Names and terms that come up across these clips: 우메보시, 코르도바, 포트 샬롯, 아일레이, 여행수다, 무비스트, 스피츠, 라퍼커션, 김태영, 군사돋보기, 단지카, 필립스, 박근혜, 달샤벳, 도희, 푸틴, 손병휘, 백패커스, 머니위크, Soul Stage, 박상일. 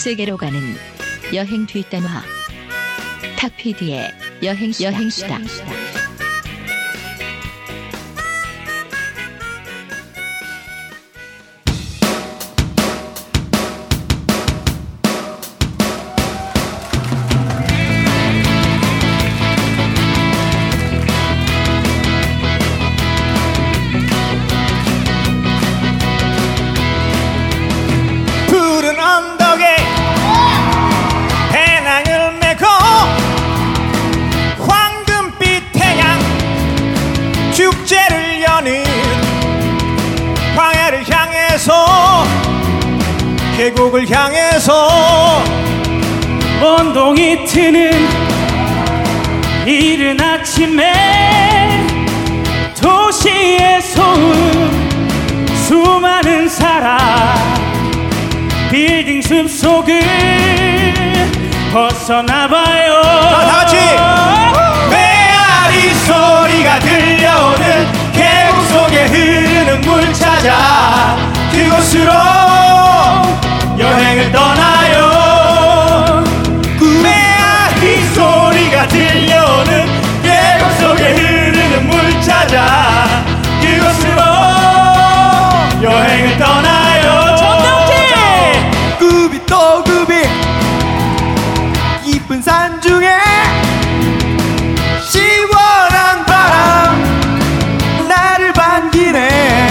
세계로 가는 여행 뒷담화. 탁피디의 여행수다. 계곡을 향해서 먼동이 트는 이른 아침에 도시의 소음, 수많은 사람, 빌딩 숲속을 벗어나봐요. 다같이 메아리 소리가 들려오는 계곡 속에 흐르는 물 찾아 그곳으로 여행을 떠나요. 메아리 소리가 들려오는 계곡 속에 흐르는 물 찾아 그곳으로 여행을 떠나요. 전동체 굽이 또 굽이 이쁜 산 중에 시원한 바람 나를 반기네.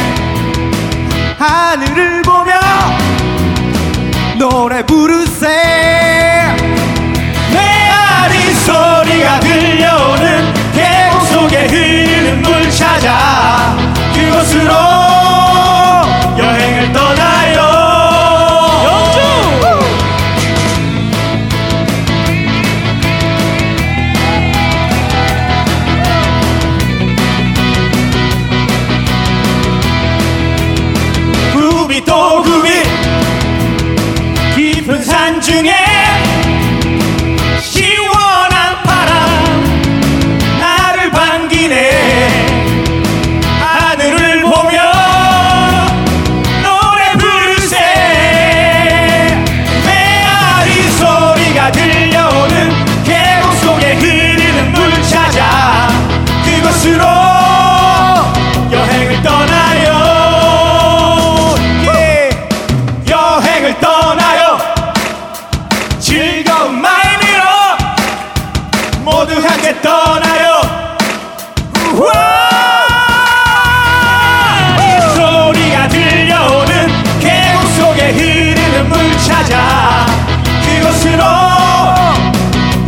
하늘을 보며 노래 부르세. 메아리 소리가 들려오는 계곡 속에 흐르는 물 찾아 그곳으로 여행을 떠나요. 영주 구비 또 구비 깊은 산 중에 시원한 바람 나를 반기네. 하늘을 보며 노래 부르세. 메아리 소리가 들려오는 계곡 속에 흐르는 물 찾아 그곳으로 여행을 떠나요. 예. 여행을 떠나요. 즐거운 마음으로 모두 함께 떠나요. 이 소리가 들려오는 계곡 속에 흐르는 물 찾아 그곳으로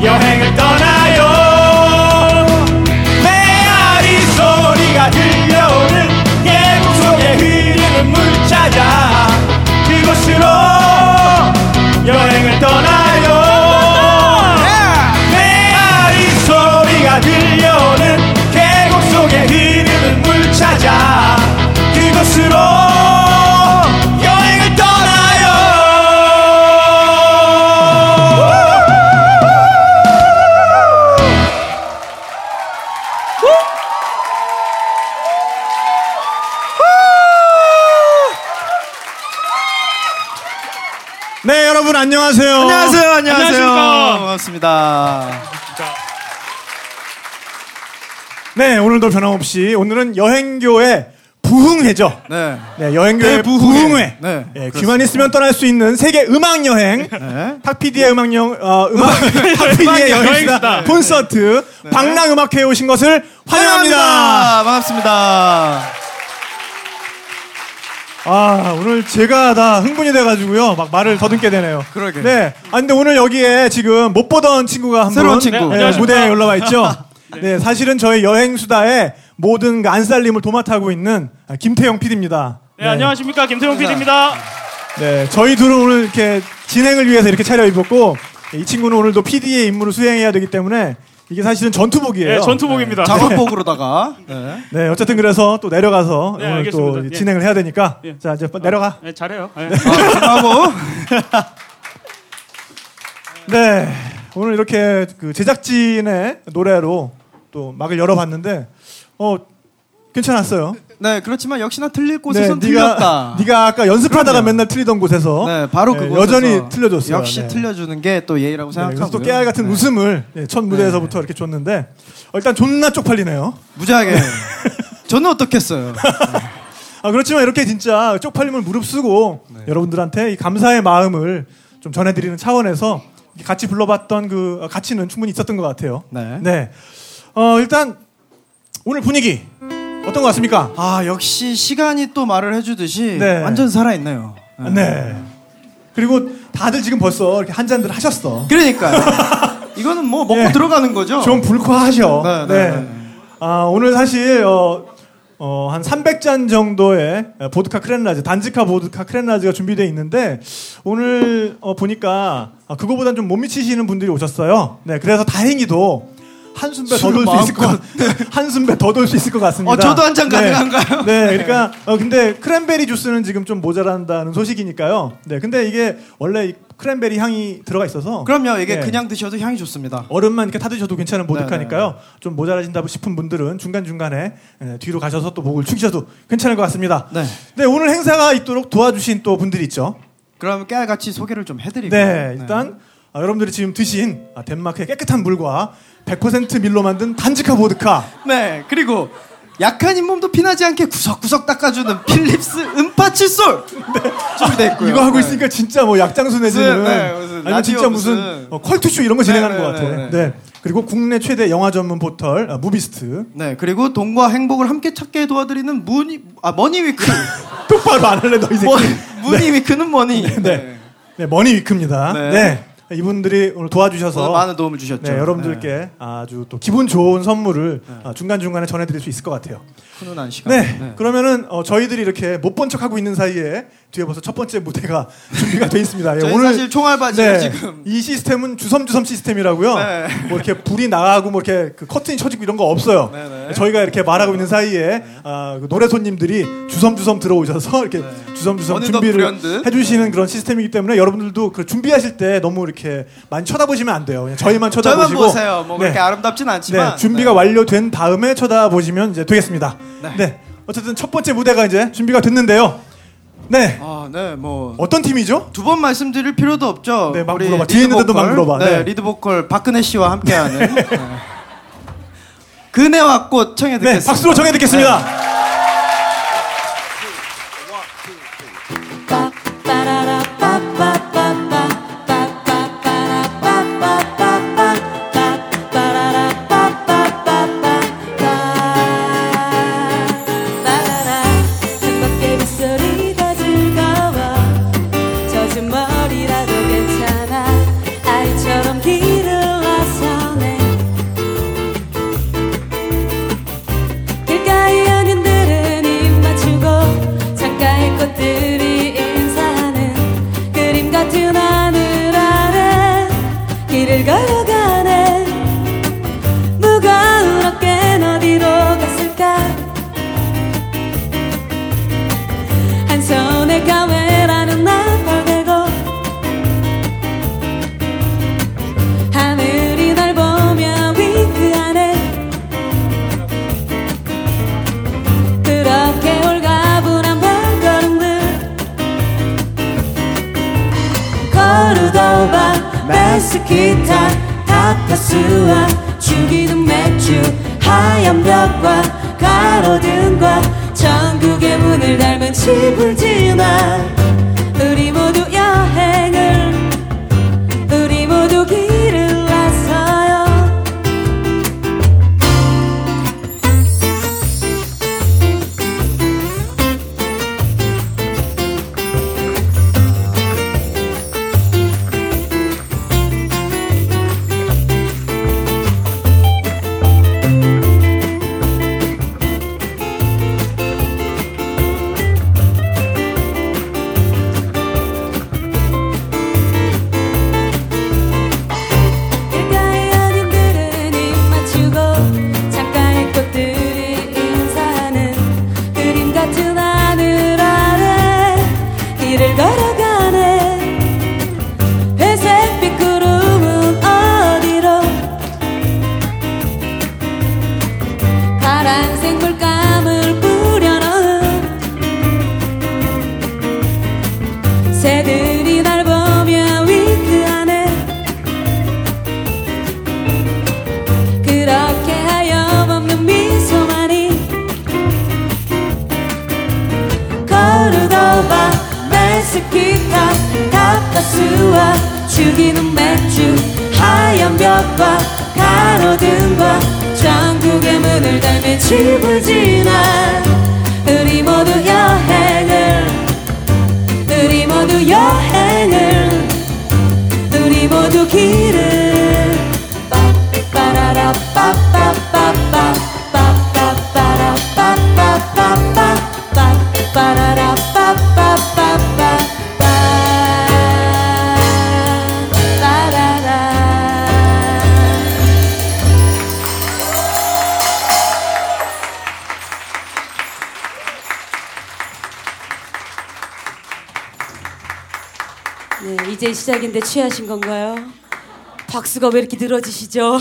여행을 떠나요. 메아리 소리가 들려오는 계곡 속에 흐르는 물 찾아 그곳으로 여행을 떠나요. 들려오는 계곡 속에 흐르는 물 찾아 그곳으로 여행을 떠나요. 네, 여러분 안녕하세요. 안녕하세요. 안녕하세요. 반갑습니다. 네, 오늘도 변함없이 오늘은 여행교의 부흥회죠. 네, 네, 여행교의 부흥회. 네, 네, 귀만 있으면 떠날 수 있는 세계 음악 여행. 네. 탁피디의 음악 여행, 탁피디의 여행수다 콘서트 방랑 음악회에 오신 것을 환영합니다. 환영합니다. 반갑습니다. 아, 오늘 제가 다 흥분이 돼가지고요, 막 말을 더듬게 되네요. 그러게. 네, 아 근데 오늘 여기에 지금 못 보던 친구가 한 새로운 분, 친구, 네, 무대에 올라와 있죠. 네, 사실은 저희 여행수다의 모든 안살림을 도맡아고 있는 김태영 PD입니다. 네, 네. 안녕하십니까. 김태영 PD입니다. 네, 저희 둘은 오늘 이렇게 진행을 위해서 이렇게 차려입었고, 이 친구는 오늘도 PD의 임무를 수행해야 되기 때문에 이게 사실은 전투복이에요. 네, 전투복입니다. 네. 작업복으로다가. 네. 네, 어쨌든 그래서 또 내려가서 네, 오늘 알겠습니다. 또 예. 진행을 해야 되니까. 예. 자, 이제 내려가. 네, 잘해요. 네. 아, 네, 오늘 이렇게 그 제작진의 노래로 또 막을 열어봤는데 괜찮았어요. 네, 그렇지만 역시나 틀릴 곳에선 네, 틀렸다. 네가 아까 연습하다가 그럼요. 맨날 틀리던 곳에서 네, 바로 네, 그곳에서 여전히 틀려줬어요. 역시 네. 틀려주는 게 또 예의라고 생각하고요. 네, 또 깨알 같은 네. 웃음을 네, 첫 무대에서부터 네. 이렇게 줬는데 일단 존나 쪽팔리네요. 무지하게. 저는 어떻겠어요. 네. 아, 그렇지만 이렇게 진짜 쪽팔림을 무릅쓰고 네. 여러분들한테 이 감사의 마음을 좀 전해드리는 차원에서 같이 불러봤던 그 가치는 충분히 있었던 것 같아요. 네. 네. 일단 오늘 분위기 어떤 것 같습니까? 아, 역시 시간이 또 말을 해주듯이 네. 완전 살아있네요. 네. 네. 그리고 다들 지금 벌써 이렇게 한 잔들 하셨어. 그러니까요. 이거는 뭐 먹고 네. 들어가는 거죠? 좀 불쾌하셔. 네. 네. 네. 아, 오늘 사실, 한 300잔 정도의 보드카 크랜라즈, 단지카 보드카 크랜라즈가 준비되어 있는데, 오늘, 보니까, 그거보단 좀 못 미치시는 분들이 오셨어요. 네, 그래서 다행히도, 한숨 배 더 돌 수 있을 것, 한숨 배 더 돌 수 있을 것 같습니다. 저도 한 잔 가능한가요? 네, 네, 그러니까, 근데 크랜베리 주스는 지금 좀 모자란다는 소식이니까요. 네, 근데 이게 원래 이 크랜베리 향이 들어가 있어서. 그럼요, 이게 네. 그냥 드셔도 향이 좋습니다. 얼음만 이렇게 타드셔도 괜찮은 보드카니까요. 네네. 좀 모자라진다고 싶은 분들은 중간중간에 뒤로 가셔서 또 목을 축이셔도 괜찮을 것 같습니다. 네. 네, 오늘 행사가 있도록 도와주신 또 분들이 있죠. 그럼 깨알같이 소개를 좀 해드리고. 네, 일단. 네. 여러분들이 지금 드신 덴마크의 깨끗한 물과 100% 밀로 만든 단지카 보드카. 네, 그리고 약한 잇몸도 피나지 않게 구석구석 닦아주는 필립스 음파 칫솔. 네, 준비되어 있고요. 이거 하고 있으니까 네. 진짜 뭐 약장수 내지는 네, 아니면 진짜 무슨 컬투쇼 이런 거 진행하는 네, 것 같아. 네, 네. 그리고 국내 최대 영화 전문 포털 무비스트. 네, 그리고 돈과 행복을 함께 찾게 도와드리는 머니위크. 똑바로 안 할래 너 이 새끼. 무니위크는 머니. 네, 네. 네, 머니위크입니다. 네. 네. 이분들이 오늘 도와주셔서 오늘 많은 도움을 주셨죠. 네, 여러분들께 네. 아주 또 기분 좋은 선물을 네. 중간중간에 전해드릴 수 있을 것 같아요. 훈훈한 시간. 네, 네. 그러면은 저희들이 이렇게 못 본 척하고 있는 사이에 뒤에 벌써 첫 번째 무대가 준비가 돼 있습니다. 저희 오늘 사실 총알바지예요. 네, 지금 이 시스템은 주섬주섬 시스템이라고요. 네. 뭐 이렇게 불이 나가고 뭐 이렇게 그 커튼이 쳐지고 이런 거 없어요. 네, 네. 저희가 이렇게 말하고 있는 사이에 네. 그 노래 손님들이 주섬주섬 들어오셔서 이렇게 네. 주섬주섬 준비를 해주시는 그런 시스템이기 때문에 여러분들도 그 준비하실 때 너무 이렇게 많이 쳐다보시면 안 돼요. 그냥 저희만 쳐다보시고. 저만 보세요. 뭐 그렇게 네. 아름답진 않지만 네. 준비가 네. 완료된 다음에 쳐다보시면 이제 되겠습니다. 네. 네. 어쨌든 첫 번째 무대가 이제 준비가 됐는데요. 네. 아, 네, 뭐. 어떤 팀이죠? 두 번 말씀드릴 필요도 없죠. 네, 막 물어봐. 뒤에 있는데도 막 물어봐. 네, 네. 리드보컬 박근혜 씨와 함께하는. 네. 네. 그네와 꽃 청해 듣겠습니다. 네, 박수로 청해 듣겠습니다. 네. 기타 타파수와 죽이는 맥주 하얀 벽과 가로등과 전국의 문을 닮은 집을 지나 우리 모두 여행을 우리 모두 길을 왔어요. 새들이 날 보며 위크하네. 그렇게 하염없는 미소만이 코르도바 멕시키카 타파수와 죽이는 맥주 하얀 벽과 가로등과 전국의 문을 달며 집을 지나 우리 모두 여행을 우리 모두 길을 빠빠라라 빠빠빠빠 빠빠라라 빠빠빠빠 빠빠라라 빠빠빠빠 빠라라. 네, 이제 시작인데 취하신 건가요? 박수가 왜 이렇게 늘어지시죠?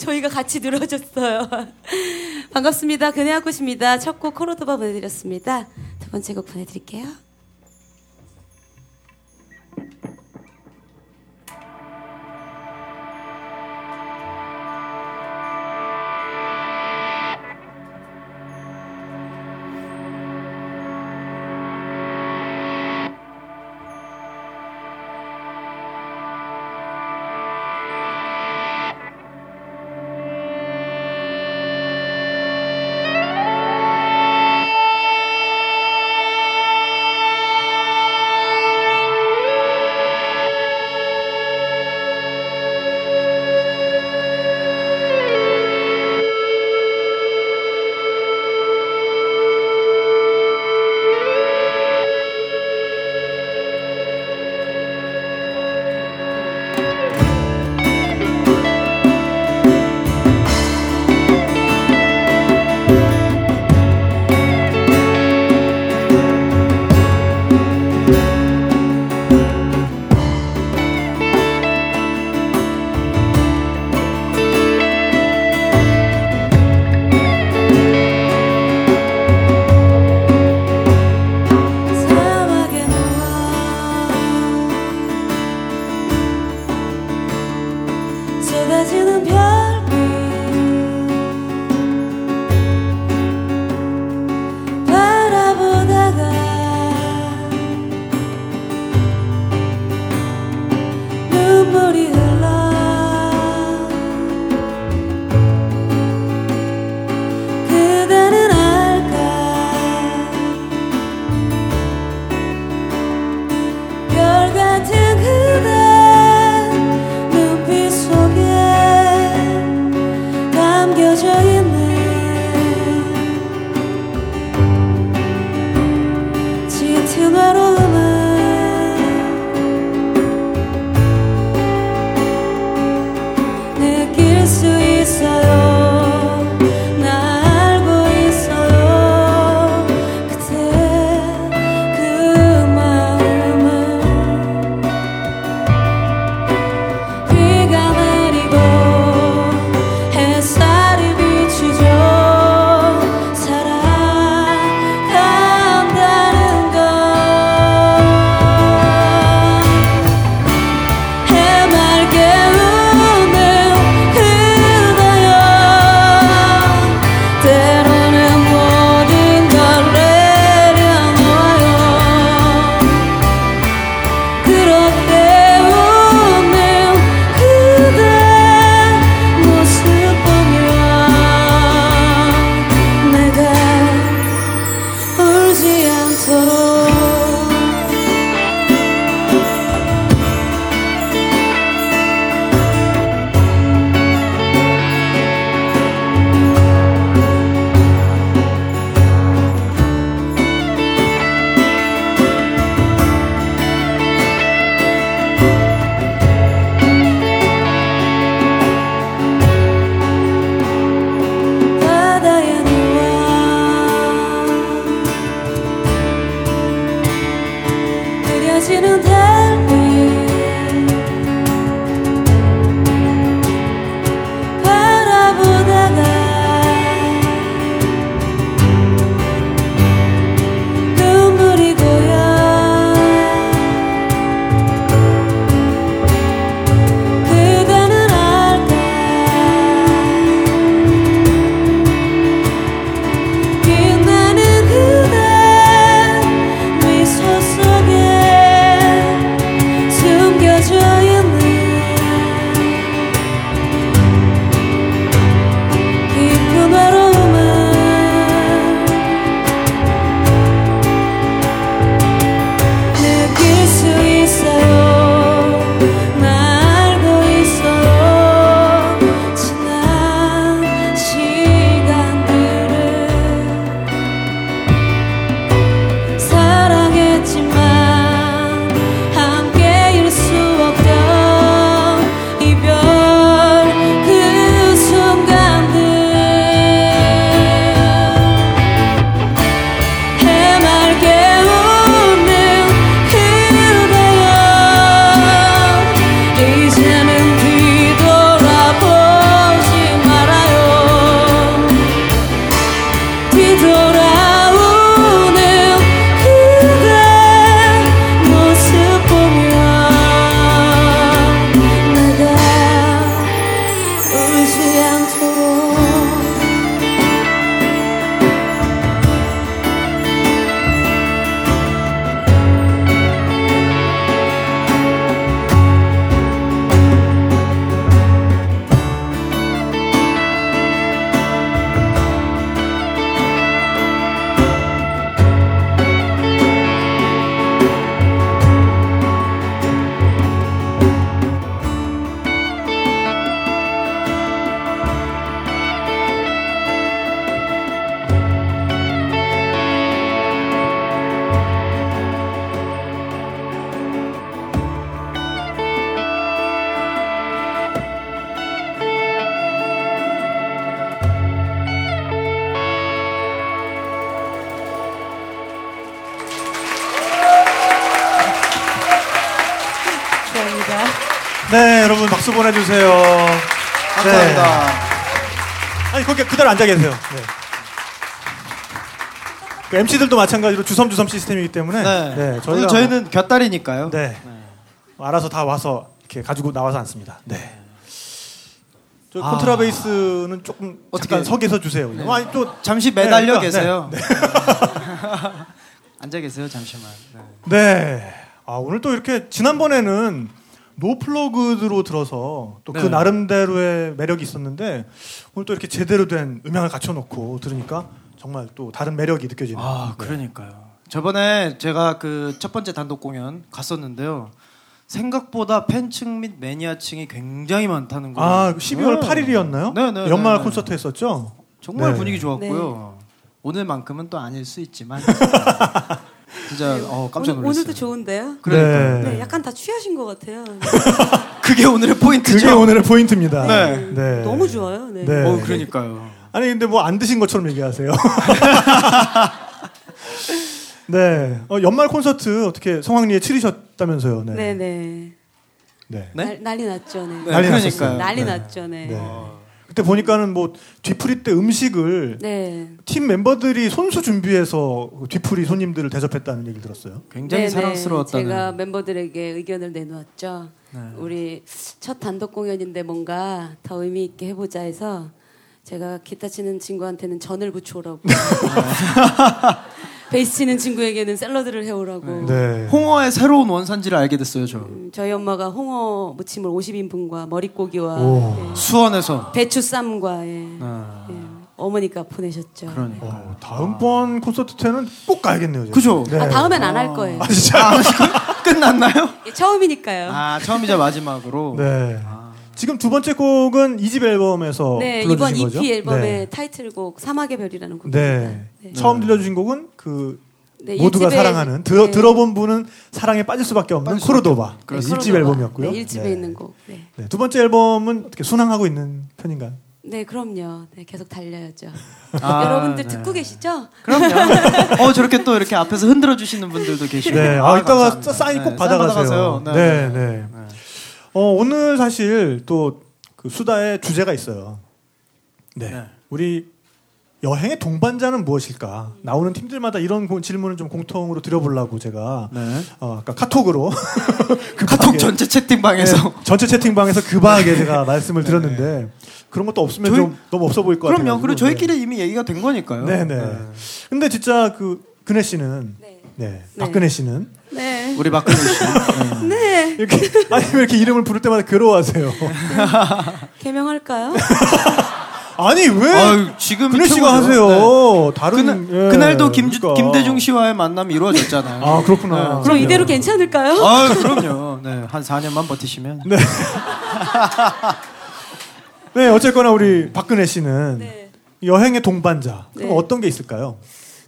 저희가 같이 늘어졌어요. 반갑습니다. 그네와 꽃입니다. 첫 곡 코르도바 보내드렸습니다. 두 번째 곡 보내드릴게요. 감사합니다. 네, 여러분 박수 보내주세요. 감사합니다. 네. 아니 거기 그대로 앉아 계세요. 네. 그 MC들도 마찬가지로 주섬주섬 시스템이기 때문에 네. 네, 저희는 곁다리니까요. 네. 네. 알아서 다 와서 이렇게 가지고 나와서 앉습니다. 네. 저 콘트라베이스는 조금 잠깐 서 계셔 주세요. 네. 아니 또 잠시 매달려 네, 계세요. 네. 네. 앉아 계세요 잠시만. 네. 네. 아 오늘 또 이렇게 지난번에는 노플러그드로 들어서 또 그 네. 나름대로의 매력이 있었는데 오늘 또 이렇게 제대로 된 음향을 갖춰놓고 들으니까 정말 또 다른 매력이 느껴지네요. 아 그러니까요. 네. 저번에 제가 그 첫 번째 단독 공연 갔었는데요. 생각보다 팬층 및 매니아층이 굉장히 많다는 거예요. 아 12월 네. 8일이었나요? 네네. 연말 콘서트 했었죠. 정말 네. 분위기 좋았고요. 네. 오늘만큼은 또 아닐 수 있지만 진짜 네. 깜짝 놀랐어요. 오늘도 좋은데요? 그러니까요. 네. 네, 약간 다 취하신 것 같아요. 그게 오늘의 포인트죠. 그게 오늘의 포인트입니다. 네. 네. 네. 너무 좋아요. 네. 네. 그러니까요. 아니 근데 뭐 안 드신 것처럼 얘기하세요. 네. 연말 콘서트 어떻게 성황리에 치르셨다면서요? 네. 네네. 네. 네? 난리 났죠. 네. 난리 났었어요. 난리 났죠. 네. 네. 그때 보니까는 뭐 뒤풀이 때 음식을 네. 팀 멤버들이 손수 준비해서 뒤풀이 손님들을 대접했다는 얘기를 들었어요. 굉장히 네네. 사랑스러웠다는. 제가 멤버들에게 의견을 내놓았죠. 네. 우리 첫 단독 공연인데 뭔가 더 의미 있게 해보자 해서 제가 기타 치는 친구한테는 전을 부쳐오라고. 베이스 치는 친구에게는 샐러드를 해오라고. 네. 홍어의 새로운 원산지를 알게 됐어요, 저. 저희 엄마가 홍어 무침을 50인분과 머릿고기와 예. 수원에서 배추쌈과 예. 아. 예. 어머니가 보내셨죠. 그러니까 다음번 콘서트 때는 꼭 가야겠네요. 그죠? 네. 아, 다음엔 안 할 거예요. 아, 진짜? 끝났나요? 예, 처음이니까요. 아, 처음이자 마지막으로. 네. 아. 지금 두 번째 곡은 2집 앨범에서 네, 불러주신 거죠? 네, 이번 EP 앨범의 네. 타이틀곡 사막의 별이라는 곡입니다. 네. 네. 처음 들려주신 곡은 그 네, 모두가 사랑하는 네. 들어본 분은 사랑에 빠질 수밖에 없는 코르도바. 네, 1집 앨범이었고요. 네, 1집에 네. 있는 곡. 네. 네. 두 번째 앨범은 어떻게 순항하고 있는 편인가요? 네, 그럼요. 네, 계속 달려야죠. 아, 여러분들 네. 듣고 계시죠? 그럼요. 저렇게 또 이렇게 앞에서 흔들어 주시는 분들도 계시고. 네, 이따가 사인 꼭 받아가세요. 네, 네. 네. 네. 오늘 사실 또 그 수다의 주제가 있어요. 네. 네. 우리 여행의 동반자는 무엇일까? 나오는 팀들마다 이런 질문을 좀 공통으로 드려보려고 제가 네. 아까 카톡으로 카톡 전체 채팅방에서 네, 전체 채팅방에서 급하게 제가 말씀을 네. 드렸는데 그런 것도 없으면 저희, 좀 너무 없어 보일 것 같아요. 그럼요. 그리고 저희끼리 네. 이미 얘기가 된 거니까요. 네네. 네. 근데 진짜 그 근혜 씨는 네. 네. 박근혜 씨는 네. 우리 박근혜 씨. 네. 이렇게 아니 왜 이렇게 이름을 부를 때마다 괴로워하세요? 개명할까요? 아니 왜? 지금 근혜 씨가 하세요. 네. 다른 그날도 김대중 씨와의 만남이 이루어졌잖아요. 아 그렇구나. 네. 그럼 그럼요. 이대로 괜찮을까요? 아 그럼요. 네. 한 4년만 버티시면. 네. 네. 어쨌거나 우리 박근혜 씨는 네. 여행의 동반자. 그럼 네. 어떤 게 있을까요?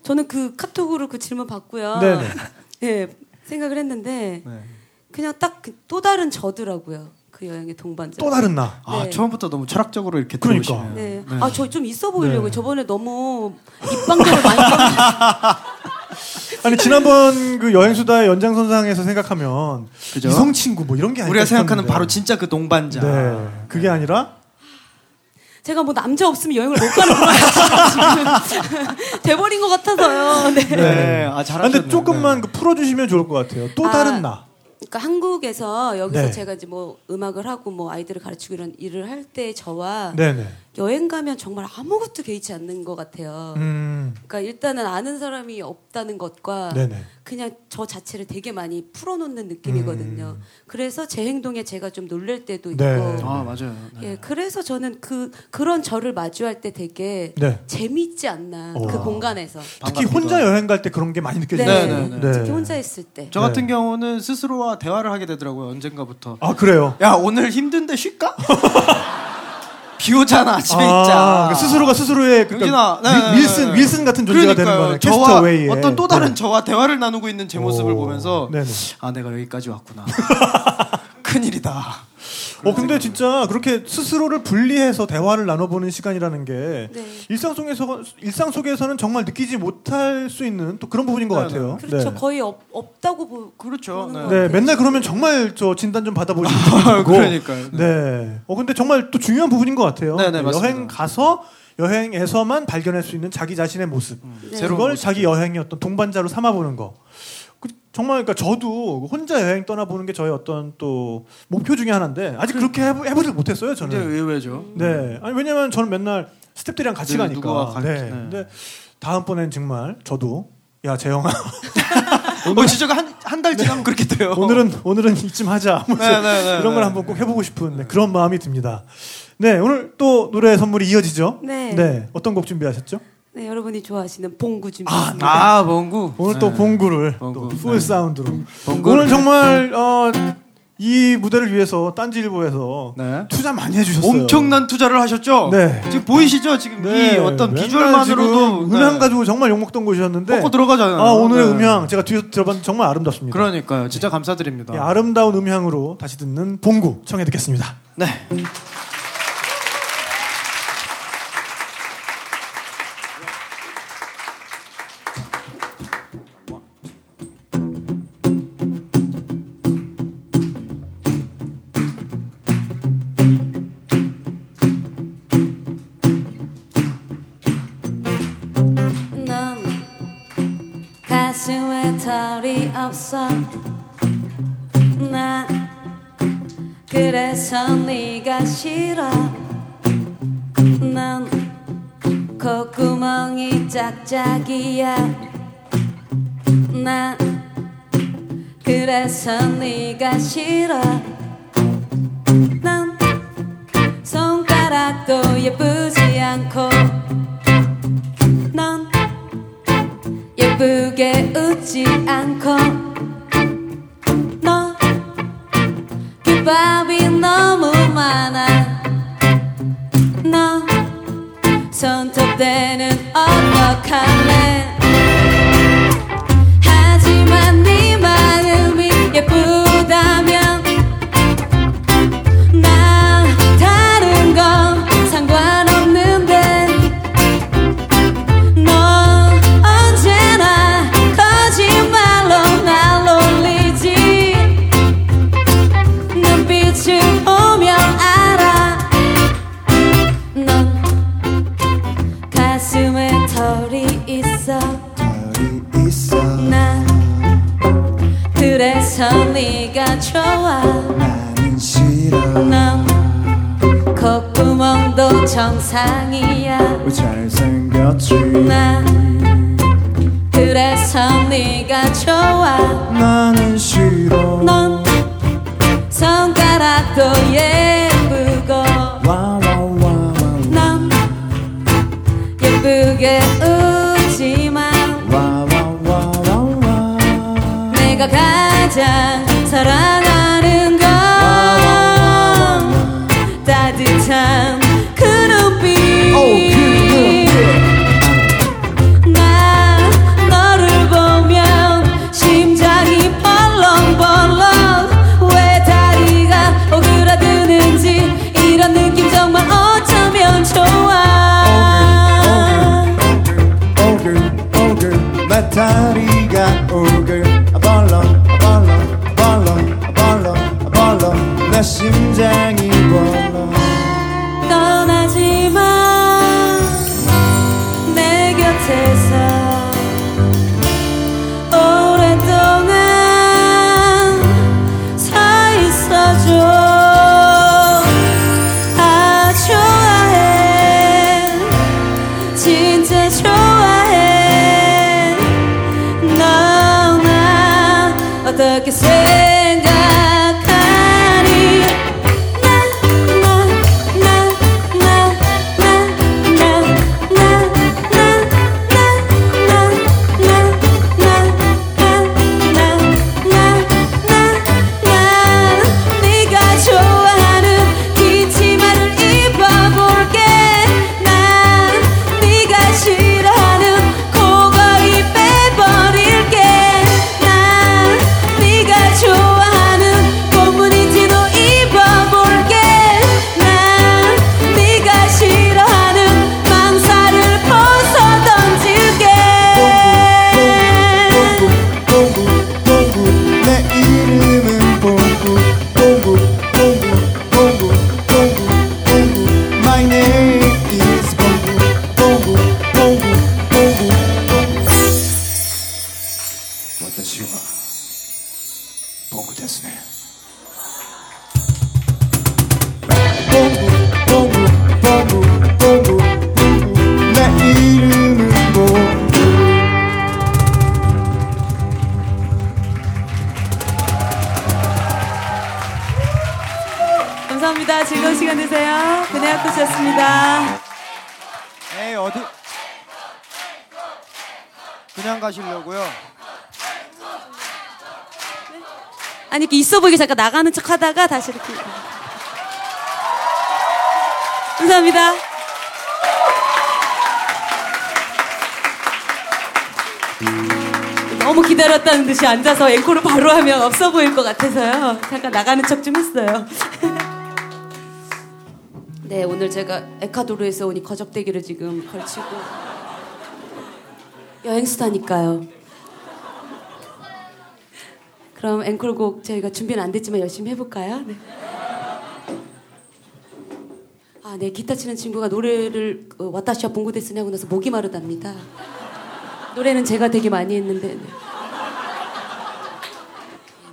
저는 그 카톡으로 그 질문 받고요. 네네. 네, 생각을 했는데 네. 그냥 딱 또 다른 저더라고요. 그 여행의 동반자. 또 다른 나. 네. 아 처음부터 너무 철학적으로 이렇게 들어오시네요. 네. 네. 아 저 좀 있어 보이려고 네. 저번에 너무 입방정을 많이 아니 지난번 그 여행수다의 연장선상에서 생각하면 그죠? 이성 친구 뭐 이런 게 아니라 우리가 생각하는 바로 진짜 그 동반자. 네. 그게 아니라. 제가 뭐 남자 없으면 여행을 못 가는 거예요. 지금 돼버린 것 같아서요. 네. 네. 아, 잘하셨네. 근데 조금만 네. 풀어주시면 좋을 것 같아요. 또 다른 나. 그러니까 한국에서 여기서 네. 제가 이제 뭐 음악을 하고 뭐 아이들을 가르치고 이런 일을 할 때 저와 네네. 여행 가면 정말 아무것도 개의치 않는 것 같아요. 그러니까 일단은 아는 사람이 없다는 것과 네네. 그냥 저 자체를 되게 많이 풀어놓는 느낌이거든요. 그래서 제 행동에 제가 좀 놀랄 때도 네. 있고. 아 맞아요. 네. 예, 그래서 저는 그런 저를 마주할 때 되게 네. 재미있지 않나 오. 그 공간에서. 특히 혼자 여행 갈 때 그런 게 많이 느껴지죠. 네. 네. 네. 네. 특히 혼자 있을 때. 저 같은 네. 경우는 스스로와 대화를 하게 되더라고요. 언젠가부터. 아 그래요? 야 오늘 힘든데 쉴까? 비 오잖아. 아침에 있자. 스스로가 스스로의 그러니까 네, 윌슨 같은 존재가 그러니까요. 되는 거예요. 저와 웨이에. 어떤 또 다른 네. 저와 대화를 나누고 있는 제 모습을 보면서 네네. 아 내가 여기까지 왔구나. 큰일이다. 근데 진짜 그렇게 스스로를 분리해서 대화를 나눠보는 시간이라는 게 네. 일상 속에서는 정말 느끼지 못할 수 있는 또 그런 부분인 것 같아요. 그렇죠. 네. 거의 없다고 그렇죠. 네. 네. 맨날 그러면 정말 저 진단 좀 받아보시면 좋고. 그러니까요. 네. 근데 정말 또 중요한 부분인 것 같아요. 네, 네, 맞습니다. 여행 가서 여행에서만 발견할 수 있는 자기 자신의 모습. 네. 그걸 자기 여행의 어떤 동반자로 삼아보는 거. 정말 그러니까 저도 혼자 여행 떠나보는 게 저의 어떤 또 목표 중에 하나인데 아직 그렇게 해보질 못했어요 저는. 근데 의외죠. 네. 아니 왜냐면 저는 맨날 스태프들이랑 같이 네, 가니까. 누가 같이. 네. 네. 근데 다음번엔 정말 저도 야 재영아. 진짜 한 달 지나면 네. 그렇게 돼요. 오늘은 이쯤 하자. 네, 이런 걸 한번 꼭 해보고 싶은 네, 그런 마음이 듭니다. 네 오늘 또 노래 선물이 이어지죠. 네. 네. 어떤 곡 준비하셨죠? 네, 여러분이 좋아하시는 봉구 준비했습니다. 봉구. 오늘 네. 또 봉구를 풀 네. 사운드로. 봉구. 오늘 정말 이 무대를 위해서 딴지일보에서 네. 투자 많이 해주셨어요. 엄청난 투자를 하셨죠? 네. 지금 보이시죠? 지금 네. 이 어떤 비주얼만으로도 음향 네. 가지고 정말 욕먹던 곳이었는데 먹고 들어가잖아요. 오늘의 네. 음향 제가 뒤에 들어봤는데 정말 아름답습니다. 그러니까요. 진짜 감사드립니다. 네, 아름다운 음향으로 다시 듣는 봉구 청해 듣겠습니다. 네. 털이 없어 난 그래서 네가 싫어 넌 콧구멍이 짝짝이야 난 그래서 네가 싫어 난 손가락도 예쁘지 않고 넌 예쁘게 웃지 않고 너 귓밥이 너무 많아 너 손톱대는 어떡할래 하지만 네 마음이 예쁘다면 나 다른 건 상관없는데 난 그래서 네가 좋아 나는 싫어 넌 콧구멍도 정상이야 잘생겼지 난 그래서 네가 좋아 나는 싫어 넌 손가락도 예쁘고 와와와와 넌 예쁘게 내가 가장 사랑하는 건 따뜻한 그 눈빛 나 너를 보면 심장이 벌렁벌렁 왜 다리가 오그라드는지 이런 느낌 정말 어쩌면 좋아 오글 나 다리가 오글 내 심장이 벌렁 떠나지마 내 곁에서 오랫동안 서 있어줘 아 좋아해 진짜 좋아해 너 나 어떻게 생각해 봉구 됐으네. 봉구, 봉구, 봉구, 봉구, 내 이름은 봉구. 감사합니다. 즐거운 시간 되세요. 근혜 학교였습니다. 에이, 어디? 그냥 가시려고요? 네? 아니 이렇게 있어 보이게 잠깐 나가는 척 하다가 다시 이렇게. 감사합니다. 너무 기다렸다는 듯이 앉아서 앵콜을 바로 하면 없어 보일 것 같아서요. 잠깐 나가는 척 좀 했어요. 네, 오늘 제가 에콰도르에서 오니 거적대기를 지금 걸치고. 여행수다니까요. 그럼 앵콜곡 저희가 준비는 안 됐지만 열심히 해볼까요? 네. 아, 네. 기타 치는 친구가 노래를 와타시와 봉구데스니 하고 나서 목이 마르답니다. 노래는 제가 되게 많이 했는데. 네.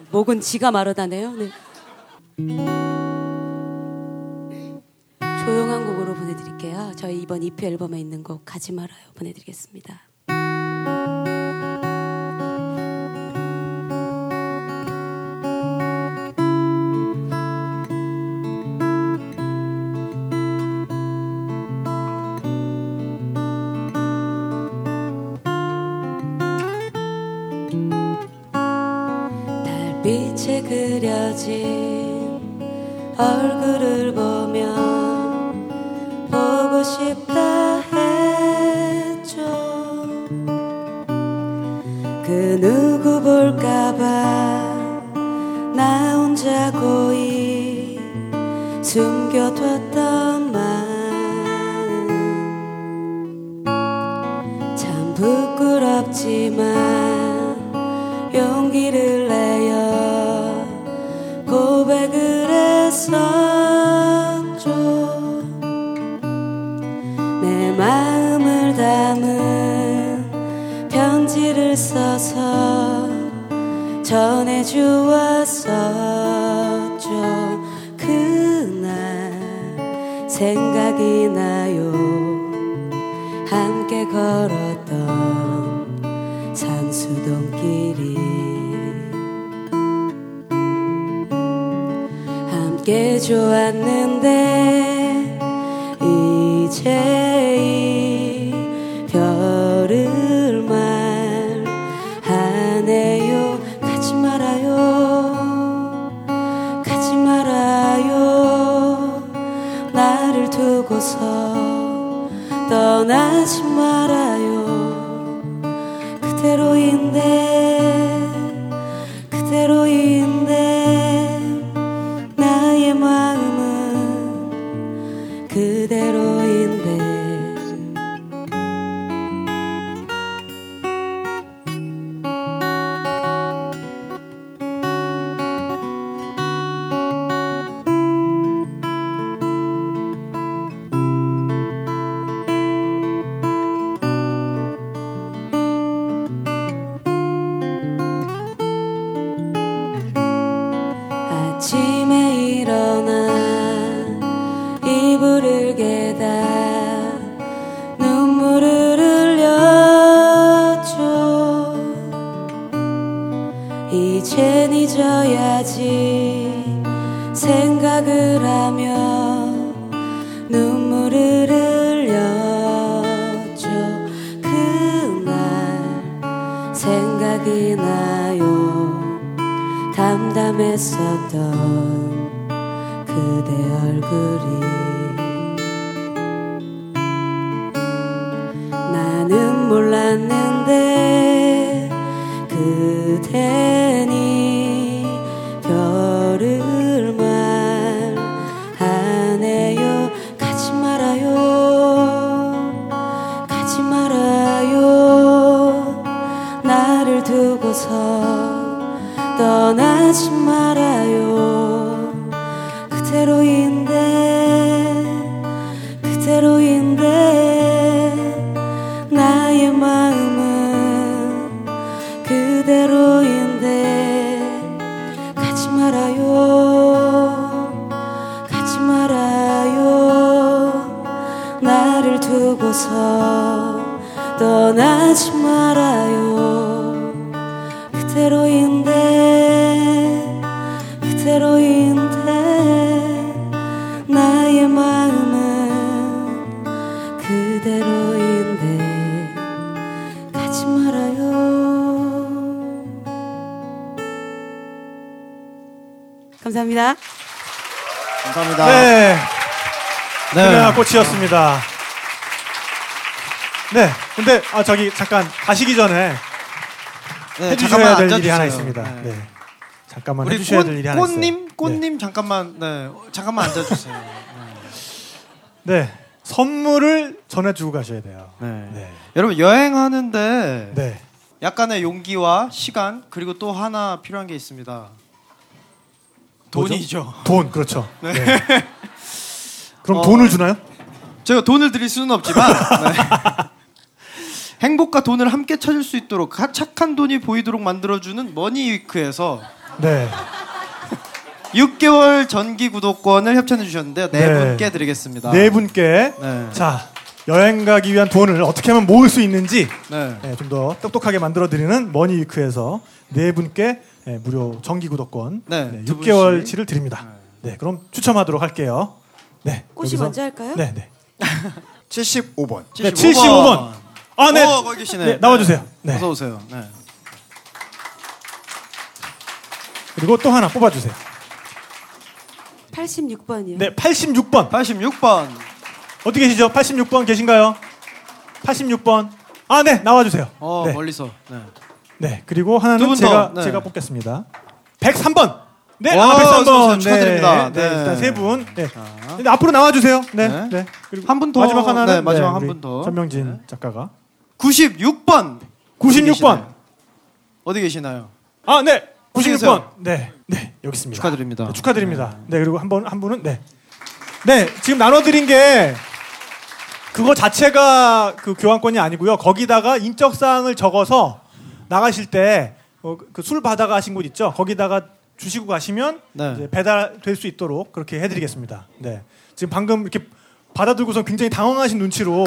목은 지가 마르다네요. 네. 조용한 곡으로 보내드릴게요. 저희 이번 EP 앨범에 있는 곡 가지 말아요 보내드리겠습니다. 빛에 그려진 얼굴을 보면 보고 싶다 했죠. 그 누구 볼까봐 나 혼자 고이 숨겨뒀던 마음 참 부끄럽지만 용기를 내어 고백을 했었죠. 내 마음을 담은 편지를 써서 전해주었었죠. 그날 생각이 나요. 함께 걸었던 산수동길이 함께 좋았는데 이제 이 별을 말하네요. 가지 말아요 가지 말아요 나를 두고서 떠나지 말아요. 그대로인데 나의 마음은 그대로인데. 그대로인데 나의 마음은 그대로인 감사합니다. 감사합니다. 네. 김연아 꽃이었습니다. 네. 근데, 아, 저기, 잠깐, 가시기 전에. 네, 해주셔야 될 일이 하나 있습니다. 네. 네. 잠깐만 해주셔야 될 일이 하나 있어요. 꽃님 네. 잠깐만, 네. 잠깐만 앉아주세요. 네. 네. 선물을 전해주고 가셔야 돼요. 네. 네. 여러분, 여행하는데 네. 약간의 용기와 시간, 그리고 또 하나 필요한 게 있습니다. 돈이죠. 돈, 그렇죠. 네. 네. 그럼 돈을 주나요? 제가 돈을 드릴 수는 없지만 네. 행복과 돈을 함께 찾을 수 있도록 착한 돈이 보이도록 만들어주는 머니위크에서 네. 6개월 전기 구독권을 협찬해 주셨는데요. 네, 네 분께 드리겠습니다. 네 분께 네. 자 여행 가기 위한 돈을 어떻게 하면 모을 수 있는지 네. 네, 좀 더 똑똑하게 만들어드리는 머니위크에서 네 분께 네, 무료 전기 구독권 네, 네, 6개월치를 드립니다. 네. 네, 그럼 추첨하도록 할게요. 네, 꽃이 여기서. 먼저 할까요? 네, 네. 75번. 네, 75번. 아, 네. 오, 거기 계시네. 네, 나와주세요. 네. 어서 오세요. 네. 그리고 또 하나 뽑아주세요. 86번이요. 네, 86번. 86번. 어디 계시죠? 86번 계신가요? 86번. 아, 네, 나와주세요. 네. 멀리서. 네. 네, 그리고 하나는 제가 네. 제가 뽑겠습니다. 103번. 네, 아, 103번 축하드립니다. 네, 네, 네. 일단 세 분. 네. 네, 앞으로 나와주세요. 네, 네. 네. 그리고 한 분 더. 마지막 하나는 네, 마지막 네, 한 분 더. 전명진 네. 작가가. 96번. 96번. 어디 계시나요? 아, 네. 96번. 네, 네, 여기 있습니다. 축하드립니다. 네, 축하드립니다. 네, 네 그리고 한 분은 네, 네, 지금 나눠드린 게. 그거 자체가 그 교환권이 아니고요. 거기다가 인적사항을 적어서 나가실 때 그 술 받아 가신 곳 있죠. 거기다가 주시고 가시면 네. 이제 배달될 수 있도록 그렇게 해드리겠습니다. 네, 지금 방금 이렇게 받아들고서 굉장히 당황하신 눈치로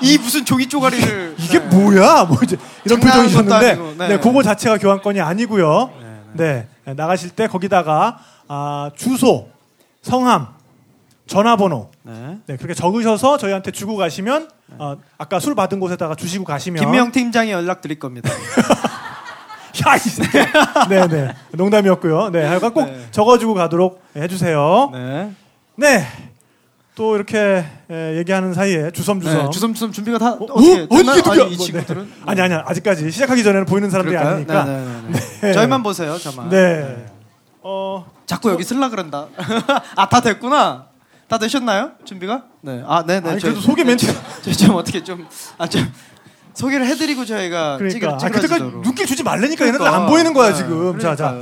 이 무슨 종이 쪼가리를 이게 네. 뭐야? 뭐 이제 이런 표정이셨는데, 네. 네, 그거 자체가 교환권이 아니고요. 네, 네. 네 나가실 때 거기다가 아, 주소, 성함, 전화번호 네. 네 그렇게 적으셔서 저희한테 주고 가시면 네. 아까 술 받은 곳에다가 주시고 가시면 김명 팀장이 연락 드릴 겁니다. 야, 네네 농담이었고요. 네, 하여간 꼭 네. 적어주고 가도록 해주세요. 네, 네. 또 이렇게 얘기하는 사이에 주섬주섬 네, 주섬주섬 준비가 다 어떻게 이 친구들은 뭐, 네. 아니 아직까지 시작하기 전에는 보이는 사람들이 그럴까요? 아니니까 네네네. 네. 저희만 보세요, 저만. 네. 네. 자꾸 여기 쓸라 그런다. 아, 다 됐구나. 다 되셨나요? 준비가? 네. 아, 네네. 아니, 그래도 소개 멘트. 저희 좀 어떻게 좀 소개를 해드리고 저희가 그러니까 그때까지 눈길 주지 말라니까 얘네들 안 보이는 거야 네, 지금. 자자.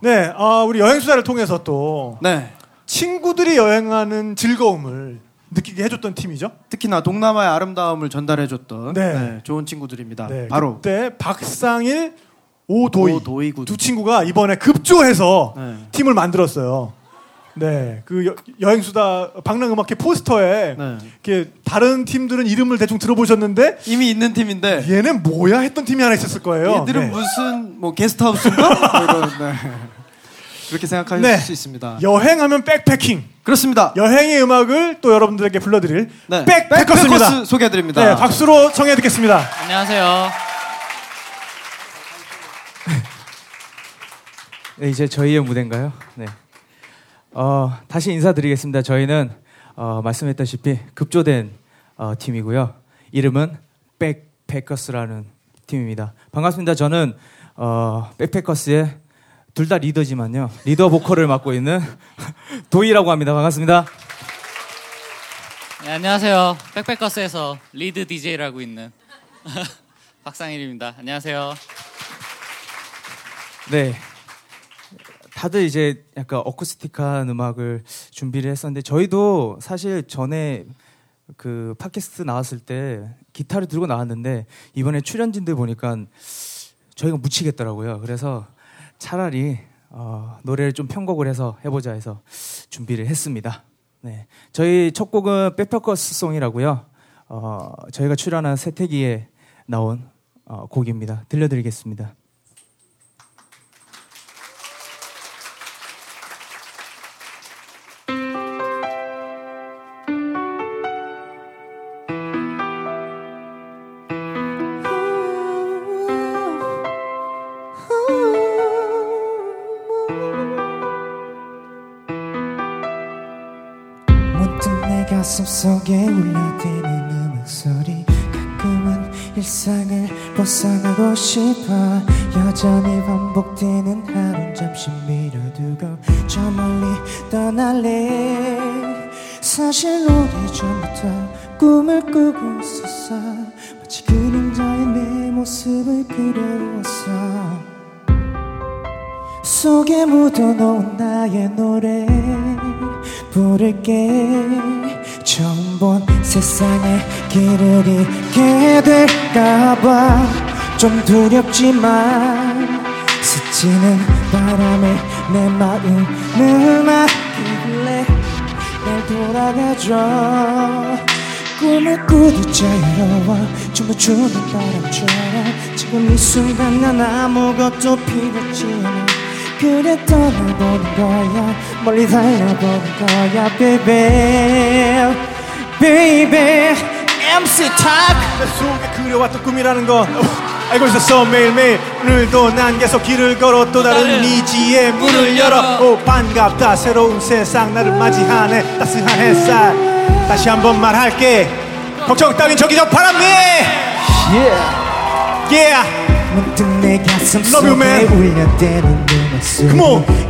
네, 우리 여행수다를 통해서 또 네. 친구들이 여행하는 즐거움을 느끼게 해줬던 팀이죠. 특히나 동남아의 아름다움을 전달해줬던 네. 네, 좋은 친구들입니다. 네, 바로 그때 박상일, 오도희 두 친구가 이번에 급조해서 네. 팀을 만들었어요. 네, 그 여행수다 방랑음악회 포스터에 네. 이렇게 다른 팀들은 이름을 대충 들어보셨는데 이미 있는 팀인데 얘는 뭐야 했던 팀이 하나 있었을 거예요. 얘들은 네. 무슨 뭐 게스트하우스인가? 이런 네. 그렇게 생각하실 네. 수 있습니다. 여행하면 백패킹. 그렇습니다. 여행의 음악을 또 여러분들에게 불러드릴 네. 백패커스입니다. 소개해드립니다. 네, 박수로 청해 듣겠습니다. 안녕하세요. 네, 이제 저희의 무대인가요? 네. 다시 인사드리겠습니다. 저희는 말씀했다시피 급조된 팀이고요. 이름은 백패커스라는 팀입니다. 반갑습니다. 저는 백패커스의 둘 다 리더지만요. 리더 보컬을 맡고 있는 도희라고 합니다. 반갑습니다. 네, 안녕하세요. 백패커스에서 리드 DJ를 하고 있는 박상일입니다. 안녕하세요. 네. 다들 이제 약간 어쿠스틱한 음악을 준비를 했었는데 저희도 사실 전에 그 팟캐스트 나왔을 때 기타를 들고 나왔는데 이번에 출연진들 보니까 저희가 묻히겠더라고요. 그래서 차라리 노래를 좀 편곡을 해서 해보자 해서 준비를 했습니다. 네, 저희 첫 곡은 백패커스 송이라고요. 저희가 출연한 세태기에 나온 곡입니다. 들려드리겠습니다. 가슴 속에 울려드는 음악 소리. 가끔은 일상을 벗어나고 싶어. 여전히 반복되는 하루는 잠시 밀어두고 저 멀리 떠날래. 사실 오래전부터 꿈을 꾸고 있었어. 마치 그림자의 내 모습을 그려왔어. 속에 묻어놓은 나의 노래 부를게. 처음 본 세상의 길을 잃게 될까봐 좀 두렵지만 스치는 바람에 내 마음을 맡길래. 날 돌아가줘. 꿈을 꾸듯 자유로워. 춤을 추는 바람처럼 지금 이 순간 난 아무것도 필요치 않아. 그래 떠나보는 거야. 멀리 달려보는 거야. Baby Baby MC 탁. 내 속에 그려왔던 꿈이라는 거 알고 있었어 매일매일. 오늘도 난 계속 길을 걸어 또 다른 미지의 문을 열어. 오 반갑다 새로운 세상 나를 맞이하네. 따스한 햇살. 다시 한번 말할게 걱정 따윈 저기 저 바람이. Yeah Yeah 문득 내 가슴 속에 울려대는 음악 소리.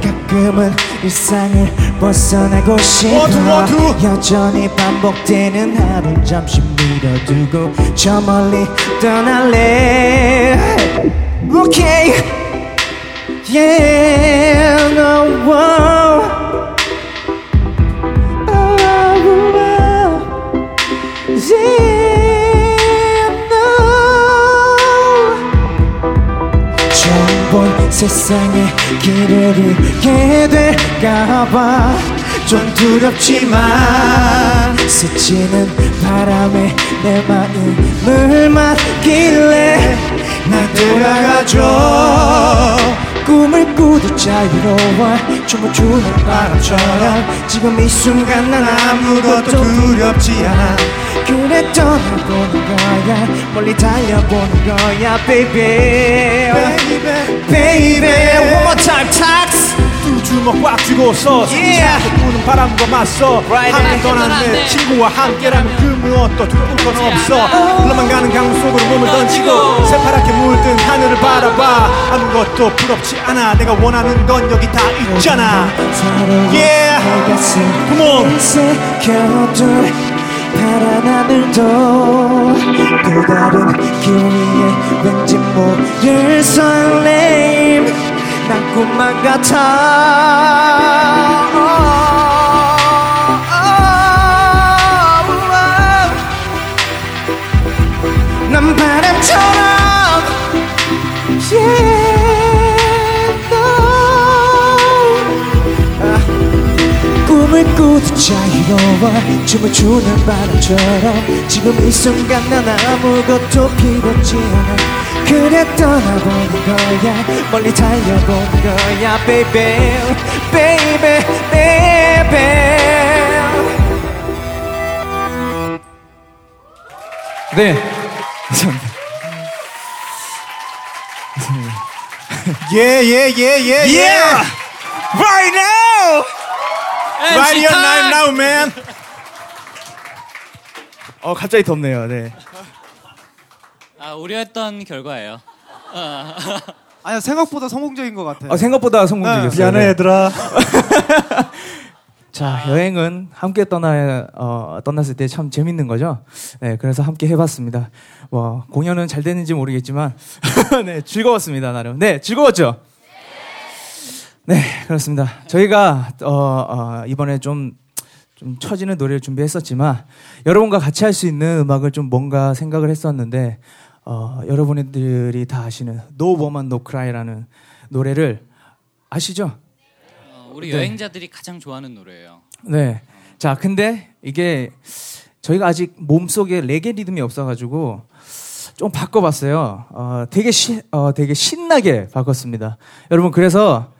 가끔은 일상을 벗어나고 싶어. 여전히 반복되는 하루 잠시 밀어두고 저 멀리 떠날래. Okay Yeah No Wow 세상에 길을 잃게 될까봐 좀 두렵지만 스치는 바람에 내 마음을 맡길래. 날 돌아가줘. 꿈을 꾸듯 자유로워. 춤을 추는 바람처럼 지금 이 순간 난 아무것도 두렵지 않아. 그래 떠나보는 거야. 멀리 달려보는 거야. Baby Baby Baby One more time tax. 두 주먹 꽉 쥐고 서 스치고 부는 바람과 맞서. 하늘 떠난 내 친구와 함께라면 그무엇도 두려울 건 없어. 흘러만 가는 강물 속으로 몸을 던지고 새파랗게 물든 하늘을 바라봐. 아무것도 부럽지 않아. 내가 원하는 건 여기 다 있잖아. Yeah Come on. 파란 하늘도 또 다른 길 위에 왠지 모를 설렘. 난 꿈만 같아. 난 바람처럼 꿈을 꾸듯 자유로워. 춤을 추는 바람처럼 지금 이 순간 난 아무것도 필요치 않아. 그래 떠나보는 거야. 멀리 달려보는 거야. Baby Baby Baby. 네 감사합니다. Yeah yeah yeah yeah yeah Right now Right here, right now, man. 갑자기 덥네요. 네. 우려했던 결과예요. 아니요, 생각보다 성공적인 것 같아요. 생각보다 성공적이었어요. 미안해, 얘들아. 자, 여행은 함께 떠났을 때 참 재밌는 거죠. 네, 그래서 함께 해봤습니다. 뭐 공연은 잘 됐는지 모르겠지만, 네, 즐거웠습니다, 나름. 네, 즐거웠죠. 네, 그렇습니다. 저희가 이번에 좀 처지는 노래를 준비했었지만 여러분과 같이 할 수 있는 음악을 좀 뭔가 생각을 했었는데 여러분들이 다 아시는 No Woman No Cry라는 노래를 아시죠? 우리 여행자들이 가장 좋아하는 노래예요. 네. 자, 근데 이게 저희가 아직 몸속에 레게 리듬이 없어가지고 좀 바꿔봤어요. 되게 신나게 바꿨습니다. 여러분, 그래서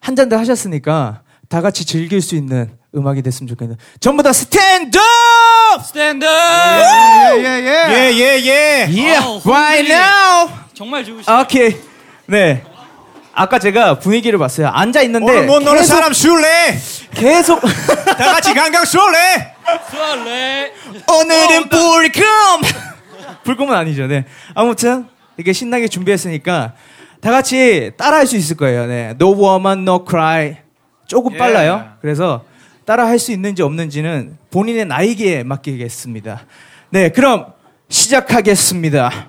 한 잔들 하셨으니까 다 같이 즐길 수 있는 음악이 됐으면 좋겠는데 전부 다 스탠드! 스탠드! 예예예예예예 Right now! 정말 좋으시네요. 오케이. 네. 아까 제가 분위기를 봤어요. 앉아 있는데 오늘 뭐 너는 사람 술래? 계속 다 같이 강강 술래? 설레. 오늘은 불금. 불금은 아니죠. 네. 아무튼 이렇게 신나게 준비했으니까 다 같이 따라할 수 있을 거예요. 네. No woman, no cry. 조금 빨라요. Yeah. 그래서 따라할 수 있는지 없는지는 본인의 나이기에 맡기겠습니다. 네, 그럼 시작하겠습니다.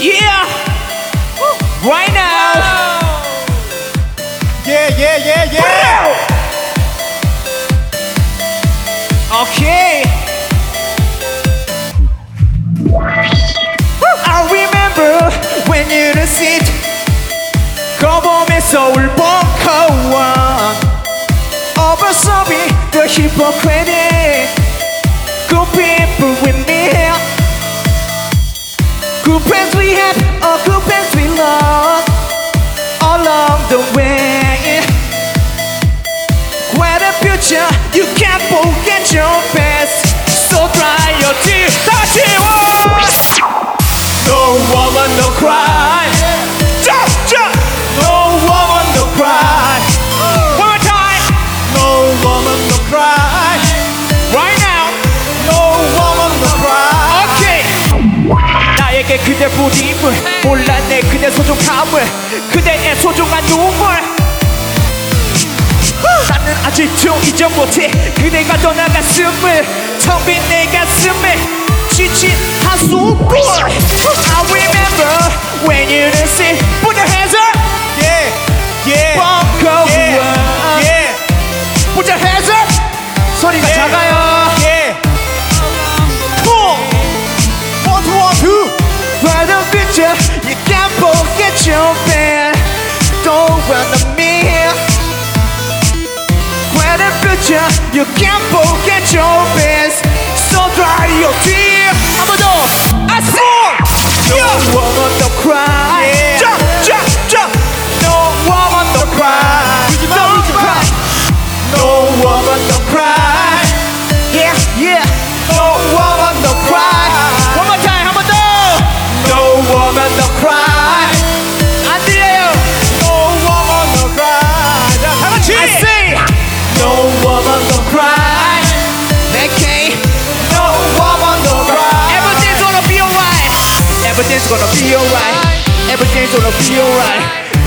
Yeah, right now. Yeah, yeah, yeah, yeah. Okay. I remember when you sit 거범에서 울벙커와 어버서비 the hypocritic good people with me good friends we had or good friends we lost along the way quite a future you can't forget your past so dry your tears 다시 once no woman no cry just no woman no cry one more time no woman no cry right now no woman no cry okay 나에게 그대 부림을 몰랐네 그대 소중함을 그대의 소중한 눈물 나는 아직도 잊어 못해 그대가 떠나간 숨을 텅 빈 내 가슴에 지친 한숨을 I remember when you didn't see put your hands up Yeah, yeah, yeah. Put your hands up. 소리가 yeah, 작아요. Yeah. Four, one, two. By the future, you can't forget your man. Don't run to me. By the future, you can't forget your best. So dry your tears. 한 번 더. I said, no woman no cry. Yeah. Jump. No woman no cry. Yeah, yeah. No woman no cry. One more time, 한 번 더. No woman no cry. 안 들려요. No woman no cry. 자, 다 같이. I say. No woman no cry. Okay. No woman no cry. Everything's gonna be alright. Everything's gonna be alright. Everything's gonna be alright.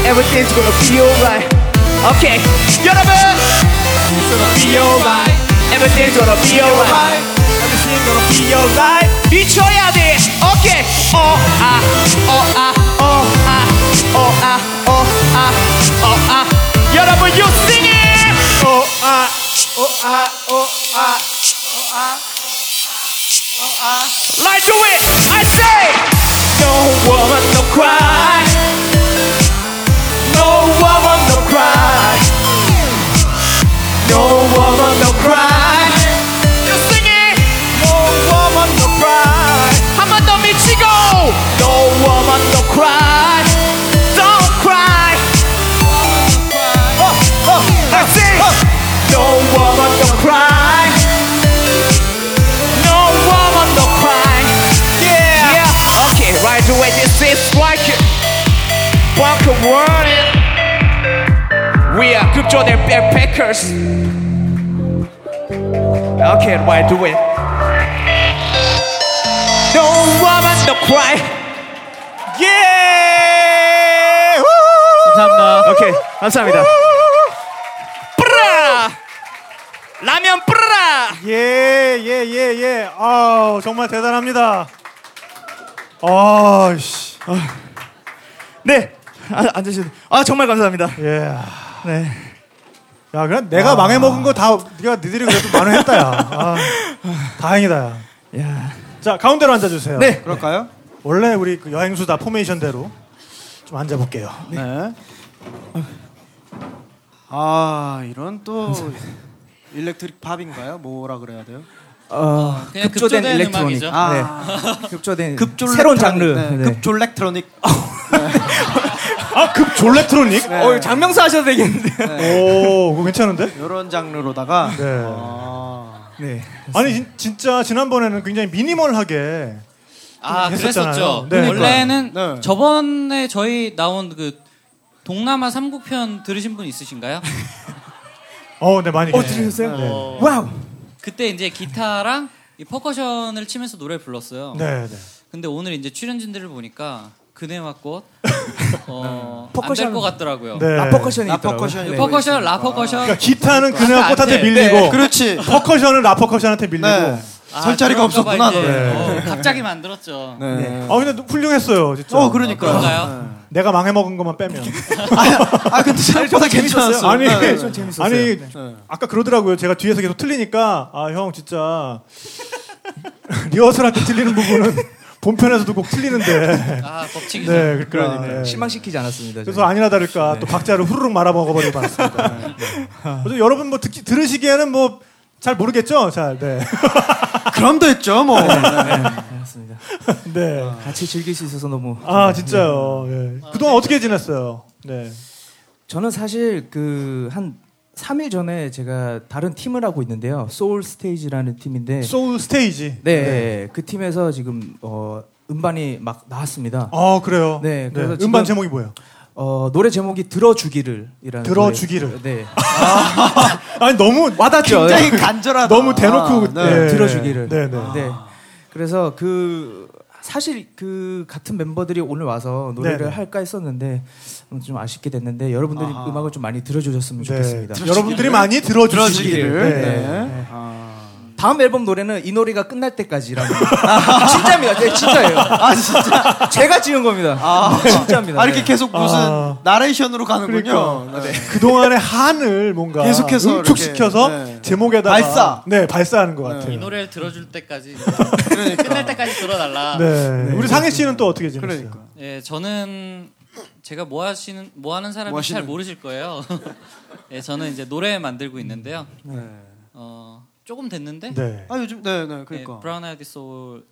Everything's gonna be alright. Okay, 여러분. It's gonna be alright. Everything's gonna be alright. Everything's gonna be alright. 미쳐야 돼. Okay. 여러분, you sing it. I do it. I say. No woman, no cry. No woman, no cry. No woman, no cry. You sing it. No woman, no cry. 한 번 더 미치고. No woman, no cry. Don't cry. I say. No woman, no cry. No woman, no cry. Yeah. yeah. Okay, right away this is like it. Walk a warning. We are 급조된 백패커스. Okay, why do it? No woman, no cry. Yeah. 감사합니다. 오케이, okay, 감사합니다. 뿌라 라면 뿌라. 예. 아, 정말 대단합니다. 아씨. 네, 앉으시죠. 아, 정말 감사합니다. 예. Yeah. 네. 야, 그럼 내가 망해먹은 거 다 네가 니들이 그래도 만회했다, 야. 아, 다행이다, 야. 야. 자, 가운데로 앉아주세요. 네. 그럴까요? 네. 원래 우리 그 여행수다 포메이션대로 좀 앉아볼게요. 네. 네. 아, 이런 또 일렉트릭 팝인가요? 뭐라 그래야 돼요? 그냥 급조된 일렉트로닉. 아, 네. 급조된 새로운 장르. 네. 네. 급졸렉트로닉. 아, 급졸렉트로닉? 네. 장명사 하셔도 되겠는데. 네. 오, 그거 괜찮은데? 이런 장르로다가. 네. 네. 아니, 진짜 지난번에는 굉장히 미니멀하게. 아, 했었잖아요. 그랬었죠. 네. 원래는 네. 저번에 저희 나온 그 동남아 삼국편 들으신 분 있으신가요? 네, 많이 들으셨어요? 네. 와우! 그때 이제 기타랑 이 퍼커션을 치면서 노래 불렀어요. 네, 네. 근데 오늘 이제 출연진들을 보니까 그네와 꽃 안 될 것 같더라고요. 네. 라퍼커션이 있더라고요. 퍼커션, 라퍼커션. 그러니까 기타는 그네와 꽃한테 밀리고, 네, 그렇지. 퍼커션은 라퍼커션한테 밀리고. 네. 설 자리가 없었구나. 네. 갑자기 만들었죠. 네. 네. 근데 훌륭했어요, 진짜. 그러니까요. 네. 내가 망해먹은 것만 빼면. 근데 생각보다 괜찮았어요. 좀 재밌었어요. 네. 아까 그러더라고요. 제가 뒤에서 계속 틀리니까, 형, 진짜. 리허설할 때 틀리는 부분은 본편에서도 꼭 틀리는데. 법칙이죠. 네, 그러니까. 네. 실망시키지 않았습니다. 그래서 아니나 다를까, 네. 또 박자를 후루룩 말아먹어버리고 말았습니다. 네. 그래서 여러분 들으시기에는 잘 모르겠죠? 네. 그럼도 했죠, 뭐. 네, 맞습니다. 네. 같이 즐길 수 있어서 너무. 진짜요. 네. 그동안 어떻게 지냈어요? 네. 저는 사실 한 3일 전에 제가 다른 팀을 하고 있는데요. Soul Stage라는 팀인데. Soul Stage? 네. 네. 그 팀에서 지금, 음반이 막 나왔습니다. 그래요? 네. 그래서 네. 음반 제목이 뭐예요? 노래 제목이 들어주기를이라는. 들어주기를. 네. 너무 와닿죠. 굉장히 간절하다. 너무 대놓고 네. 들어주기를. 네, 네. 네. 그래서 사실 같은 멤버들이 오늘 와서 노래를 네네. 할까 했었는데 좀 아쉽게 됐는데 여러분들이 음악을 좀 많이 들어주셨으면 좋겠습니다. 네. 여러분들이 많이 들어주시기를. 네. 네. 네. 다음 앨범 노래는 이 노래가 끝날 때까지라는. 진짜입니다. 네, 진짜예요. 진짜. 제가 지은 겁니다. 진짜입니다. 이렇게 계속 무슨 나레이션으로 가는군요. 그러니까. 네. 그동안의 한을 뭔가 계속해서 응축시켜서 네. 제목에다가 발사하는 것 같아요. 이 노래를 들어줄 때까지. 그러니까. 끝날 때까지 들어달라. 네. 네. 우리 상해 씨는 또 어떻게 지냈어요? 그러니까. 네, 저는 제가 뭐 하는 사람이 잘 모르실 거예요. 네, 저는 이제 노래 만들고 있는데요. 네. 조금 됐는데? 네. 요즘 네, 그러니까. 브라운 아이드 소울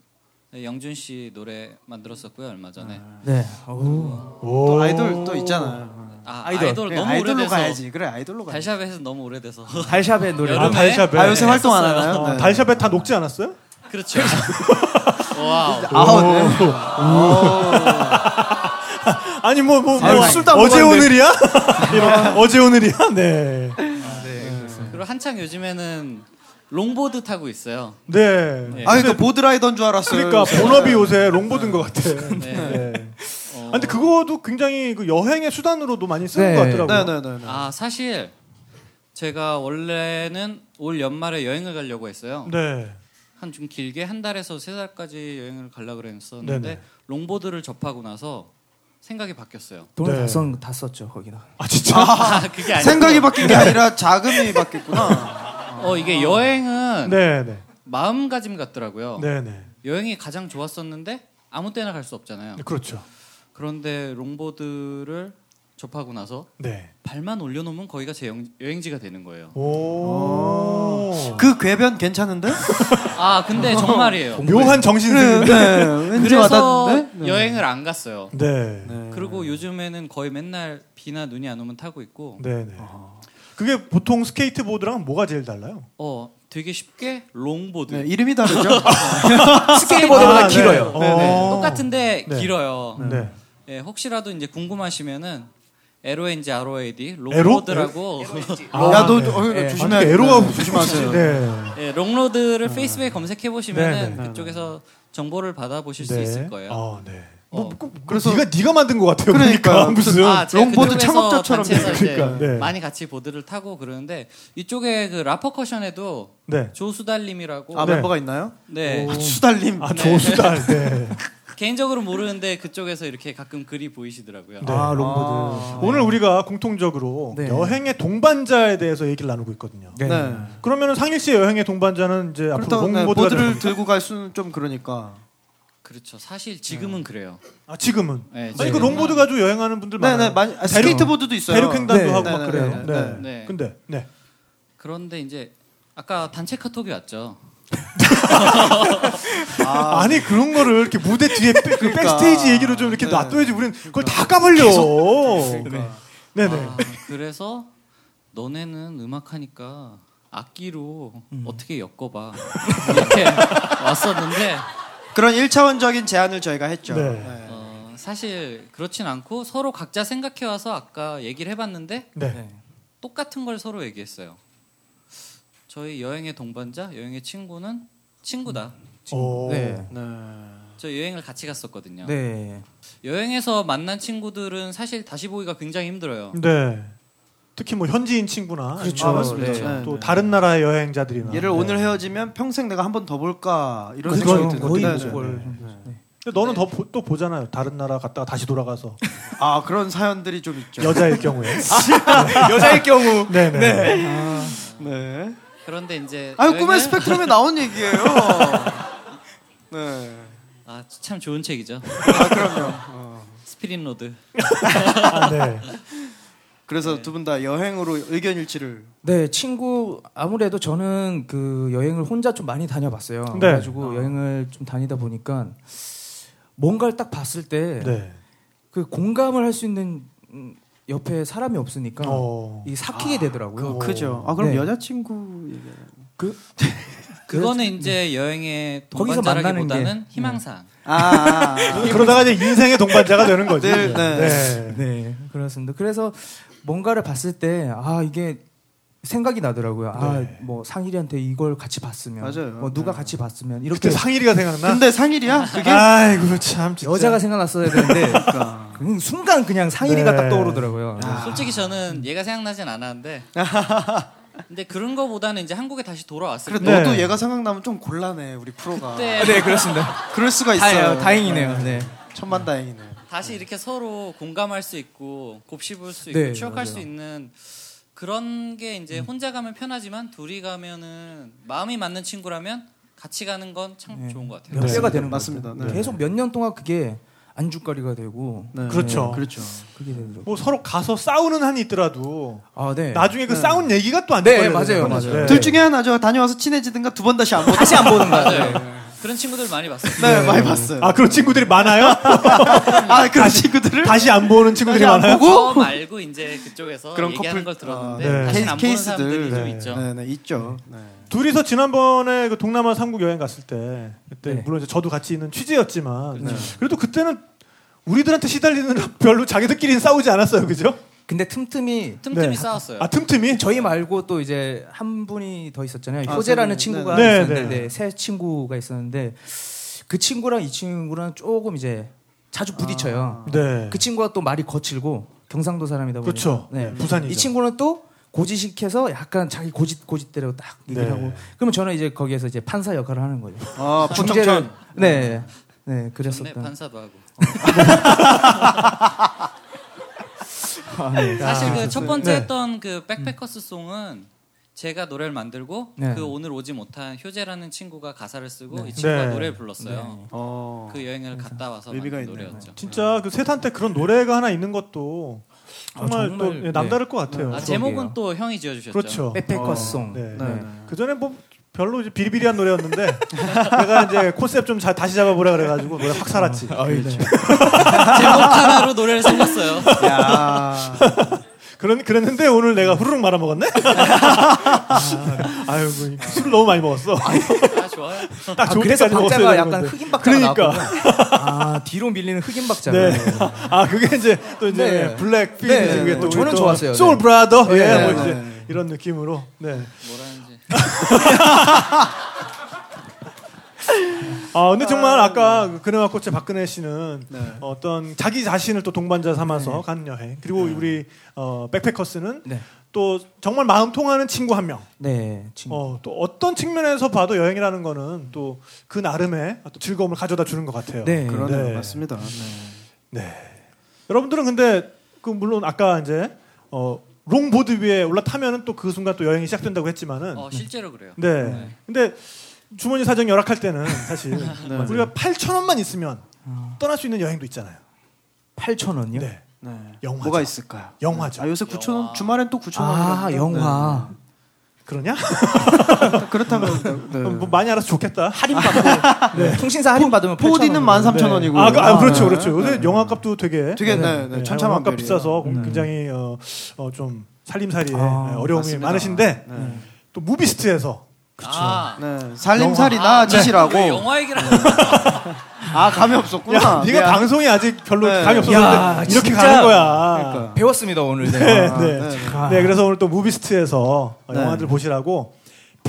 영준 씨 노래 만들었었고요, 얼마 전에. 네. 또 아이돌 또 있잖아요. 아이돌 너무 오래돼서. 가야지. 그래, 아이돌로 가야지. 달샤벳은 너무 오래돼서. 달샤벳 노래. 달샤벳. 요새 활동 안 하나요? 네. 달샤벳 다 녹지 않았어요? 그렇죠. 와우. 아니 어제 오늘이야? 어제 오늘이야? 네. 그리고 한창 요즘에는 롱보드 타고 있어요. 네. 네. 보드라이더인 줄 알았어요. 그러니까 요새. 본업이 요새 롱보드인 것 같아. 네. 네. 근데 그거도 굉장히 여행의 수단으로도 많이 쓰는 네. 것 같더라고요. 네네네. 사실 제가 원래는 올 연말에 여행을 가려고 했어요. 네. 좀 길게 1달에서 3달까지 여행을 가려고 했었는데 네네. 롱보드를 접하고 나서 생각이 바뀌었어요. 돈을 다 썼죠 거기다. 진짜? 그게 아니고. 생각이 바뀐 게 아니라 자금이 바뀌었구나. 이게 여행은 네네. 마음가짐 같더라고요. 네네. 여행이 가장 좋았었는데 아무 때나 갈 수 없잖아요. 그렇죠. 그런데 롱보드를 접하고 나서 네. 발만 올려놓으면 거기가 제 여행지가 되는 거예요. 그 궤변 괜찮은데? 근데 정말이에요. 묘한 정신들. 네. 왠지 그래서 와닿는데? 네. 여행을 안 갔어요. 네. 네. 그리고 요즘에는 거의 맨날 비나 눈이 안 오면 타고 있고. 네네. 그게 보통 스케이트보드랑 뭐가 제일 달라요? 되게 쉽게 롱보드. 네, 이름이 다르죠? 스케이트보드보다 길어요. 네. 똑같은데 네. 길어요. 네. 네, 혹시라도 이제 궁금하시면은 LONG ROAD 롱로드라고. 너 조심해. 에로가 조심하세요. 네. 네, 롱로드를 페이스북에 검색해 보시면은 그쪽에서 정보를 받아 보실 수 있을 거예요. 네. 그래서 네가 만든 것 같아요. 그러니까 무슨 롱보드 창업자처럼 그러니까 네. 많이 같이 보드를 타고 그러는데 이쪽에 라퍼커션에도 네. 조수달님이라고 네. 멤버가 있나요? 네. 수달님. 네. 조수달. 네. 개인적으로 모르는데 그쪽에서 이렇게 가끔 글이 보이시더라고요. 네. 롱보드. 오늘 우리가 공통적으로 네. 여행의 동반자에 대해서 얘기를 나누고 있거든요. 네. 네. 그러면은 상일 씨의 여행의 동반자는 이제 앞으로 롱보드를 들고 갈 수는 좀 그러니까. 그렇죠. 사실 지금은 그래요. 지금은. 네, 지금은. 롱보드 가지고 여행하는 분들 많아요. 네네, 많이 스케이트보드도 있어요. 대륙횡단도 하고 막 그래요. 네. 네. 근데 네. 그런데 이제 아까 단체 카톡이 왔죠. 그런 거를 이렇게 무대 뒤에 그러니까. 백스테이지 얘기로 좀 이렇게 놔둬야지. 우리는 그걸 다 까발려. 그러니까. 네네. 그래서 너네는 음악하니까 악기로 어떻게 엮어봐 이렇게 왔었는데. 그런 1차원적인 제안을 저희가 했죠. 네. 네. 사실 그렇진 않고 서로 각자 생각해와서 아까 얘기를 해봤는데 네. 똑같은 걸 서로 얘기했어요. 저희 여행의 동반자, 여행의 친구는 친구다. 친구. 네. 네. 저 여행을 같이 갔었거든요. 네. 여행에서 만난 친구들은 사실 다시 보기가 굉장히 힘들어요. 네. 특히 뭐 현지인 친구나 그렇죠. 아, 맞습니다. 네. 네. 또 다른 나라의 여행자들이나 얘를 네. 오늘 헤어지면 평생 내가 한 번 더 볼까 이런 생각이 드는. 너는 네. 더 또 보잖아요. 다른 나라 갔다가 다시 돌아가서. 아 그런 사연들이 좀 있죠. 여자일 경우에. 아, 여자일 경우. 네네. 네. 아, 네. 그런데 이제. 아 여행을... 꿈의 스펙트럼에 나온 얘기예요. 네. 아 참 좋은 책이죠. 아 그럼요. 스피릿 로드. 아, 네. 그래서 네. 두 분 다 여행으로 의견 일치를. 네, 친구 아무래도 저는 그 여행을 혼자 좀 많이 다녀봤어요. 네. 그래가지고 여행을 좀 다니다 보니까. 뭔가를 딱 봤을 때 그 네. 공감을 할 수 있는 옆에 사람이 없으니까 이게 삭히게 아, 되더라고요. 그죠. 아 그럼 네. 여자친구 그거는 이제 여행의 동반자라기보다는 희망사항. 아, 그러다가 이제 인생의 동반자가 되는 거죠. 네, 네. 네. 네, 그렇습니다. 그래서 뭔가를 봤을 때 아 이게 생각이 나더라고요. 네. 아, 뭐 상일이한테 이걸 같이 봤으면, 맞아요. 뭐 누가 네. 같이 봤으면 이렇게 상일이가 생각나. 근데 상일이야? 그게? 아이고 참. 진짜. 여자가 생각났어야 되는데 그러니까. 순간 그냥 상일이가 네. 딱 떠오르더라고요. 아. 솔직히 저는 얘가 생각나진 않았는데. 근데 그런 거보다는 이제 한국에 다시 돌아왔을 때. 그래, 너도 얘가 생각나면 좀 곤란해 우리 프로가. 그때... 네, 그렇습니다. 그럴 수가 있어요. 다행이네요. 네. 천만다행이네요. 다시 이렇게 서로 공감할 수 있고 곱씹을 수 있고 네, 추억할 맞아요. 수 있는. 그런 게 이제 혼자 가면 편하지만 둘이 가면은 마음이 맞는 친구라면 같이 가는 건 참 네. 좋은 것 같아요. 몇 배가 되는 것 맞습니다. 네. 계속 몇 년 동안 그게 안주거리가 되고 네. 그렇죠. 네. 그렇죠. 그게 되더라고요. 뭐 서로 가서 싸우는 한이 있더라도 아, 네. 나중에 그 네. 싸운 얘기가 또 안 돼. 네, 맞아요. 맞아요. 네. 둘 중에 하나죠. 다녀와서 친해지든가 두 번 다시 안 보든가. 다시 안 보든가. 그런 친구들 많이 봤어요. 네, 많이 봤어요. 아, 그런 친구들이 많아요? 아, 그런 친구들을? 다시 안 보는 친구들이 다시 안 많아요? 보고? 저 말고 이제 그쪽에서 그런 얘기하는 커플... 걸 들었는데 아, 네. 다시 안 보는 사람들이 네. 좀 있죠. 네, 네, 있죠. 네. 둘이서 지난번에 그 동남아 3국 여행 갔을 때 그때 네. 물론 이제 저도 같이 있는 취재였지만 네. 그래도 그때는 우리들한테 시달리는 별로 자기들끼리는 싸우지 않았어요. 그죠? 근데 틈틈이 네. 싸웠어요. 아 틈틈이? 저희 말고 또 이제 한 분이 더 있었잖아요. 아, 호재라는 친구가 네. 있었는데 네. 네. 새 친구가 있었는데 그 친구랑 이 친구랑 조금 이제 자주 부딪혀요. 아. 네. 그 친구가 또 말이 거칠고 경상도 사람이다 보니까. 그렇죠. 네. 네. 부산이죠. 이 친구는 또 고지식해서 약간 자기 고짓대로 딱 얘기를 네. 하고. 그러면 저는 이제 거기에서 이제 판사 역할을 하는 거죠. 아 부정전. 네. 네 그랬었던. 판사도 하고. 아, 네. 사실 그 첫 번째 네. 했던 그 백패커스 송은 제가 노래를 만들고 네. 그 오늘 오지 못한 효재라는 친구가 가사를 쓰고 네. 이 친구가 네. 노래를 불렀어요. 네. 그 여행을 갔다 와서 만든 노래였죠. 진짜 그 세탄 때 그런 노래가 하나 있는 것도 정말 또 네. 남다를 것 같아요. 아, 제목은 또 형이 지어주셨죠. 그렇죠. 백패커스 송. 네. 네. 네. 그 전에 뭐 별로 이제 비리비리한 노래였는데 내가 이제 콘셉트 좀 다시 잡아보라 그래가지고 노래 확 살았지. 아, 네. 제목 하나로 노래를 살렸어요. 야. 그랬는데 오늘 내가 후루룩 말아먹었네? 아이고 술을 너무 많이 먹었어. 아 좋아요. 딱 좋은 데까지 먹었어요. 그래서 박자가 약간 흑인박자가 그러니까. 아 뒤로 밀리는 흑인박자. 네. 아 그게 이제 또 이제 네. 블랙 필드 네. 네. 네. 저는 또 좋았어요. 소울 네. 브라더 네. 예. 뭐 이제 네. 이런 느낌으로. 네. 뭐라는지. 아 근데 정말 아까 그네와 꽃의 박근혜 씨는 네. 어떤 자기 자신을 또 동반자 삼아서 네. 간 여행 그리고 네. 우리 백패커스는 네. 또 정말 마음 통하는 친구 한 명. 네. 친구. 또 어떤 측면에서 봐도 여행이라는 거는 또 그 나름의 어떤 즐거움을 가져다 주는 것 같아요. 네, 그러네요. 네. 맞습니다. 네. 네. 여러분들은 근데 그 물론 아까 이제 롱보드 위에 올라타면은 또 그 순간 또 여행이 시작된다고 했지만은. 실제로 그래요. 네. 네. 근데 주머니 사정이 열악할 때는 사실 네. 우리가 8,000원만 있으면 떠날 수 있는 여행도 있잖아요. 8,000원이요? 네. 네. 영화. 뭐가 있을까요? 영화죠. 네. 아, 요새 9,000원 주말엔 또 9,000원. 아, 영화. 네. 그러냐? 그렇다면 네. 뭐 많이 알아서 좋겠다. 할인받고. 네. 통신사 할인받으면 4D는 13,000원이고. 네. 아, 그렇죠. 그렇죠. 요새 네. 영화값도 되게 네. 천차만별이에요. 비싸서 네. 굉장히 좀 살림살이에 어려움이 맞습니다. 많으신데 네. 또 무비스트에서 그렇죠. 아, 네. 살림살이나 지시라고. 네. 영화 얘기를 아, 감이 없었구나. 야, 네가 방송이 아직 별로 감이 없었는데 야, 이렇게 가는 거야. 그러니까. 배웠습니다, 오늘. 네, 네. 아, 네. 네. 그래서 오늘 또 무비스트에서 영화들 보시라고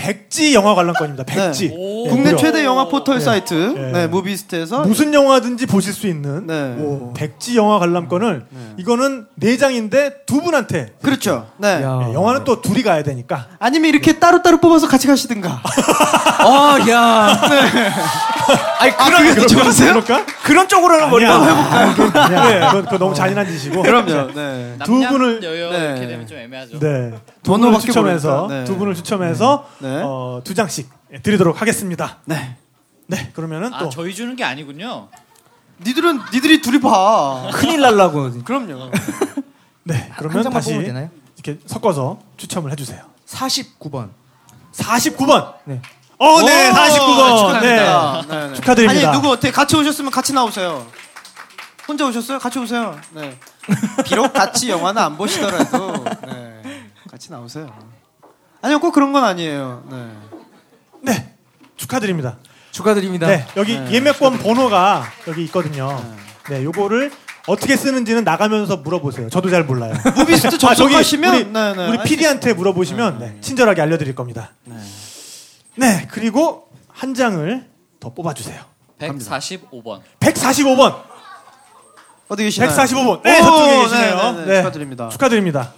백지 영화 관람권입니다. 백지. 네. 국내 최대 영화 포털 네. 사이트 네. 네, 무비스트에서 무슨 영화든지 보실 수 있는 네. 백지 영화 관람권을 네. 이거는 4장인데 두 분한테 그렇죠. 네. 영화는 또 둘이 가야 되니까 아니면 이렇게 따로따로 뽑아서 같이 가시든가. 야. 네. 아니 그런 게 좋으세요? 그런 쪽으로는 머리가 해볼까요? 네, 그 너무 잔인한 짓이고. 그럼요. 네. 두 분을 네. 이렇게 되면 좀 애매하죠. 네. 돈으로 추첨해서 네. 두 분을 추첨해서 네. 2장씩 드리도록 하겠습니다. 네. 네. 그러면은 또 저희 주는 게 아니군요. 니들이 둘이 봐. 큰일 날라고. 그럼요. 네. 그러면 다시 이렇게 섞어서 추첨을 해주세요. 49번. 49번. 네. 네, 49번. 축하드립니다. 네. 네. 축하드립니다. 아니, 누구 어떻게 같이 오셨으면 같이 나오세요. 혼자 오셨어요? 같이 오세요. 네. 비록 같이 영화는 안 보시더라도 네. 같이 나오세요. 아니요, 꼭 그런 건 아니에요. 네. 네. 축하드립니다. 축하드립니다. 네. 여기 네, 예매권 축하드립니다. 번호가 여기 있거든요. 네, 요거를 어떻게 쓰는지는 나가면서 물어보세요. 저도 잘 몰라요. 무비스트 접속하시면 우리 PD한테 물어보시면 네, 친절하게 알려드릴 겁니다. 네. 네, 그리고 한 장을 더 뽑아주세요. 145번. 145번. 어디 계시나요? 145번. 네, 저쪽에 계시네요. 네네네, 네. 축하드립니다. 축하드립니다.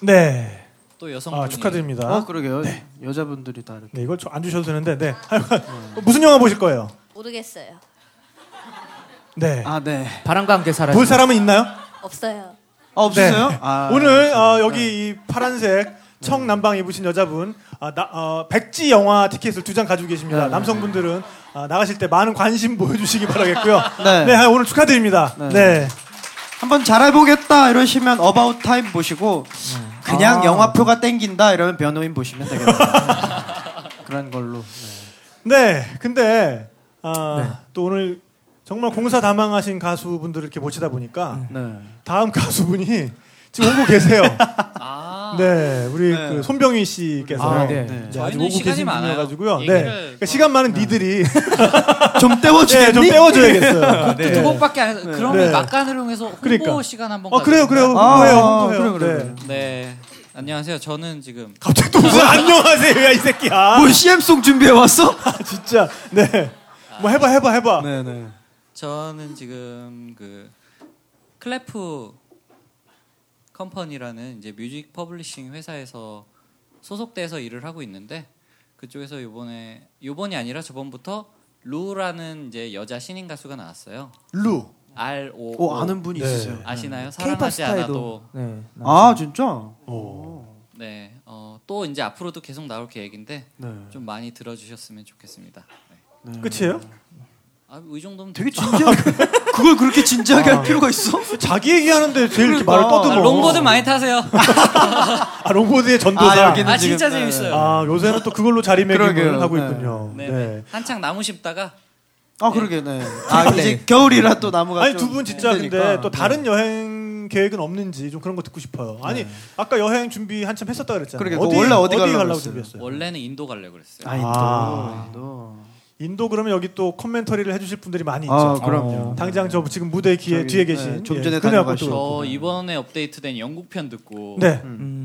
네. 또 여성분이 축하드립니다. 그러게요. 네. 여자분들이 다 이렇게. 네, 이걸 안 주셔도 되는데. 네. 무슨 영화 보실 거예요? 모르겠어요. 네. 네. 바람과 함께 살아요. 볼 사람은 있나요? 없어요. 없으세요? 네. 오늘 여기 이 파란색 청남방 입으신 여자분 백지 영화 티켓을 2장 가지고 계십니다. 네, 남성분들은 나가실 때 많은 관심 보여주시기 바라겠고요. 네. 네, 오늘 축하드립니다. 네. 네. 한번 잘해보겠다 이러시면 어바웃 타임 보시고 그냥 영화표가 땡긴다 이러면 변호인 보시면 되겠다. 그런 걸로. 네, 네 근데 또 오늘 정말 공사다망하신 가수분들을 이렇게 모시다 보니까 다음 가수분이 지금 오고 계세요. 네, 우리 그 손병휘 씨께서 아직 오고 계신 분이어가지고요. 네, 그러니까 시간 많은 니들이 좀 떼워줘야 좀 떼워줘야겠어요. 네. 2곡밖에 안 해서 그러면 막간을 통해서 홍보 시간 한번. 그래요. 네. 안녕하세요. 저는 지금 갑자기 또 무슨 안녕하세요, 야 이 새끼야. 뭐 CM송 준비해 왔어? 진짜. 네. 뭐 해봐. 네네. 저는 지금 그 클래프 컴퍼니라는 이제 뮤직 퍼블리싱 회사에서 소속돼서 일을 하고 있는데 그쪽에서 요번이 아니라 저번부터 루라는 이제 여자 신인 가수가 나왔어요. 루. R-O. 아는 분이 있으세요? 아시나요? 사랑하지 않아도. 네. 진짜? 네. 또 이제 앞으로도 계속 나올 계획인데 좀 많이 들어주셨으면 좋겠습니다. 네. 네. 끝이에요? 이 정도면 되게 진지하게 그걸 그렇게 진지하게 할 필요가 있어? 자기 얘기하는데 제일 이렇게 말을 떠듬어. 롱보드 많이 타세요. 롱보드의 전도사. 진짜 지금, 재밌어요. 요새는 또 그걸로 자리매김을 하고 있군요. 네. 한창 나무 심다가 그러게. 네. 이제 겨울이라 또 나무가 아니 두 분 진짜 힘드니까. 근데 또 다른 여행 계획은 없는지 좀 그런 거 듣고 싶어요. 아니 아까 여행 준비 한참 했었다 그랬잖아요. 그러게. 원래 어디 가려고 준비했어요? 원래는 인도 가려고 그랬어요. 인도 그러면 여기 또 코멘터리를 해주실 분들이 많이 있죠. 그럼요. 당장 저 지금 무대 뒤에 계신 좀 전에 다녀가신 저 이번에 업데이트된 영국편 듣고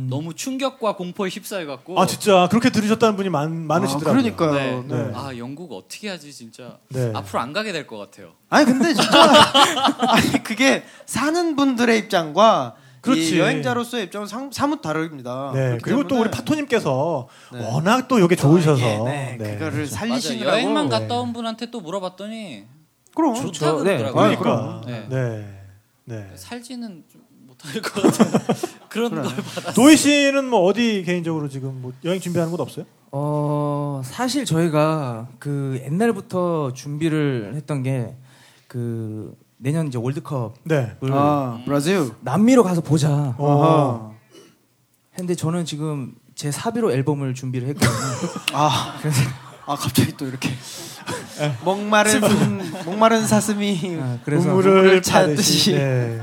너무 충격과 공포에 휩싸여갖고 진짜 그렇게 들으셨다는 분이 많으시더라고요. 그러니까요. 네. 네. 영국 어떻게 하지 진짜. 네. 앞으로 안 가게 될 것 같아요. 아니 근데 진짜 그게 사는 분들의 입장과 그렇지. 여행자로서의 입장은 사뭇 다릅니다. 네. 그리고 또 우리 파토님께서 워낙 또 이게 좋으셔서 그거를 살리시느라고 여행만 갔다 온 분한테 또 물어봤더니 그럼 좋다 그러더라고요. 그러니까. 살지는 못할 것 같은 그런 걸 받았어요. 도희 씨는 뭐 어디 개인적으로 지금 뭐 여행 준비하는 곳 없어요? 사실 저희가 그 옛날부터 준비를 했던 게 내년 이제 월드컵을 브라질 남미로 가서 보자. 근데 저는 지금 제 사비로 앨범을 준비를 했거든요. 그래서 갑자기 또 이렇게 목마른 사슴이 우물을 찾듯이. 네.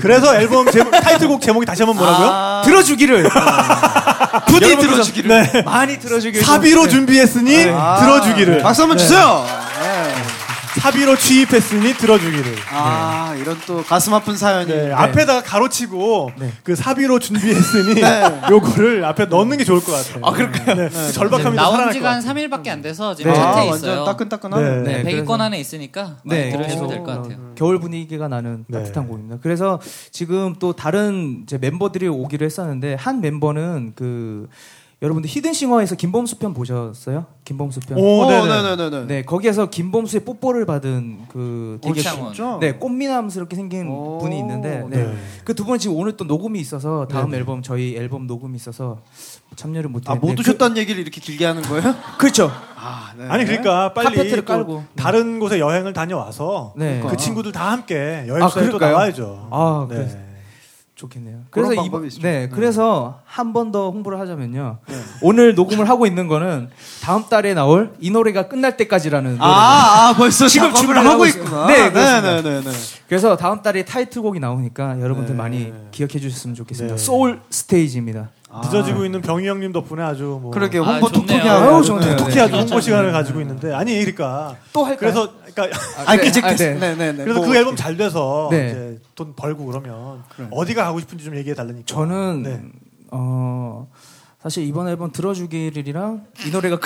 그래서 앨범 타이틀곡 제목이 다시 한번 뭐라고요? 들어주기를. 부디 들어주기를. 많이 들어주기를. 사비로 준비했으니 들어주기를. 박수 한번 주세요. 사비로 취입했으니 들어주기를. 아 네. 이런 또 가슴 아픈 사연이. 네, 네. 앞에다가 가로치고 네. 그 사비로 준비했으니 네. 요거를 앞에 넣는 게 좋을 것 같아요. 아 그럴까요? 네. 네. 절박함이 나온 지가 한 3일밖에 안 돼서 지금 차트에 네. 있어요. 완전 따끈따끈한. 네. 네. 100위권 안에 있으니까 네. 들으시면 될 것 같아요. 겨울 분위기가 나는 따뜻한 네. 곡입니다. 그래서 지금 또 다른 제 멤버들이 오기로 했었는데 한 멤버는 그. 여러분들 히든싱어에서 김범수 편 보셨어요? 김범수 편. 오, 네네네네. 네, 거기에서 김범수의 뽀뽀를 받은 그 되게 네, 꽃미남스럽게 생긴 분이 있는데 네. 네. 그 두 분은 지금 오늘 또 녹음이 있어서 다음 네. 앨범 저희 앨범 녹음이 있어서 참여를 못 했는데. 아, 못 오셨다는 그... 얘기를 이렇게 길게 하는 거예요? 그렇죠. 아, 네. 아니 그러니까 빨리 카페트를 깔고 다른 곳에 여행을 다녀와서 네. 그러니까. 그 친구들 다 함께 여행수다에 아, 또 나와야죠. 아, 네. 그래서. 좋겠네요. 그래서 이번 네, 그래서 한 번 더 홍보를 하자면요. 네. 오늘 녹음을 하고 있는 거는 다음 달에 나올 이 노래가 끝날 때까지라는 아, 벌써 지금 준비를 하고 있구나. 네, 네, 네, 네. 그래서 다음 달에 타이틀곡이 나오니까 여러분들 네. 많이 기억해 주셨으면 좋겠습니다. 네. 소울 스테이지입니다. 아. 늦어지고 있는 병희 형님 덕분에 아주 뭐 그러게 홍보 톡톡히 하고 톡톡히 아주 홍보 시간을 가지고 있는데 아니 그러니까 또 할까요? 그래서 그러니까 네네네. 그래서 그 앨범 잘 돼서 네. 이제 돈 벌고 그러면 그래. 어디가 가고 싶은지 좀 얘기해 달라니까. 저는 네. 사실 이번 앨범 들어주기를이랑 이 노래가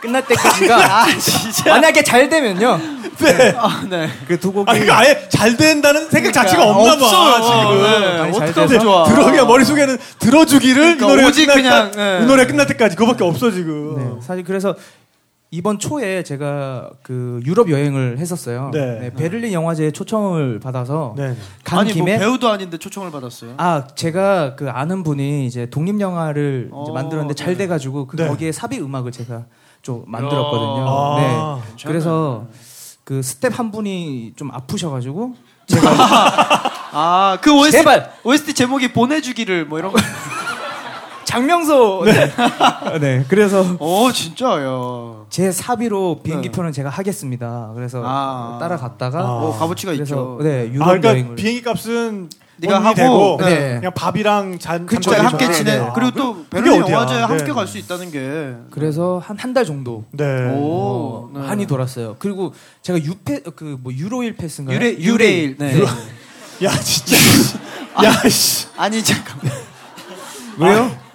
끝날 때까지가 아, 진짜? 만약에 잘 되면요. 네. 네. 아, 네. 그 두 곡이 아니, 아예 잘 된다는 생각 자체가 없나 봐. 지금. 어떻게 좋아. 들어가 머릿속에는 들어주기를 그러니까 이 노래가 오직 그냥 네. 이 노래 끝날 때까지 그거밖에 네. 없어 지금. 네. 사실 그래서 이번 초에 제가 그 유럽 여행을 했었어요. 네. 네, 베를린 영화제에 초청을 받아서 네. 간 아니, 김에 뭐 배우도 아닌데 초청을 받았어요. 아 제가 그 아는 분이 이제 독립 영화를 이제 만들었는데 잘 네. 돼가지고 그 네. 거기에 삽입 음악을 제가 좀 만들었거든요. 아, 네. 그래서 그 스텝 한 분이 좀 아프셔가지고 제가 아 그 OST 제발 OST 제목이 보내주기를 뭐 이런 거. 장명소. 네. 네. 그래서. 오, 진짜요. 제 사비로 비행기표는 네. 제가 하겠습니다. 그래서 따라갔다가. 값어치가 있죠. 네. 유럽 그러니까 여행을. 비행기 값은 네가 하고 되고, 네. 그냥 밥이랑 잔 함께 지내. 네. 그리고 또 베를린 영화제에 함께 갈 수 있다는 게. 그래서 한 달 정도. 네. 오. 네. 한이 돌았어요. 그리고 제가 유로일 패스인가요? 유레일. 네. 야, 진짜. 야, 씨. 아니 잠깐만. 왜요?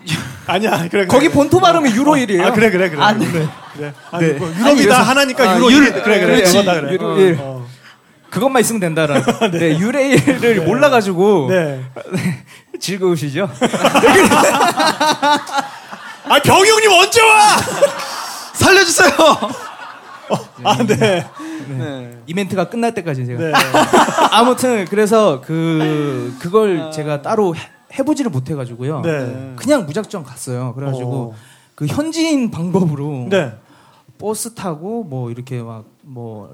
아니야, 그래. 거기 본토 발음이 유로일이에요. 아, 그래. 아, 네. 그래. 아니, 네. 뭐, 유럽이다 아니, 하나니까 유로일. 그래. 유로일. 그것만 있으면 된다라고. 네. 네, 유레일을 네. 몰라가지고. 네. 즐거우시죠? 아, 병이 형님 언제 와? 살려주세요! 네. 이벤트가 끝날 때까지 제가. 네. 아무튼, 그래서 그걸 제가 따로. 해보지를 못해가지고요. 네. 그냥 무작정 갔어요. 그래가지고 그 현지인 방법으로 네. 버스 타고 뭐 이렇게 막 뭐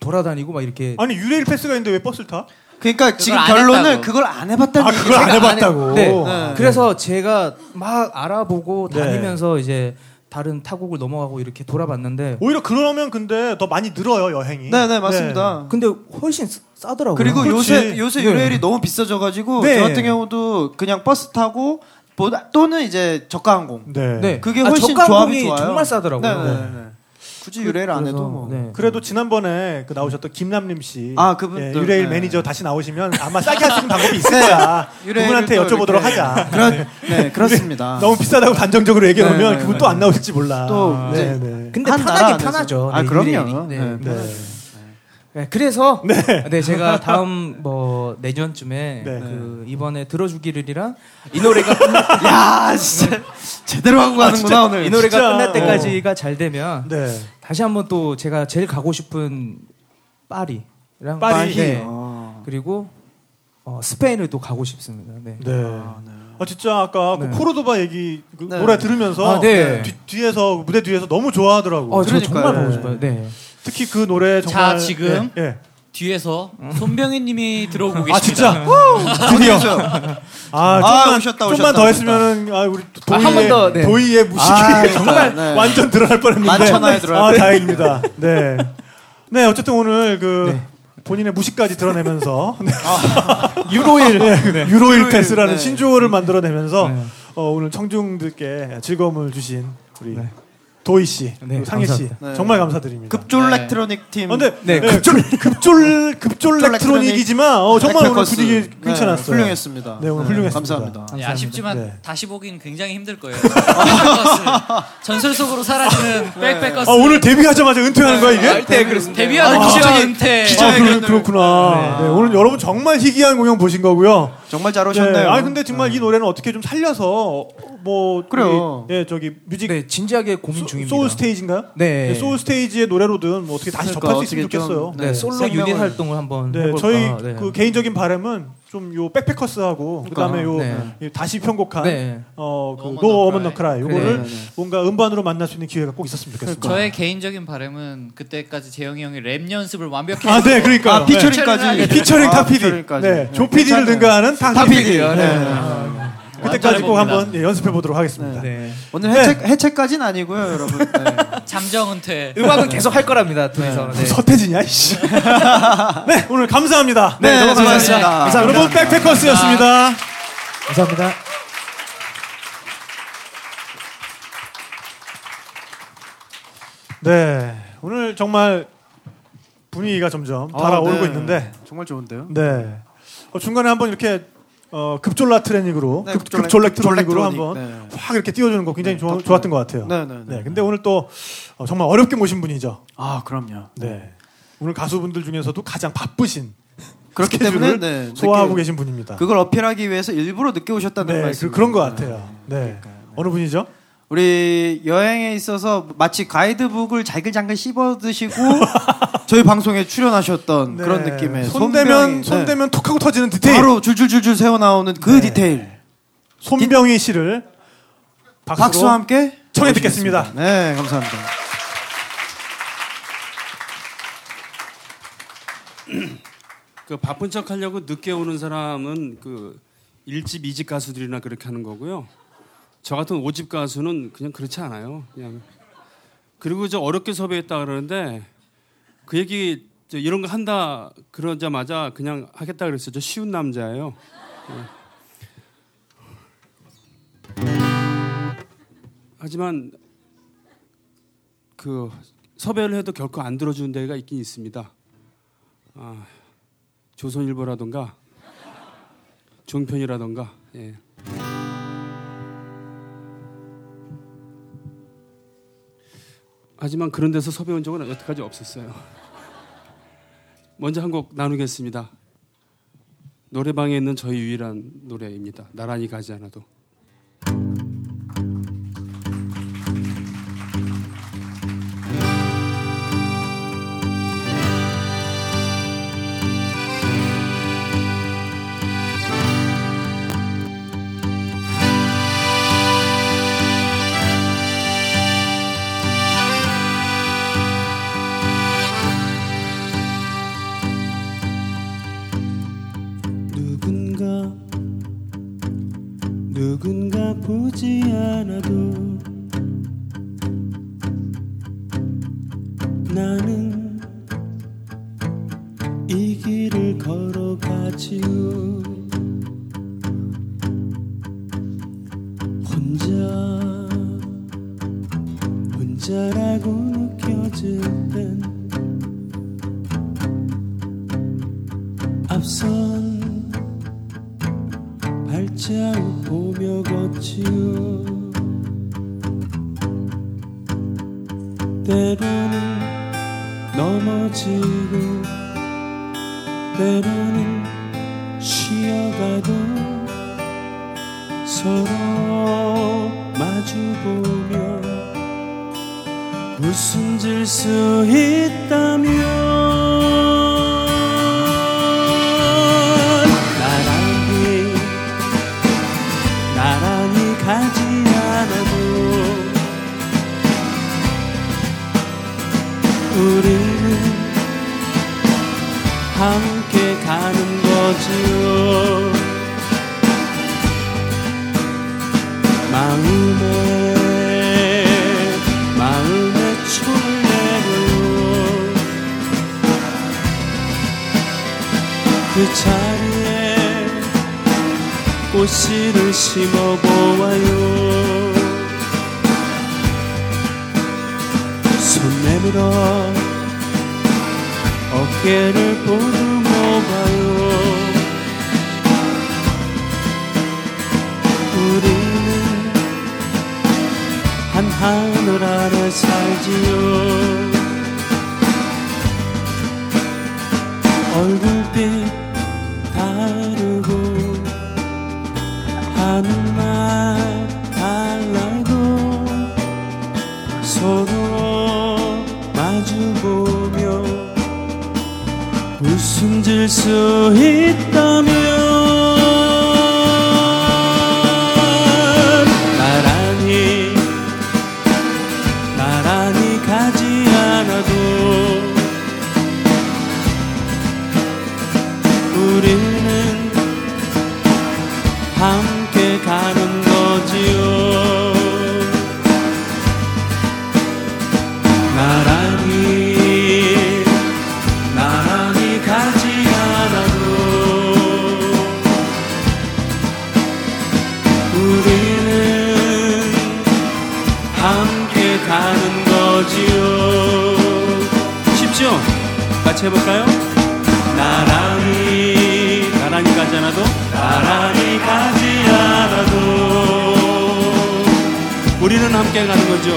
돌아다니고 막 이렇게. 아니 유레일 패스가 있는데 왜 버스를 타? 그러니까 지금 결론은 그걸 안 해봤다는 얘기예요. 그걸 안 해봤다고. 네. 네. 그래서 제가 막 알아보고 다니면서 네. 이제. 다른 타국을 넘어가고 이렇게 돌아봤는데 오히려 그러면 근데 더 많이 늘어요 여행이. 네네 맞습니다. 네. 근데 훨씬 싸더라고요. 그리고 그렇지. 요새 유레일이 네. 너무 비싸져가지고 네. 저 같은 경우도 그냥 버스 타고 또는 이제 저가항공. 네. 네. 그게 훨씬 조합이 좋아요. 정말 싸더라고요. 네. 굳이 유레일 안 해도 뭐. 네. 그래도 지난번에 그 나오셨던 김남림 씨. 아 그분 예, 유레일 네. 매니저 다시 나오시면 아마 싸게 할 수 있는 방법이 있을 거야. 그분한테 여쭤보도록 하자. 네 그렇습니다. 너무 비싸다고 단정적으로 얘기해 놓으면 네, 그분 또 안 나오실지 몰라. 또 네. 네. 근데 편하긴 편하죠. 아 네, 그럼요. 네. 그래서 네 제가 다음 뭐 내년쯤에 네. 그 이번에 들어주기를이랑 이 노래가 야 진짜 제대로 하고 가는구나 아, 오늘 이 노래가 진짜. 끝날 때까지가 잘 되면 네. 다시 한번 또 제가 제일 가고 싶은 파리랑 파리 네. 그리고 스페인을 또 가고 싶습니다. 네. 네. 아 진짜 아까 네. 그 코르도바 얘기 그 네. 노래 들으면서 아, 네. 뒤에서 무대 뒤에서 너무 좋아하더라고요. 저 정말 네. 보고 싶어요. 네. 특히 그 노래 정말 자 지금 예. 뒤에서 손병휘님이 들어오고 계십니다. 아 진짜 드디어 좀만 더 했으면은 아 우리 도희의 무식이 정말 네. 완전 드러날 뻔했는데 만천하에 드러날 다행입니다. 네. 네 어쨌든 오늘 그 네. 본인의 무식까지 드러내면서 유로일 네. 유로일 패스라는 네. 신조어를 만들어내면서 오늘 청중들께 즐거움을 주신 우리. 네. 도희 씨, 네, 상일 씨, 네. 정말 감사드립니다. 급졸 렉트로닉 팀. 아, 근데 네, 급졸 렉트로닉이지만 정말 오늘 분위기 괜찮았어요. 훌륭했습니다. 네, 오늘 훌륭했습니다. 감사합니다. 네, 아쉽지만 네. 다시 보긴 굉장히 힘들 거예요. 전설 속으로 사라지는 백패커스. 아, 오늘 데뷔하자마자 은퇴하는 거야 이게? 네, 그렇습니다. 데뷔하자마자 기적 은퇴. 기적의 그렇구나. 네, 오늘 여러분 정말 희귀한 공연 보신 거고요. 정말 잘 오셨네요. 아, 근데 정말 이 노래는 어떻게 좀 살려서 뭐 그래요. 예, 저기 뮤직 네, 진지하게 고민 중입니다. 소울 스테이지인가요? 네. 네. 소울 스테이지의 노래로든 뭐 어떻게 다시 접할 수 있으면 좋겠어요. 네. 네. 솔로 유닛 활동을 한번 해볼까. 저희 네. 그 개인적인 바람은 좀 요 백패커스하고 그다음에 요 네. 다시 편곡한 그 노 어먼 너 크라이 요거를 그래. 뭔가 음반으로 만날 수 있는 기회가 꼭 있었으면 좋겠습니다. 저의 개인적인 바람은 그때까지 재영이 형이 랩 연습을 완벽히 아, 네, 그러니까 피처링까지 피처링 타 PD. 네. 조 PD를 능가하는 타 PD. 네. 그때까지 꼭 한번 예, 연습해 보도록 하겠습니다. 네. 네. 오늘 해체까지는 아니고요, 여러분. 네. 잠정 은퇴. 음악은 계속 할 거랍니다. 둘이서. 네. 네. 서태진이야, 이씨. 네, 오늘 감사합니다. 네, 너무 감사합니다. 감사합니다. 여러분, 백패커스였습니다. 감사합니다. 네, 오늘 정말 분위기가 점점 달아오르고 네. 있는데 정말 좋은데요. 네, 중간에 한번 이렇게. 급졸라트레닉으로 네, 급졸렉트로닉으로 한번 네. 확 이렇게 띄워주는 거 굉장히 네, 좋았던 것 같아요. 네. 근데 오늘 또 정말 어렵게 모신 분이죠. 아, 그럼요. 네. 오늘 가수분들 중에서도 가장 바쁘신 그렇기 때문에 네, 소화하고 계신 분입니다. 그걸 어필하기 위해서 일부러 늦게 오셨다는 네, 말씀. 그런 것 같아요. 네. 어느 분이죠? 우리 여행에 있어서 마치 가이드북을 잘글잘글 씹어드시고 저희 방송에 출연하셨던 네. 그런 느낌의 손대면 네. 톡하고 터지는 디테일 바로 줄줄줄줄 새어나오는 그 네. 디테일 손병휘 씨를 박수와 함께 청해 듣겠습니다. 네, 감사합니다. 그 바쁜 척 하려고 늦게 오는 사람은 그 1집, 2집 가수들이나 그렇게 하는 거고요. 저 같은 5집 가수는 그냥 그렇지 않아요. 그냥. 그리고 저 어렵게 섭외했다 그러는데 그 얘기 저 이런 거 한다 그러자마자 그냥 하겠다 그랬어요. 저 쉬운 남자예요. 하지만 그 섭외를 해도 결코 안 들어주는 데가 있긴 있습니다. 아, 조선일보라던가 종편이라던가 예. 하지만 그런 데서 섭외 온 적은 여태까지 없었어요. 먼저 한 곡 나누겠습니다. 노래방에 있는 저희 유일한 노래입니다. 나란히 가지 않아도. 보지 않아도 나는 이 길을 걸어가지요. 혼자라고 느껴질 땐 앞선 발자국 보며 걷지요. 때로는 넘어지고 때로는 쉬어가도 서로 마주보며 웃음 질 수 있다며 가지 않아도 우리는 함께 가는 거지요. 마음의 촐레로 그 자리 꽃씨를 심어보아요. 들어 어깨를 보듬어 봐요. 우리는 한 하늘 아래 살지요. 얼굴빛 다르고 하는 말 달라도 서로 마주보며 웃음 질 수 있다면 나란히 가지 않아도 우리는 함께 가는 거지요. 나란히 가지 않아도 우리는 함께 가는 거지요. 쉽죠? 같이 해볼까요? 나란히 가지 않아도 나란히 가지 않아도 우리는 함께 가는 거죠.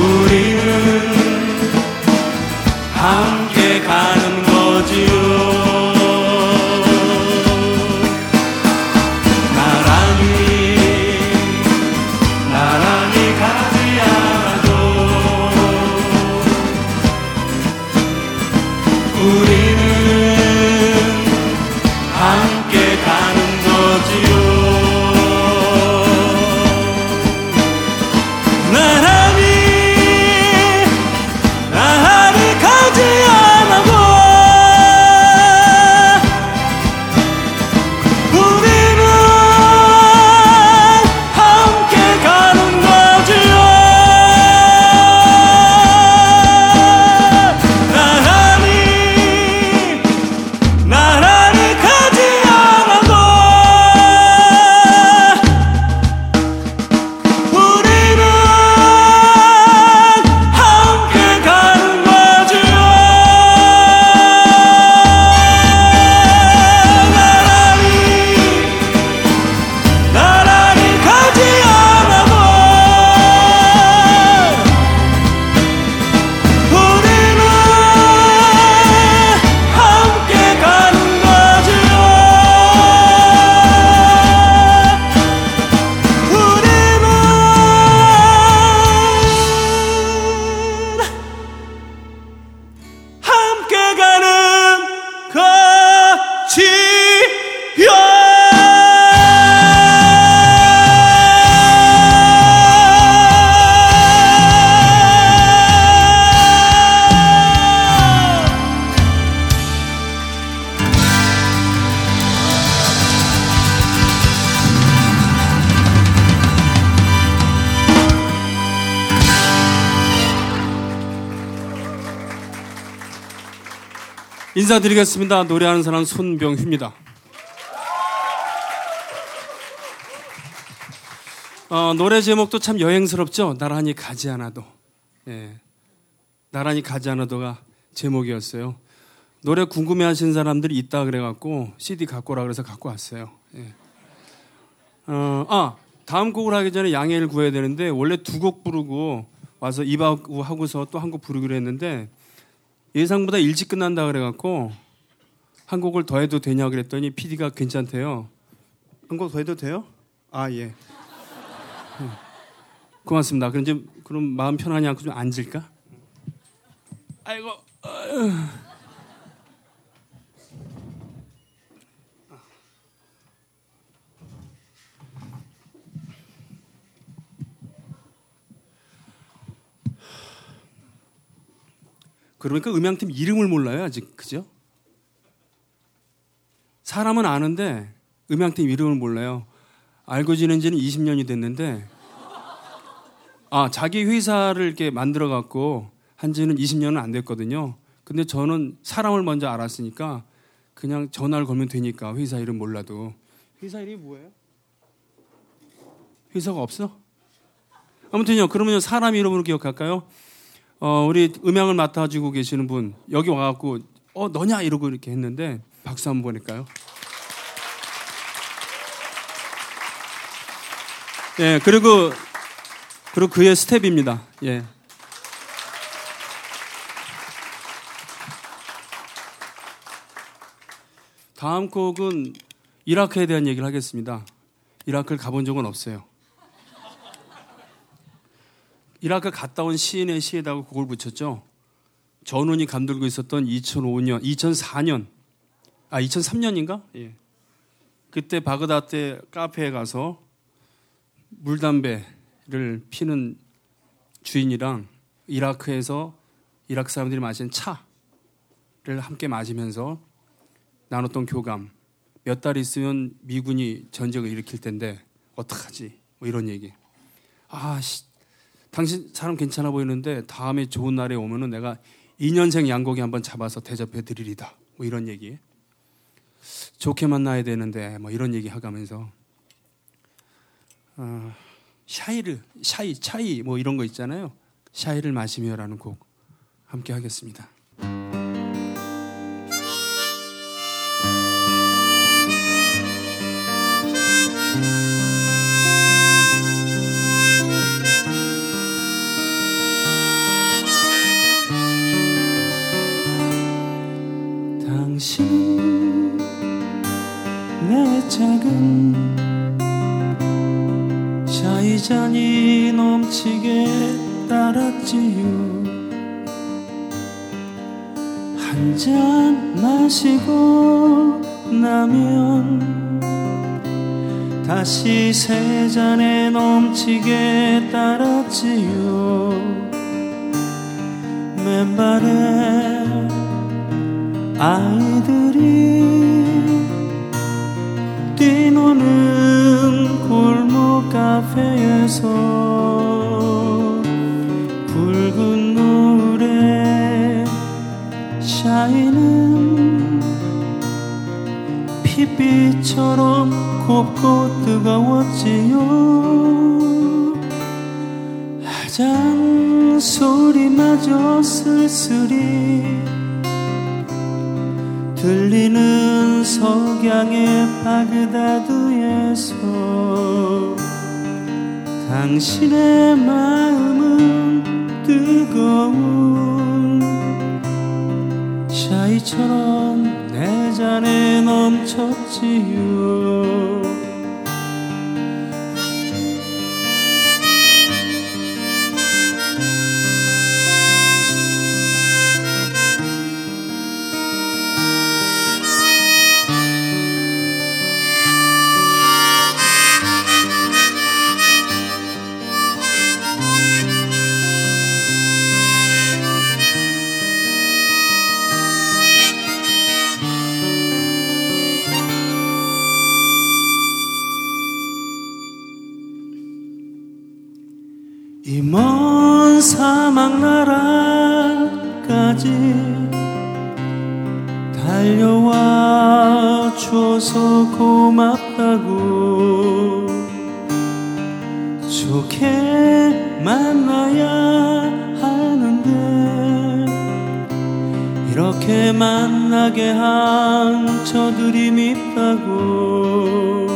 우리는 함께 가는 거지요. 나란히 가지 않아도 우리는 함께 가는 거지요. 나란히 가지 않아도 우리는 함께 가는 거지요. 나란히 가지 인사드리겠습니다. 노래하는 사람 손병휘입니다. 노래 제목도 참 여행스럽죠? 나란히 가지 않아도. 예. 나란히 가지 않아도가 제목이었어요. 노래 궁금해하신 사람들이 있다 그래갖고 CD 갖고 오라 그래서 갖고 왔어요. 예. 다음 곡을 하기 전에 양해를 구해야 되는데 원래 두 곡 부르고 와서 2박 후 하고서 또 한 곡 부르기로 했는데 예상보다 일찍 끝난다 그래갖고 한 곡을 더 해도 되냐 그랬더니 PD가 괜찮대요. 한 곡 더 해도 돼요? 아 예. 고맙습니다. 그럼 마음 편하지 않고 좀 앉을까? 아이고. 그러니까 음향팀 이름을 몰라요 아직, 그죠? 사람은 아는데 음향팀 이름을 몰라요. 알고 지낸 지는 20년이 됐는데 자기 회사를 이렇게 만들어 갖고 한 지는 20년은 안 됐거든요. 근데 저는 사람을 먼저 알았으니까 그냥 전화를 걸면 되니까 회사 이름 몰라도. 회사 이름이 뭐예요? 회사가 없어? 아무튼요. 그러면 사람 이름으로 기억할까요? 우리 음향을 맡아주고 계시는 분 여기 와갖고 너냐 이러고 이렇게 했는데 박수 한번 보낼까요? 예, 그리고 그의 스텝입니다. 예. 다음 곡은 이라크에 대한 얘기를 하겠습니다. 이라크를 가본 적은 없어요. 이라크 갔다 온 시인의 시에다가 곡을 붙였죠. 전운이 감돌고 있었던 2003년인가? 예. 그때 바그다드 카페에 가서 물담배를 피는 주인이랑 이라크에서 이라크 사람들이 마시는 차를 함께 마시면서 나눴던 교감, 몇 달 있으면 미군이 전쟁을 일으킬 텐데 어떡하지? 뭐 이런 얘기. 당신 사람 괜찮아 보이는데 다음에 좋은 날에 오면은 내가 2년생 양고기 한번 잡아서 대접해 드리리다. 뭐 이런 얘기. 좋게 만나야 되는데 뭐 이런 얘기 하면서 차이 뭐 이런 거 있잖아요. 샤이를 마시며라는 곡 함께 하겠습니다. 당신은 내 작은 잔이 넘치게 따랐지요. 한 잔 마시고 나면 다시 세 잔에 넘치게 따랐지요. 맨발에 아이들이 뛰노는 골목 카페에서 붉은 노을에 샤이는 핏빛처럼 곱고 뜨거웠지요. 아잔 소리마저 쓸쓸히 들리는 석양의 바그다드에서 당신의 마음은 뜨거운 샤이처럼 내 잔에 넘쳤지요. 이 먼 사막 나라까지 달려와 줘서 고맙다고 좋게 만나야 하는데 이렇게 만나게 한 저들이 밉다고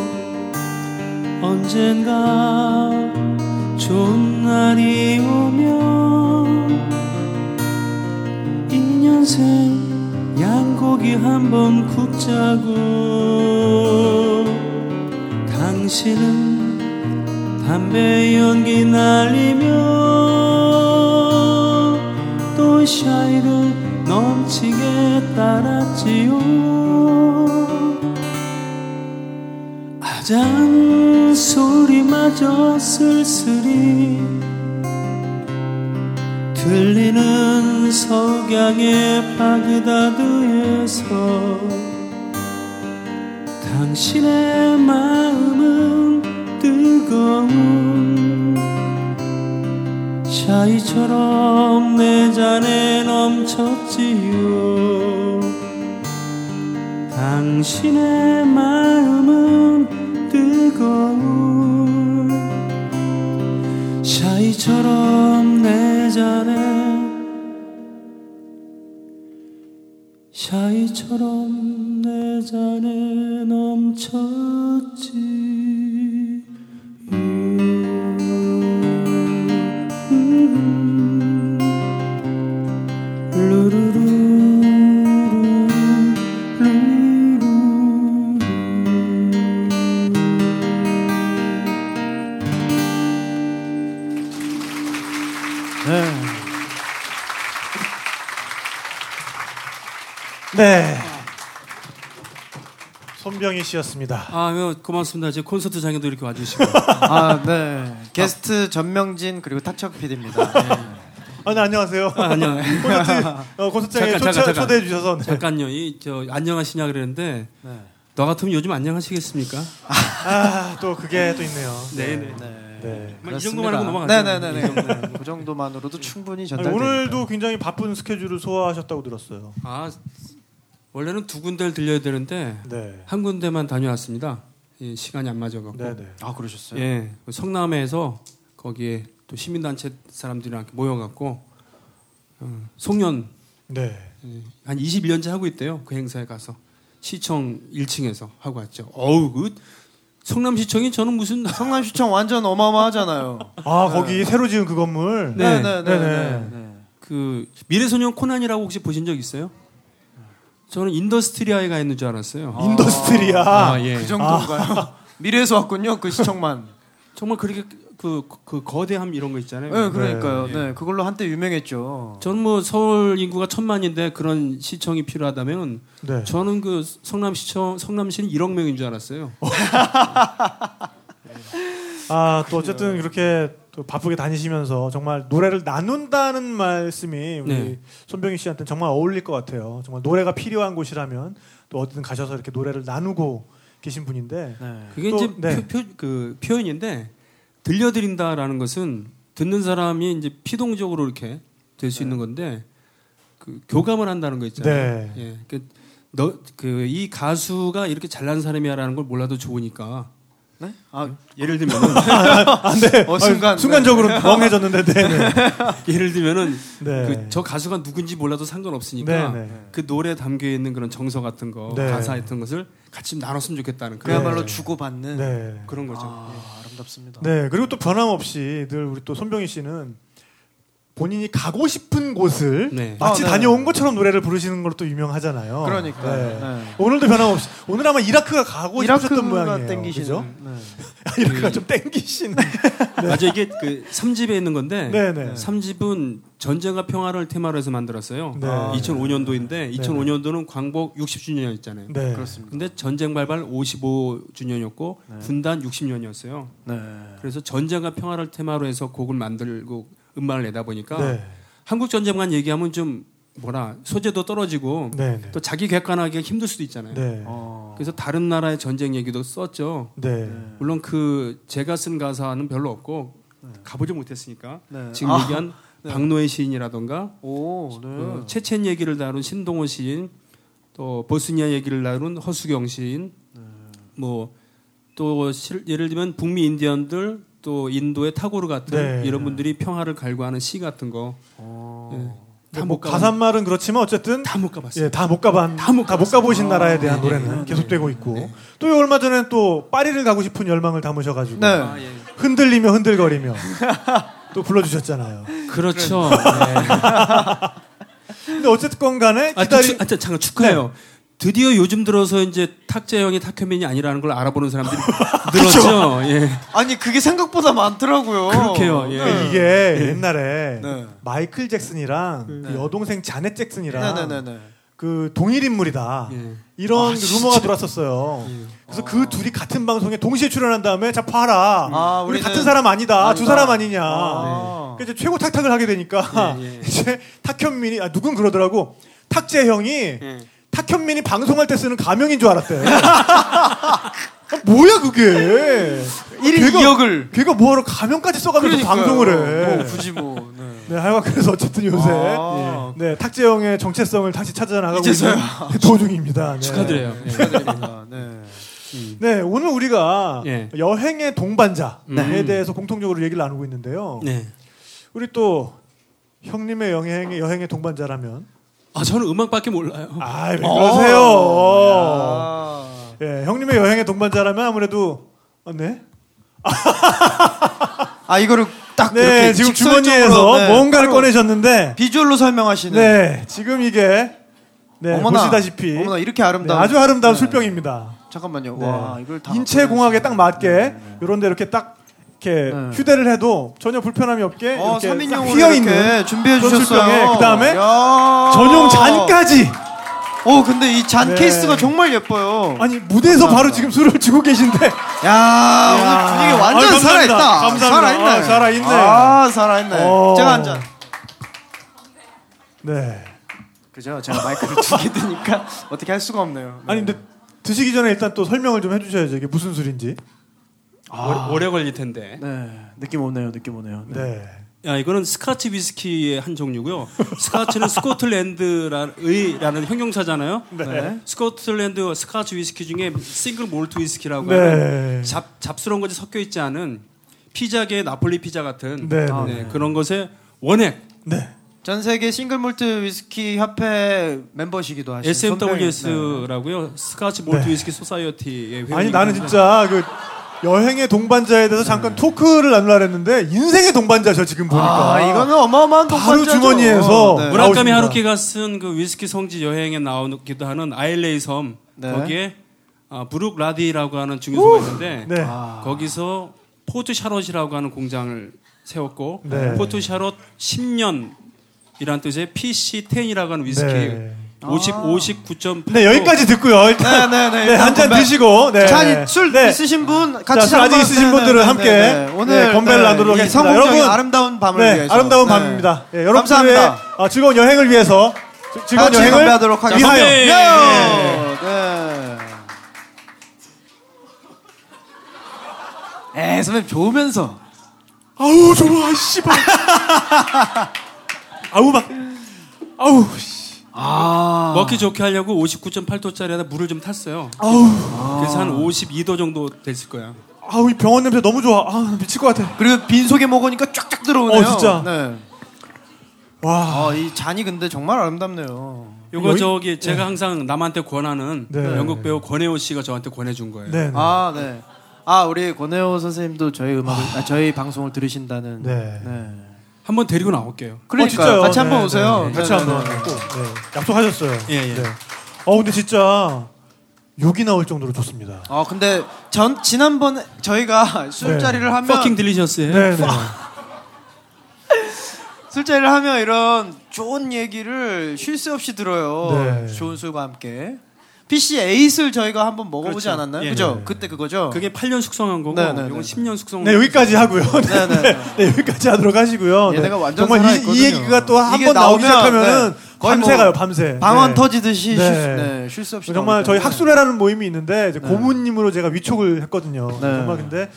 언젠가 좋은 날이 오면 2년생 양고기 한번 굽자고. 당신은 담배 연기 날리며 또 샤이를 넘치게 따랐지요. 아잔 소리마저 쓸쓸히 들리는 석양의 바그다드에서 당신의 마음은 뜨거운 샤이처럼 내 잔에 넘쳤지요. 당신의 마음은 뜨거운 샤이처럼 내 잔에 샤이처럼 내 잔에 넘쳤지. 네, 손병휘 씨였습니다. 아, 고맙습니다. 제 콘서트장에도 이렇게 와주시고. 아, 네. 게스트 아, 전명진 그리고 탁철 PD입니다. 네. 아, 네, 안녕하세요. 아, 안녕하세요. 콘서트장에 초대해 주셔서. 네. 잠깐요. 안녕하시냐 그랬는데 네. 너 같으면 요즘 안녕하시겠습니까? 아, 또 그게 또 있네요. 네, 네. 네. 네, 이 정도만 하고 넘어가죠. 네네네. 그 정도만으로도 충분히 전달됩니다. 오늘도 굉장히 바쁜 스케줄을 소화하셨다고 들었어요. 아, 원래는 두 군데를 들려야 되는데 네. 한 군데만 다녀왔습니다. 예, 시간이 안 맞아갖고. 네네. 아, 그러셨어요? 예, 성남에서 거기에 또 시민단체 사람들이랑 모여갖고 송년 네. 예, 한 21년째 하고 있대요. 그 행사에 가서 시청 1층에서 하고 왔죠. 어우, 그 성남시청이 저는 무슨 성남시청 완전 어마어마하잖아요. 아, 거기 네. 새로 지은 그 건물. 네네네. 네, 네, 네, 네. 그 미래소년 코난이라고 혹시 보신 적 있어요? 저는 인더스트리아에 가 있는 줄 알았어요. 아, 인더스트리아. 아, 예. 그 정도인가요? 아. 미래에서 왔군요. 그 시청만. 정말 그렇게 그 거대함 이런 거 있잖아요. 네, 그러니까요. 네. 네, 그걸로 한때 유명했죠. 저는 뭐 서울 인구가 1000만인데 그런 시청이 필요하다면 네. 저는 그 성남시는 1억 명인 줄 알았어요. 아, 또 어쨌든 이렇게 또 바쁘게 다니시면서 정말 노래를 나눈다는 말씀이 우리 네. 손병휘 씨한테는 정말 어울릴 것 같아요. 정말 노래가 필요한 곳이라면 또 어디든 가셔서 이렇게 노래를 나누고 계신 분인데 네. 그게 또, 이제 네. 표현인데 들려드린다라는 것은 듣는 사람이 이제 피동적으로 이렇게 될 수 네. 있는 건데 그 교감을 한다는 거 있잖아요. 네. 예. 이 가수가 이렇게 잘난 사람이야라는 걸 몰라도 좋으니까. 네? 아, 예를 들면 네. 순간적으로 멍해졌는데. 네. 네. 예를 들면은 네. 저 가수가 누군지 몰라도 상관없으니까 네. 네. 그 노래에 담겨 있는 그런 정서 같은 거, 네. 가사 같은 것을 같이 나눴으면 좋겠다는 그야말로 네. 주고받는 네. 그런 거죠. 아, 네. 아름답습니다. 네, 그리고 또 변함없이 늘 우리 또 손병휘 씨는 본인이 가고 싶은 곳을 네. 마치 아, 네. 다녀온 것처럼 노래를 부르시는 걸로 또 유명하잖아요. 그러니까 네. 네. 오늘도 변함없이 오늘 아마 이라크가 가고 싶었던 모양이에요. 땡기시죠? 네. 이라크가 좀 땡기시네. 네. 맞아, 이게 그 3집에 있는 건데 네, 네. 3집은 전쟁과 평화를 테마로 해서 만들었어요. 네. 2005년도인데 2005년도는 광복 60주년이었잖아요. 네. 그렇습니다. 근데 전쟁 발발 55주년이었고 네. 분단 60년이었어요. 네. 그래서 전쟁과 평화를 테마로 해서 곡을 만들고 음반을 내다 보니까 네. 한국 전쟁만 얘기하면 좀 소재도 떨어지고 네, 네. 또 자기 객관하기가 힘들 수도 있잖아요. 네. 그래서 다른 나라의 전쟁 얘기도 썼죠. 네. 물론 그 제가 쓴 가사는 별로 없고 네. 가보지 못했으니까 네. 지금 얘기한 네. 박노해 시인이라던가 오, 네. 체첸 얘기를 다룬 신동호 시인, 또 보스니아 얘기를 다룬 허수경 시인, 네. 뭐 또 예를 들면 북미 인디언들, 또 인도의 타고르 같은 네. 이런 분들이 평화를 갈구하는 시 같은 거 다 못 가봤어요. 가사말은 그렇지만 어쨌든 다 못 가봤어요. 예, 다 못 가보신 나라에 대한 노래는 계속되고 있고 네. 또 얼마 전에 또 파리를 가고 싶은 열망을 담으셔가지고 네. 아, 예. 흔들리며 흔들거리며 또 불러주셨잖아요. 그렇죠. 네. 근데 어쨌건 간에 잠깐 축하해요. 네. 드디어 요즘 들어서 이제 탁재형이 탁현민이 아니라는 걸 알아보는 사람들이 늘었죠. 예. 아니, 그게 생각보다 많더라고요. 그렇게요. 예. 네. 이게 옛날에 네. 마이클 잭슨이랑 네. 여동생 자넷 잭슨이랑 네. 그 동일 인물이다. 예. 이런 루머가 돌았었어요. 예. 그래서 그 둘이 같은 방송에 동시에 출연한 다음에 자 봐라. 아, 우리 같은 사람 아니다. 두 사람 아니냐. 아, 네. 이제 최고 탁탁을 하게 되니까 이제 탁현민이 누군 그러더라고. 탁재형이 탁현민이 방송할 때 쓰는 가명인 줄 알았대. 뭐야 그게? 1인 2역을 걔가 뭐하러 가명까지 써가면서 방송을 해. 뭐 굳이 뭐. 네, 하여간 그래서 어쨌든 요새 네, 탁재형의 정체성을 다시 찾아나가고 있는 도중입니다. 네. 축하드려요. 네, 축하드립니다. 네. 네, 오늘 우리가 여행의 동반자에 대해서 공통적으로 얘기를 나누고 있는데요. 네. 우리 또 형님의 여행의 동반자라면 아, 저는 음악밖에 몰라요. 아, 왜 그러세요? 예, 형님의 여행의 동반자라면 아무래도 네. 아, 이거를 딱 네, 이렇게 지금 주머니에서 네, 뭔가를 꺼내셨는데 비주얼로 설명하시는. 네, 지금 이게 네, 어머나, 보시다시피 어머나 이렇게 아름다운 네, 아주 아름다운 네. 술병입니다. 잠깐만요. 네. 와, 이걸 다 인체 공학에 딱 맞게 네. 요런 데 이렇게 딱 이렇게 네. 휴대를 해도 전혀 불편함이 없게 이렇게 휘어 있는 준비해 주셨어요. 그다음에 야~ 전용 잔까지. 오, 근데 이 잔 네. 케이스가 정말 예뻐요. 아니, 무대에서 감사합니다. 바로 지금 술을 주고 계신데. 야, 오늘 분위기 완전 아유, 살아있다. 감사합니다. 살아있네. 아, 살아있네. 아, 살아있네. 어. 제가 한 잔. 네. 그죠? 제가 마이크를 두 개 드니까 어떻게 할 수가 없네요. 네. 아니, 근데 드시기 전에 일단 또 설명을 좀 해주셔야죠. 이게 무슨 술인지. 아. 오래 걸릴 텐데. 네. 느낌 오네요. 느낌 오네요. 네. 네. 야, 이거는 스카치 위스키의 한 종류고요. 스카치는 스코틀랜드라는 형용사잖아요. 네. 네. 스코틀랜드 스카치 위스키 중에 싱글 몰트 위스키라고 네. 하는 잡스러운 것이 섞여 있지 않은 피자계 나폴리 피자 같은 네. 아, 네. 네. 그런 것의 원액. 네. 전 세계 싱글 몰트 위스키 협회 멤버시기도 하시는 SMWS라고요. 네. 스카치 몰트 네. 위스키 소사이어티의 회원입니다. 아니, 나는 진짜 그 여행의 동반자에 대해서 잠깐 토크를 나누려고 했는데 인생의 동반자죠 지금 보니까. 아, 이거는 어마어마한 동반자죠. 바로 주머니에서 네. 무라카미 하루키가 쓴 그 위스키 성지 여행에 나오기도 하는 아일레이 섬 네. 거기에 브룩 라디라고 하는 중요소가 있는데 네. 거기서 포트 샬롯이라고 하는 공장을 세웠고 네. 포트 샬롯 10년이란 뜻의 PC10이라고 하는 위스키 네. 59.8. 네, 여기까지 듣고요. 일단 네, 한 잔 드시고. 네. 자, 술 네. 있으신 분 같이 자, 아직 있으신 분들은 함께 네. 오늘 건배를 나누도록 하겠습니다. 여러분, 아름다운 밤을 네, 위해서. 아름다운 네. 밤입니다. 네, 여러분들의 즐거운 여행을 위해서 즐거운 여행을 건배하도록 하겠습니다. 위하여. 네. 네. 네. 에이, 선배님 좋으면서. 아우, 좋아. 씨발. 아우 막. 아우 씨. 아. 먹기 좋게 하려고 59.8도짜리에다 물을 좀 탔어요. 아우. 그래서 한 52도 정도 됐을 거야. 아우, 이 병원 냄새 너무 좋아. 아, 미칠 것 같아. 그리고 빈속에 먹으니까 쫙쫙 들어오네요. 진짜. 네. 와. 아, 이 잔이 근데 정말 아름답네요. 요거 저기 제가 네. 항상 남한테 권하는 네. 영국 배우 권혜호 씨가 저한테 권해준 거예요. 네. 아, 네. 아, 우리 권혜호 선생님도 저희 음악을, 저희 방송을 들으신다는. 네. 네. 한번 데리고 나올게요. 그러니까요. 같이 한번 네, 오세요. 네, 네. 같이 한번 네, 네. 네. 약속하셨어요. 예, 예. 네. 근데 진짜 욕이 나올 정도로 좋습니다. 아, 근데 전 지난번에 저희가 술자리를 네. 하면 퍼킹 딜리셔스예요. 네, 네. 술자리를 하면 이런 좋은 얘기를 쉴 새 없이 들어요. 네. 좋은 술과 함께. PC 에잇을 저희가 한번 먹어보지 그렇죠. 않았나요? 예. 그죠? 네. 그때 그거죠? 그게 8년 숙성한 거고, 이건 10년 숙성한 거고. 네, 여기까지 하고요. 네, 여기까지 하도록 하시고요. 얘네가 네. 완전 정말 이 얘기가 또 한 번 나오기 시작하면은 네. 밤새 가요, 밤새. 방언 네. 터지듯이 네. 쉴 수 없이. 정말 저희 학술회라는 모임이 있는데, 이제 네. 고문님으로 제가 위촉을 했거든요. 네. 정말 근데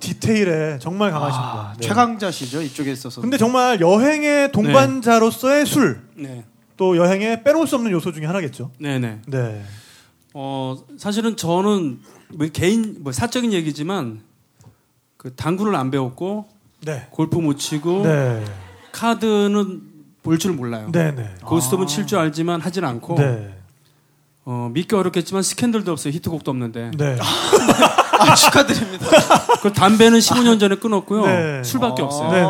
디테일에 정말 강하십니다. 아, 네. 최강자시죠, 이쪽에 있어서. 근데 정말 여행의 동반자로서의 네. 술, 네. 또 여행에 빼놓을 수 없는 요소 중에 하나겠죠. 네네. 네. 사실은 저는 뭐 개인 뭐 사적인 얘기지만 그 당구를 안 배웠고 네. 골프 못 치고 네. 카드는 볼 줄 몰라요. 네네. 고스톱은 칠 줄 알지만 하진 않고 네. 믿기 어렵겠지만 스캔들도 없어요. 히트곡도 없는데. 네. 아, 축하드립니다. 그 담배는 15년 전에 끊었고요. 네. 술밖에 없어요. 네네.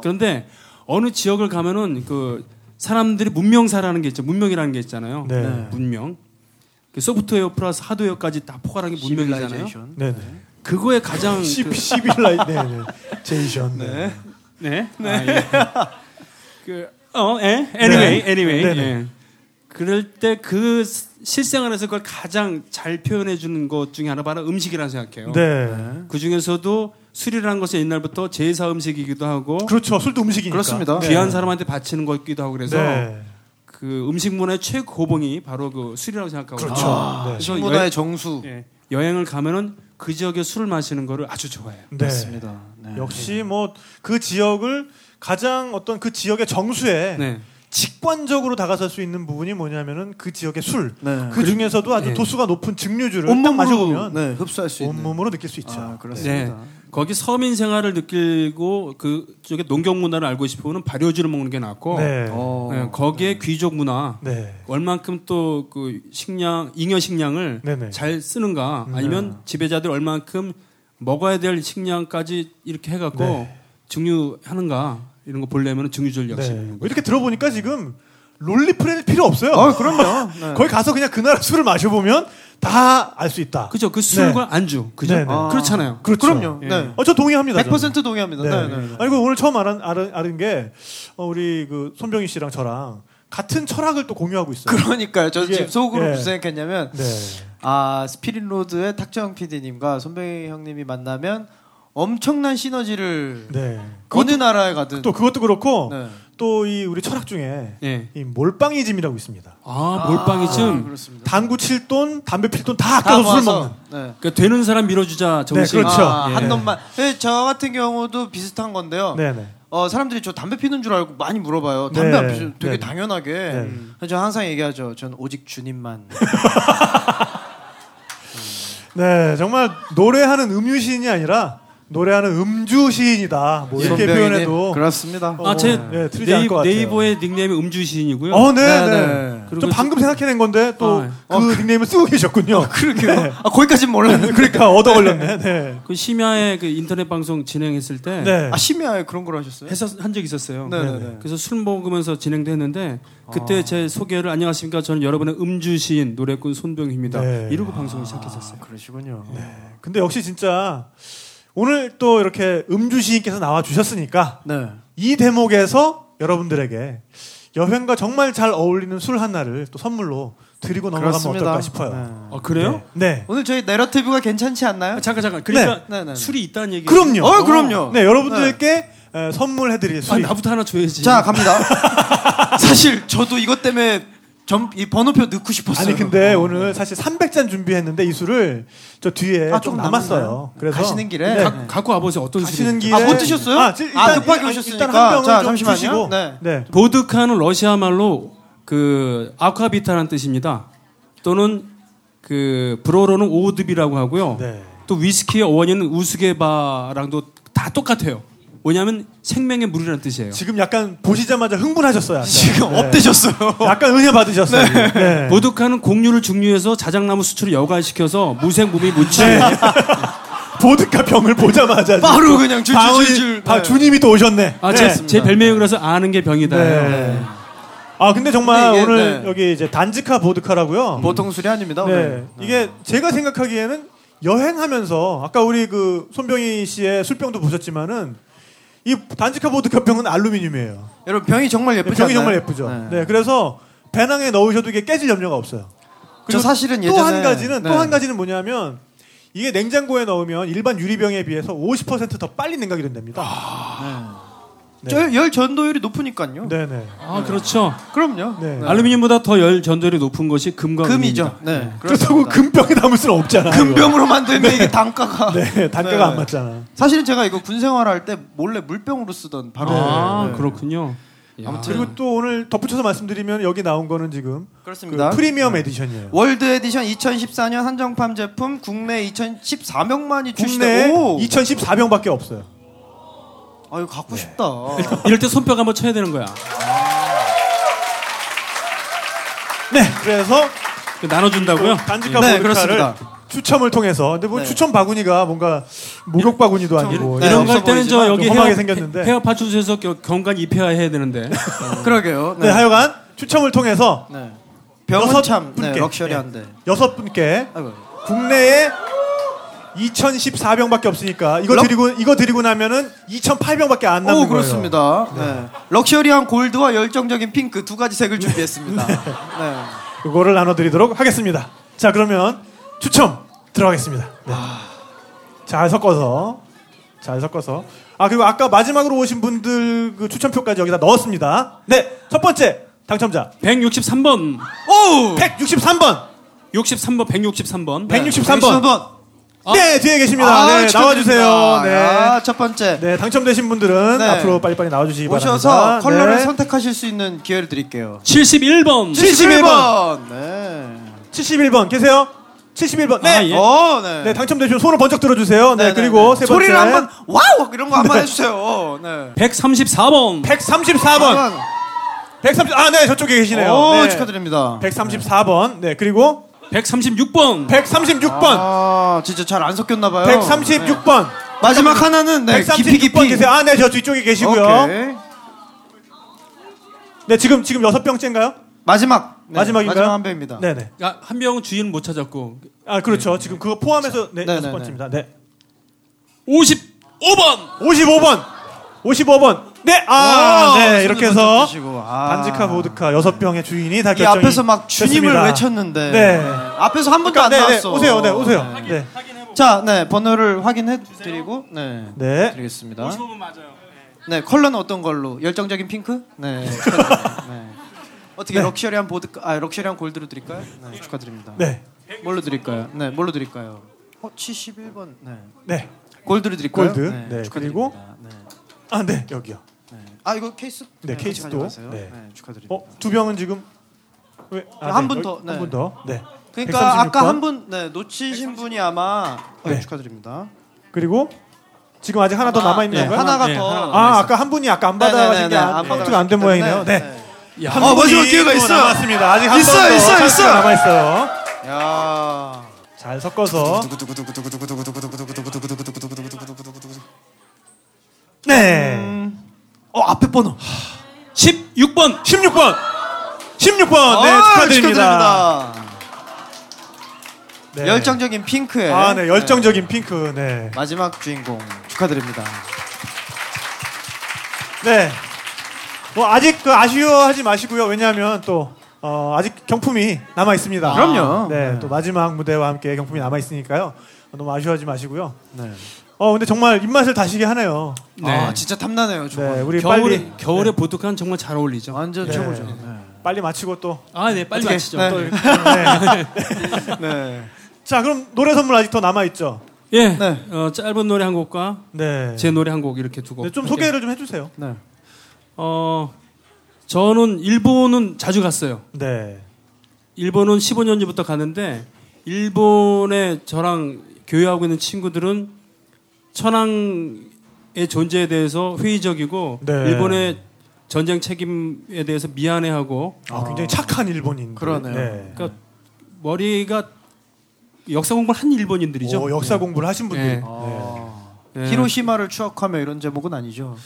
그런데 어느 지역을 가면은 그 사람들이 문명사라는 게 있죠. 문명이라는 게 있잖아요. 네. 네. 문명. 소프트웨어 플러스 하드웨어까지 다 포괄한 게 문명이잖아요. 네네. 그거에 가장 시빌라이제이션. 네. 네. 네. 아, 예. Anyway. 예. 그럴 때 그 실생활에서 그걸 가장 잘 표현해 주는 것 중에 하나 바로 음식이라고 생각해요. 네. 네. 그 중에서도 술이라는 것은 옛날부터 제사 음식이기도 하고. 그렇죠. 술도 음식이니까. 그렇습니다. 귀한 사람한테 바치는 것기도 하고 그래서. 네. 그 음식 문화의 최고봉이 바로 그 술이라고 생각하고. 그렇죠. 아, 네. 문화의 정수. 예, 여행을 가면은 그 지역의 술을 마시는 거를 아주 좋아해요. 네. 맞습니다. 네. 역시 뭐 그 지역을 가장 어떤 그 지역의 정수에 네. 직관적으로 다가설 수 있는 부분이 뭐냐면은 그 지역의 술, 네. 그 중에서도 아주 네. 도수가 높은 증류주를 딱 마셔보면 네. 흡수할 수 있는 온몸으로 느낄 수 있죠. 아, 그렇습니다. 네. 거기 서민 생활을 느끼고 그쪽에 농경 문화를 알고 싶으면 발효주를 먹는 게 낫고 네. 네. 거기에 네. 귀족 문화 네. 얼만큼 또 그 식량 잉여 식량을 네네. 잘 쓰는가 아니면 지배자들 얼만큼 먹어야 될 식량까지 이렇게 해갖고 네. 증류하는가. 이런 거 보려면 증류주를 역시 네. 이렇게 들어보니까 지금 롤리플레이 필요 없어요. 아, 그럼요. 네. 거기 가서 그냥 그 나라 술을 마셔보면 다 알 수 있다. 그죠. 그 술과 네. 안주. 그죠. 네, 네. 아. 그렇잖아요. 그렇죠. 그럼요. 네. 네. 저 동의합니다. 100% 동의합니다. 네. 네. 네. 네. 아니, 오늘 처음 알은 게 우리 그 손병휘 씨랑 저랑 같은 철학을 또 공유하고 있어요. 그러니까요. 저는 지금 속으로 무슨 생각했냐면 네. 아, 스피릿로드의 탁재영 PD님과 손병휘 형님이 만나면 엄청난 시너지를 네. 어느 나라에 가든 또 그것도 그렇고 네. 또 이 우리 철학 중에 네. 이 몰빵이즘이라고 있습니다. 아 몰빵이즘. 아, 당구 칠 돈, 담배 필 돈 다 아껴서 술 먹는. 네. 그러니까 되는 사람 밀어주자 정신. 네, 그렇죠. 아, 예. 한 놈만. 저 같은 경우도 비슷한 건데요. 네네. 사람들이 저 담배 피는 줄 알고 많이 물어봐요. 담배 안 피죠? 되게 네네. 당연하게. 저 항상 얘기하죠. 전 오직 주님만. 네, 정말 노래하는 음유시인이 아니라. 노래하는 음주 시인이다. 뭐 이렇게 표현해도 그렇습니다. 제 네이버의 닉네임이 음주 시인이고요. 네. 좀 방금 생각해낸 건데 또 그 닉네임을 쓰고 계셨군요. 그러게요. 네. 거기까지는 몰랐는데. 그러니까 얻어 걸렸네. 네. 그 심야에 그 인터넷 방송 진행했을 때 네. 심야에 그런 걸 하셨어요? 한 적이 있었어요. 네. 그래서 술 먹으면서 진행도 했는데 그때 제 소개를 안녕하십니까? 저는 여러분의 음주 시인 노래꾼 손병휘입니다. 네. 이러고 방송을 시작했었어요. 그러시군요. 네. 근데 역시 진짜 오늘 또 이렇게 음주시인께서 나와주셨으니까 네. 이 대목에서 여러분들에게 여행과 정말 잘 어울리는 술 하나를 또 선물로 드리고 넘어가면 그렇습니다. 어떨까 싶어요. 네. 그래요? 네. 오늘 저희 내러티브가 괜찮지 않나요? 잠깐. 그러니까 네. 술이 있다는 얘기. 그럼요. 그럼요. 네, 여러분들께 네. 선물해드릴 술이. 나부터 하나 줘야지. 자, 갑니다. 사실 저도 이것 때문에 이 번호표 넣고 싶었어요. 아니 근데 오늘 사실 300잔 준비했는데 이 술을 저 뒤에 좀 남았어요. 그래서 가시는 길에 네. 갖고 와보세요. 어떤 술이 길에... 못 드셨어요? 급하게 오셨으니까 일단 한 병을 좀 주시고 네. 보드카는 러시아 말로 그 아쿠아비타라는 뜻입니다. 또는 그 브로로는 오드비라고 하고요. 네. 또 위스키의 어원인 우스게바랑도 다 똑같아요. 뭐냐면 생명의 물이라는 뜻이에요. 지금 약간 보시자마자 흥분하셨어요. 지금 네. 업되셨어요. 약간 은혜 받으셨어요. 네. 네. 보드카는 곡류를 증류해서 자작나무 수초를 여과시켜서 무생무미 무취. 네. 보드카 병을 보자마자 바로 그냥 줄줄줄. 주님이 또 오셨네. 제 별명이 그래서 아는 게 병이다. 네. 근데 정말 근데 오늘 네. 여기 이제 단지카 보드카라고요. 보통 술이 아닙니다. 네. 오늘. 이게 제가 생각하기에는 여행하면서 아까 우리 그 손병희 씨의 술병도 보셨지만은. 이 단지카 보드카 병은 알루미늄이에요. 여러분 병이 정말 예쁘죠. 병이 않나요? 정말 예쁘죠. 네. 그래서 배낭에 넣으셔도 이게 깨질 염려가 없어요. 그리고 사실은 예전에 또 한 가지는 뭐냐면 이게 냉장고에 넣으면 일반 유리병에 비해서 50% 더 빨리 냉각이 된답니다. 열 전도율이 높으니까요. 네네. 그렇죠. 그럼요. 네. 알루미늄보다 더 열 전도율이 높은 것이 금과 금이죠. 네. 그렇다고 금병에 담을 수는 없잖아. 금병으로 만드는 네. 이게 단가가. 네. 단가가 네. 안 맞잖아. 사실은 제가 이거 군 생활할 때 몰래 물병으로 쓰던 바로. 네. 그렇군요. 아무튼 그리고 또 오늘 덧붙여서 말씀드리면 여기 나온 거는 지금 그렇습니다. 그 프리미엄 에디션이에요. 월드 에디션 2014년 한정판 제품 국내 2014명만이 출시되고 국내에 2014명밖에 없어요. 이거 갖고 싶다. 이럴 때 손뼉 한번 쳐야 되는 거야. 네, 그래서 나눠준다고요? 단지카 보드카를 추첨을 통해서. 근데 뭐 추첨 바구니가 뭔가 목욕 바구니도 아니고 이런 걸 때는 저 여기 헤어 파출소에서 경관 입회화 해야 되는데. 그러게요. 네, 하여간 추첨을 통해서 병은 참 럭셔리한데 6분께 국내에 2014병밖에 없으니까 이거 드리고 나면은 2008병밖에 안 남는 거예요. 그렇습니다. 네. 럭셔리한 골드와 열정적인 핑크 두 가지 색을 준비했습니다. 네. 이거를 나눠드리도록 하겠습니다. 자 그러면 추첨 들어가겠습니다. 네. 잘 섞어서. 그리고 아까 마지막으로 오신 분들 그 추첨표까지 여기다 넣었습니다. 네. 첫 번째 당첨자 163번. 163번. 163번. 163번. 네, 뒤에 계십니다. 아, 네, 나와주세요. 네. 아, 첫 번째. 네, 당첨되신 분들은 네. 앞으로 빨리빨리 나와주시기 오셔서 바랍니다. 오셔서 컬러를 네. 선택하실 수 있는 기회를 드릴게요. 71번. 71번. 네. 71번. 계세요? 71번. 네. 아, 예. 오, 네. 네, 당첨되시면 손을 번쩍 들어주세요. 네, 네 그리고 네. 세 번째. 소리를 한번 와우! 이런 거 한번 네. 해주세요. 네. 134번. 134번. 130. 아, 네, 저쪽에 계시네요. 오, 네. 축하드립니다. 134번. 네, 그리고 136번. 136번. 아, 진짜 잘 안 섞였나 봐요. 136번. 네. 마지막 하나는 네, 136번 깊이. 계세요. 아, 네, 저 뒤쪽에 계시고요. 오케이. 네, 지금 6병째인가요? 마지막. 네, 마지막인가요? 마지막 한 병입니다. 네, 네. 아, 한 병은 주인 못 찾았고. 아, 그렇죠. 네, 지금 그거 포함해서 네, 6번째입니다. 네. 55번. 55번. 55번. 네, 아, 와, 네, 이렇게 해서 드시고, 아. 단지카 보드카 6병의 주인이 다 결정이 됐습니다. 이 앞에서 막 주님을 됐습니다. 외쳤는데 네. 앞에서 한 번도 안 나왔어. 네, 오세요, 네, 오세요. 네. 확인, 네. 자, 네, 번호를 확인해드리고 네, 네, 드리겠습니다. 55분 맞아요. 네, 컬러는 어떤 걸로? 열정적인 핑크? 네, 네. 어떻게 네. 럭셔리한 보드카, 아, 럭셔리한 골드로 드릴까요? 네, 축하드립니다. 네, 뭘로 드릴까요? 네, 뭘로 드릴까요? 어, 71번. 네, 네, 골드로 드릴까요? 골드. 네, 네. 축하드립니다. 그리고 네. 아, 네, 여기요. 아, 이거 케이스? 네, 네 케이스도. 네. 네, 축하드립니다. 어, 두 병은 지금 왜? 아, 한 분 네. 더. 네. 한 분 더. 네. 그러니까 136번. 아까 한 분 네, 놓치신 136번. 분이 아마 네. 네, 축하드립니다. 그리고 지금 아직 하나 더 남아 있는 건가요? 네. 하나가 네. 더. 아, 아까 한 분이 아까 안 받아가신 게 카운트가 안 된 모양이네요. 네. 네. 야, 아, 마지막 기회가 있어요. 남았습니다. 아직 한 번 더 있어. 남아 있어요. 야. 잘 섞어서 네. 어, 앞에 번호. 16번. 16번. 16번. 네, 축하드립니다. 네. 열정적인 핑크에. 아, 네, 열정적인 네. 핑크. 네. 마지막 주인공 축하드립니다. 네. 뭐 아직 그 아쉬워하지 마시고요. 왜냐하면 또 아직 경품이 남아 있습니다. 아, 그럼요. 네, 네. 또 마지막 무대와 함께 경품이 남아 있으니까요. 너무 아쉬워하지 마시고요. 네. 근데 정말 입맛을 다시게 하네요. 네. 아, 진짜 탐나네요. 네, 우리 겨울에 네. 보드카는 정말 잘 어울리죠. 완전 최고죠. 네. 네. 빨리 마치고 또. 아, 네, 빨리 마치죠. 네. 또 이렇게. 네. 네. 자, 그럼 노래 선물 아직 더 남아 있죠. 예. 네. 짧은 노래 한 곡과 네. 제 노래 한 곡 이렇게 두 곡. 네, 좀 소개를 좀 해주세요. 네. 저는 일본은 자주 갔어요. 네. 일본은 15년 전부터 가는데 일본에 저랑 교류하고 있는 친구들은 천황의 존재에 대해서 회의적이고 네. 일본의 전쟁 책임에 대해서 미안해하고 아, 굉장히 착한 일본인 그러네요. 네. 그러니까 머리가 역사 공부를 한 일본인들이죠. 오, 역사 네. 공부를 하신 분들. 네. 아. 네. 히로시마를 추억하며 이런 제목은 아니죠.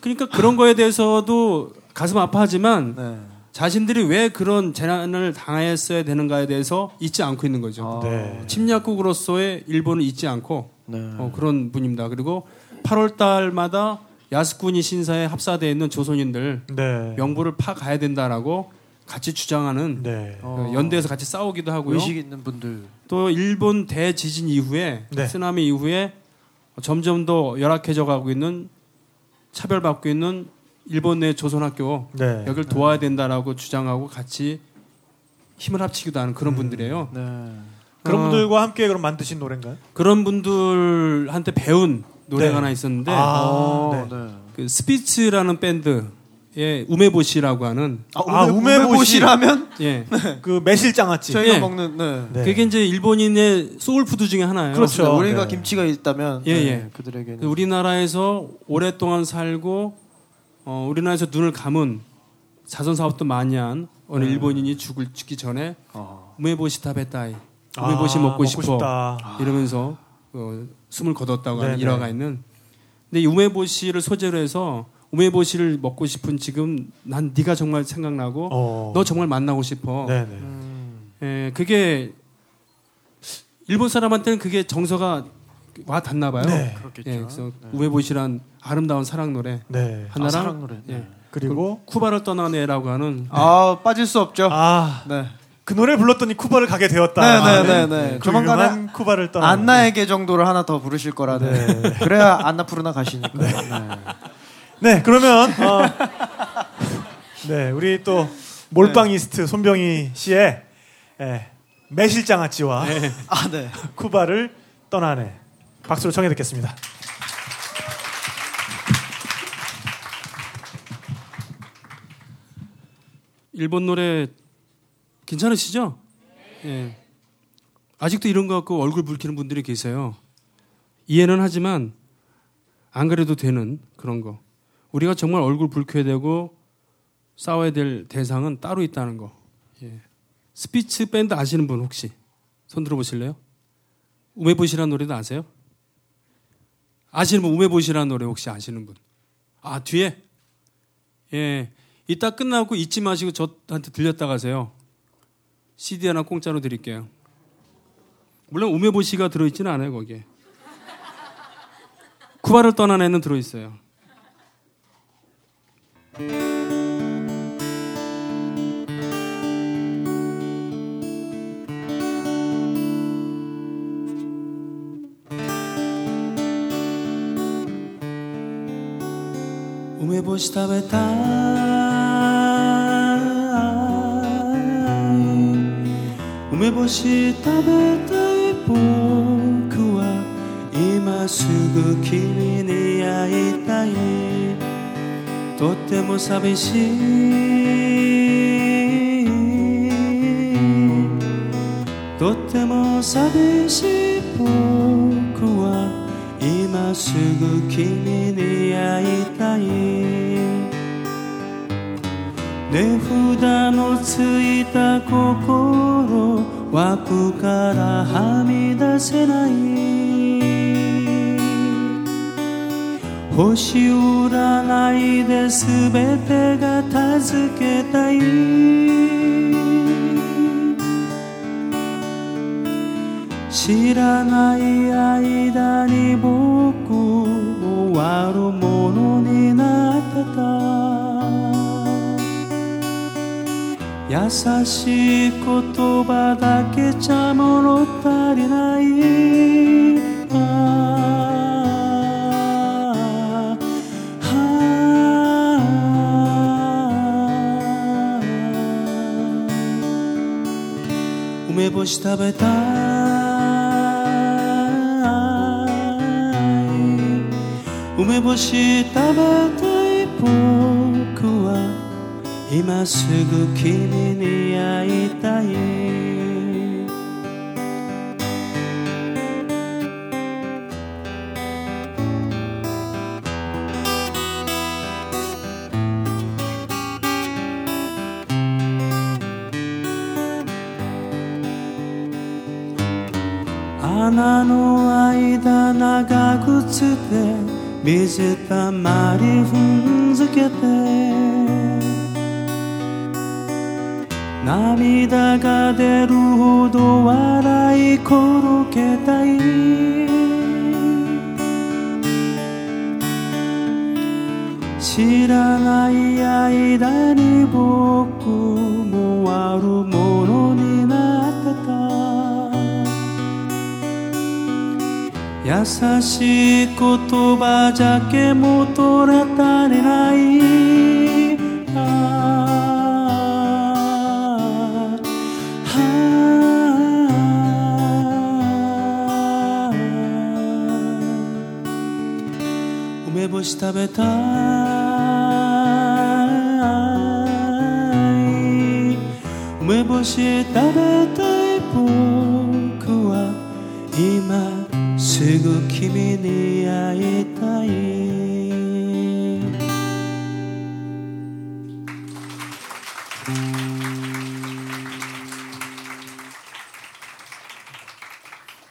그러니까 그런 거에 대해서도 가슴 아파하지만 네. 자신들이 왜 그런 재난을 당했어야 되는가에 대해서 잊지 않고 있는 거죠. 아. 네. 침략국으로서의 일본을 잊지 않고. 네. 그런 분입니다. 그리고 8월 달마다 야스쿠니 신사에 합사되어 있는 조선인들 네. 명부를 파가야 된다라고 같이 주장하는 네. 연대에서 같이 싸우기도 하고요. 의식 있는 분들. 또 일본 대지진 이후에 네. 쓰나미 이후에 점점 더 열악해져 가고 있는 차별받고 있는 일본 내 조선학교 네. 여기를 도와야 된다라고 주장하고 같이 힘을 합치기도 하는 그런 분들이에요. 네. 그런 분들과 함께 그럼 만드신 노래인가요? 그런 분들한테 배운 노래가 네. 하나 있었는데 아, 네. 그 스피츠라는 밴드의 우메보시라고 하는 우메보시라면 예. 네. 그 매실장아찌 저희가 예. 먹는 네. 네. 그게 이제 일본인의 소울푸드 중에 하나예요. 그렇죠. 우리가 네. 김치가 있다면 예, 예. 네. 그들에게는 우리나라에서 오랫동안 살고 우리나라에서 눈을 감은 자선 사업도 많이 한 어느 일본인이 죽기 전에 우메보시 타베타이 우메보시 먹고 싶어 싶다. 이러면서 숨을 거뒀다고 하는 네네. 일화가 있는 근데 이 우메보시를 소재로 해서 우메보시를 먹고 싶은 지금 난 네가 정말 생각나고 너 정말 만나고 싶어 그게 일본 사람한테는 그게 정서가 와 닿나 봐요. 네. 예, 그래서 네. 우메보시란 아름다운 사랑 노래 네. 하나랑 사랑 노래. 네. 그리고 쿠바를 떠난 애라고 하는 아 빠질 수 없죠. 아, 네. 그 노래 불렀더니 쿠바를 가게 되었다. 네네네. 조만간에 쿠바를 떠나. 안나에게 정도를 하나 더 부르실 거라는. 네. 그래야 안나 푸르나 가시니까. 네. 네. 네. 그러면 네 우리 또 몰빵이스트 네. 손병희 씨의 매실장아찌와 네. 아, 네. 쿠바를 떠나네. 박수로 청해 듣겠습니다. 일본 노래 괜찮으시죠? 예. 아직도 이런 거 갖고 얼굴 붉히는 분들이 계세요. 이해는 하지만 안 그래도 되는 그런 거. 우리가 정말 얼굴 붉혀야 되고 싸워야 될 대상은 따로 있다는 거. 예. 스피츠 밴드 아시는 분 혹시 손 들어보실래요? 우메보시라는 노래도 아세요? 아시는 분, 우메보시라는 노래 혹시 아시는 분? 아, 뒤에? 예. 이따 끝나고 잊지 마시고 저한테 들렸다 가세요. CD 하나 공짜로 드릴게요. 물론 우메보시가 들어있지는 않아요, 거기에. 쿠바를 떠난 애는 들어있어요. 우메보시 食べたい。梅干し食べたい僕は 이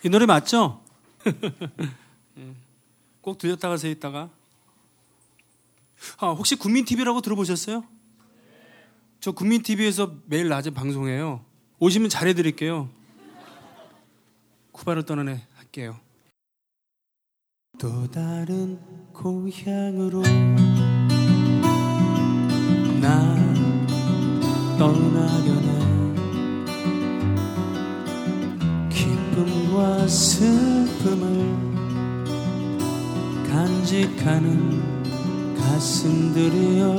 노래 맞죠? 꼭 들렸다 가세요, 이따가. 아, 혹시 국민TV라고 들어보셨어요? 저 국민TV에서 매일 낮에 방송해요. 오시면 잘해드릴게요. 쿠바를 떠난 애 할게요. 또 다른 고향으로 나 떠나려네. 기쁨과 슬픔을 간직하는 가슴들이여,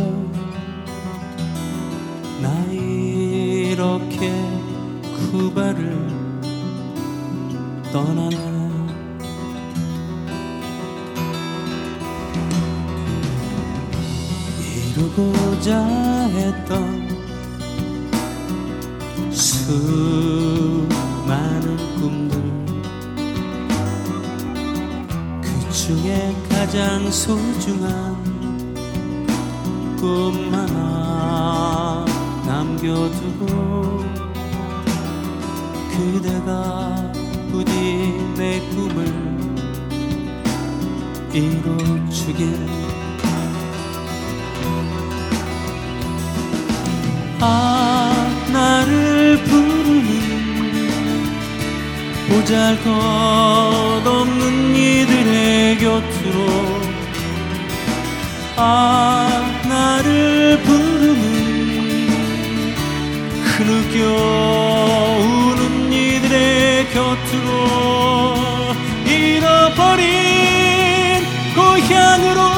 나 이렇게 쿠바를 떠나나. 보고자 했던 수많은 꿈들 그 중에 가장 소중한 꿈 하나 남겨두고 그대가 부디 내 꿈을 이뤄주길 아 나를 부르는 보잘것없는 이들의 곁으로 아 나를 부르는 흐느껴 우는 이들의 곁으로 잃어버린 고향으로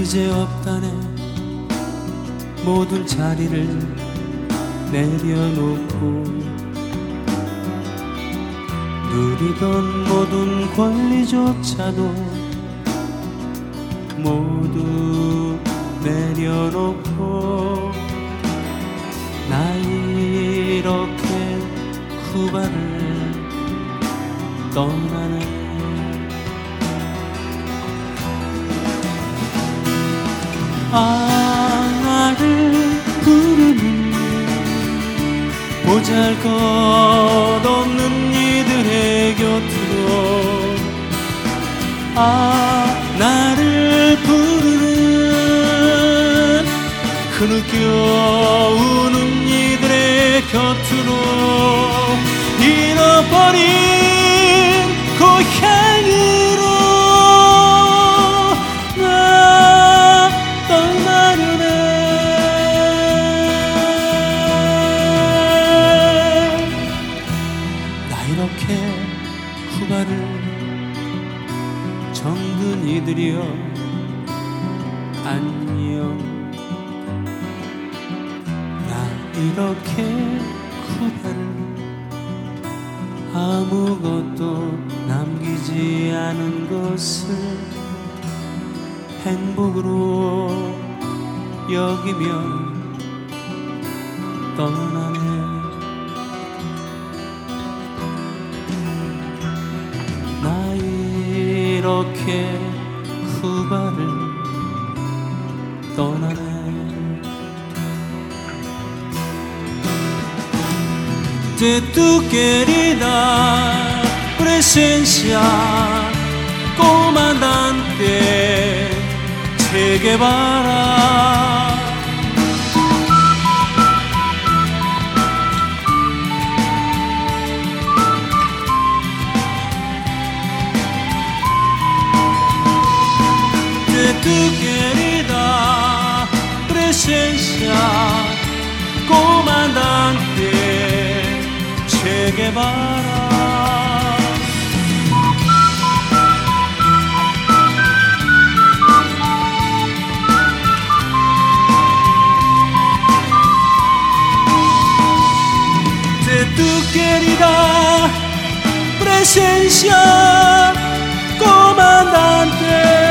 이제 없다네 모든 자리를 내려놓고 누리던 모든 권리조차도 모두 내려놓고 나 이렇게 쿠바를 떠나는 아 나를 부르는 보잘것없는 이들의 곁으로 아 나를 부르는 흐느껴 우는 이들의 곁으로 잃어버린 고향으로 정든 이들이여 안녕 나 이렇게 후회를 아무것도 남기지 않은 것을 행복으로 여기며 떠나네 이렇게 쿠바를 떠나네 De tu querida presencia comandante Che Guevara Tu querida presencia, comandante Che Guevara. De tu querida presencia, comandante.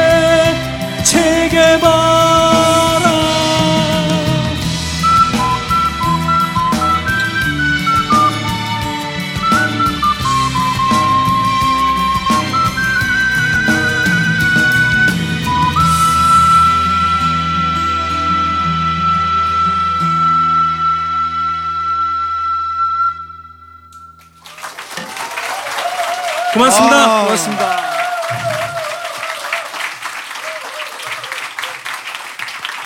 고맙습니다. 아~ 고맙습니다.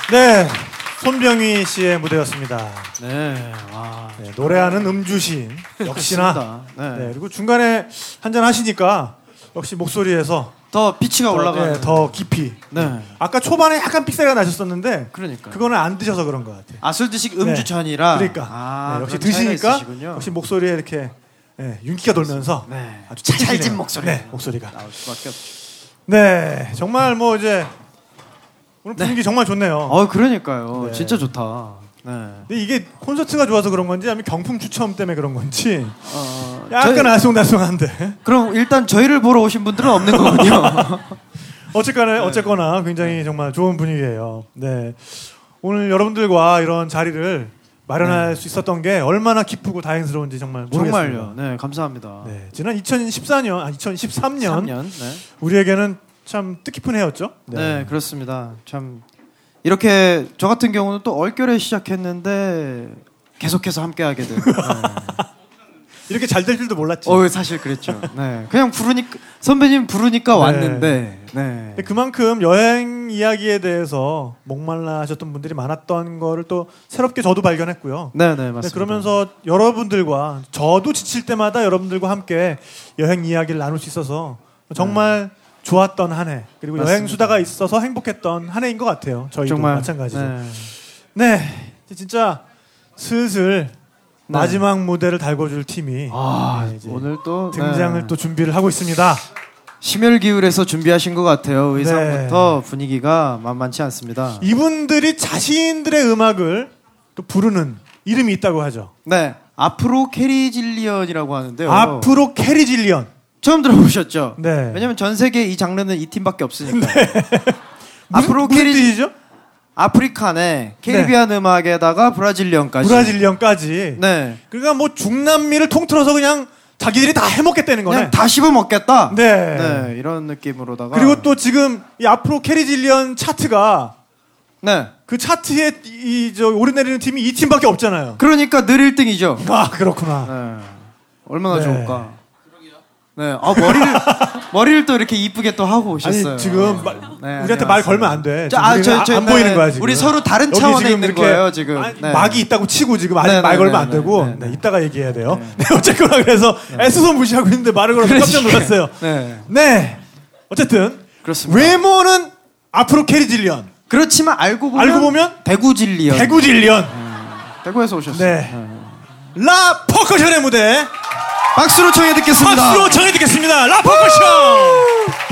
네, 손병휘 씨의 무대였습니다. 네, 와, 네, 노래하는 음주시인 역시나. 네. 네, 그리고 중간에 한잔 하시니까 역시 목소리에서 더 피치가 올라가는, 네, 더 깊이. 네. 아까 초반에 약간 삑사리가 나셨었는데, 그러니까 그거는 안 드셔서 그런 것 같아요. 아, 술 드시기 음주 전이라. 네. 그러니까 아, 네, 역시 드시니까 역시 목소리에 이렇게, 네, 윤기가 돌면서, 네, 아주 찰진 목소리, 네, 목소리가 나올 수밖에 없죠. 네, 정말 뭐 이제. 오늘 분위기, 네, 정말 좋네요. 어, 그러니까요. 네. 진짜 좋다. 네. 근데 이게 콘서트가 좋아서 그런 건지 아니면 경품 추첨 때문에 그런 건지 약간 저희... 아송다송한데. 그럼 일단 저희를 보러 오신 분들은 없는 거군요. 어쨌거나, 네, 어쨌거나 굉장히 정말 좋은 분위기예요. 네. 오늘 여러분들과 이런 자리를 마련할, 네, 수 있었던 게 얼마나 기쁘고 다행스러운지 정말 모르겠습니다. 정말요. 네, 감사합니다. 네. 지난 2013년, 네, 우리에게는 참 뜻깊은 해였죠. 네, 네, 그렇습니다. 참 이렇게 저 같은 경우는 또 얼결에 시작했는데 계속해서 함께하게 되고, 네, 이렇게 잘 될 줄도 몰랐죠. 사실 그랬죠. 네, 그냥 부르니까, 선배님 부르니까, 네, 왔는데, 네, 그만큼 여행 이야기에 대해서 목말라 하셨던 분들이 많았던 거를 또 새롭게 저도 발견했고요. 네, 네, 맞습니다. 네, 그러면서 여러분들과, 저도 지칠 때마다 여러분들과 함께 여행 이야기를 나눌 수 있어서 정말, 네, 좋았던 한 해, 그리고 여행수다가 있어서 행복했던 한 해인 것 같아요. 저희도 정말 마찬가지죠. 네, 네, 진짜 슬슬, 네, 마지막 무대를 달궈줄 팀이, 아, 네, 오늘 또 등장을, 네, 또 준비를 하고 있습니다. 심혈기울여서 준비하신 것 같아요. 의상부터, 네, 분위기가 만만치 않습니다. 이분들이 자신들의 음악을 또 부르는 이름이 있다고 하죠. 네, 앞으로 캐리질리언이라고 하는데요. 앞으로 캐리질리언 처음 들어보셨죠? 네. 왜냐면 전 세계 이 장르는 이 팀밖에 없으니까. 네. 앞으로 캐리지죠? 아프리카네, 캐리비안, 네, 음악에다가 브라질리언까지. 브라질리언까지. 네. 그러니까 뭐 중남미를 통틀어서 그냥 자기들이 다 해먹겠다는 거네. 그냥 다 씹어 먹겠다. 네. 네. 이런 느낌으로다가. 그리고 또 지금 이 앞으로 캐리질리언 차트가, 네, 그 차트에 이 오르내리는 팀이 이 팀밖에 없잖아요. 그러니까 늘 1등이죠. 아, 그렇구나. 네. 얼마나, 네, 좋을까. 네, 머리를 또 이렇게 이쁘게 또 하고 오셨어요. 아니, 지금 네, 우리한테, 네, 말 걸면 안 돼. 안 보이는 거야 지금. 우리 서로 다른 차원에 있는 거예요 지금. 아니, 네, 막이 있다고 치고 지금 아직, 네, 말 걸면 안 되고, 네, 네, 이따가 얘기해야 돼요. 네, 네, 어쨌거나 그래서, 네, 애써서 무시하고 있는데 말을 걸어서 깜짝 놀랐어요. 네, 네, 어쨌든 그렇습니다. 외모는 앞으로 캐리질리언. 그렇지만 알고 보면 대구질리언. 대구질리언. 대구에서 오셨어요. 네. 라퍼커션의 무대. 박수로 청해 듣겠습니다. 박수로 청해 듣겠습니다. 라퍼커션.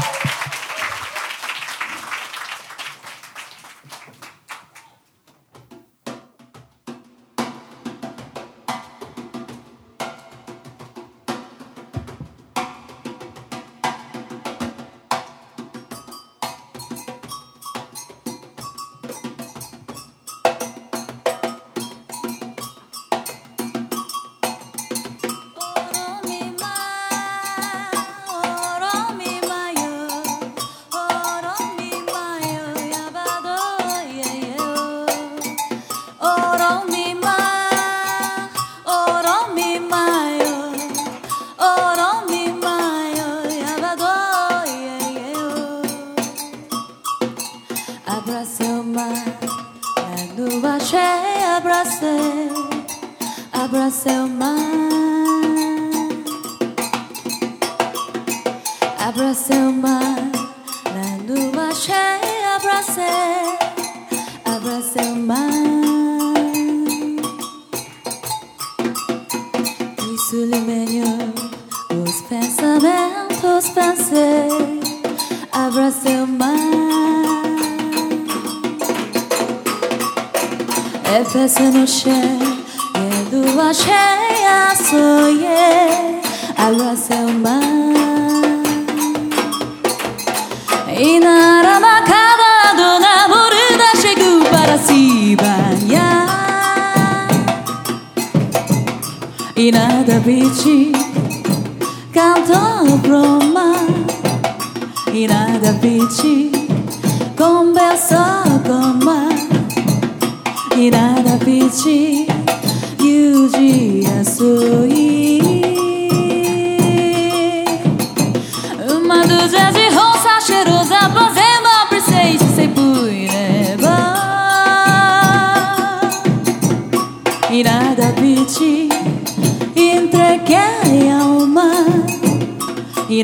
Cheirosa, pois é uma princesa, sei por nevar.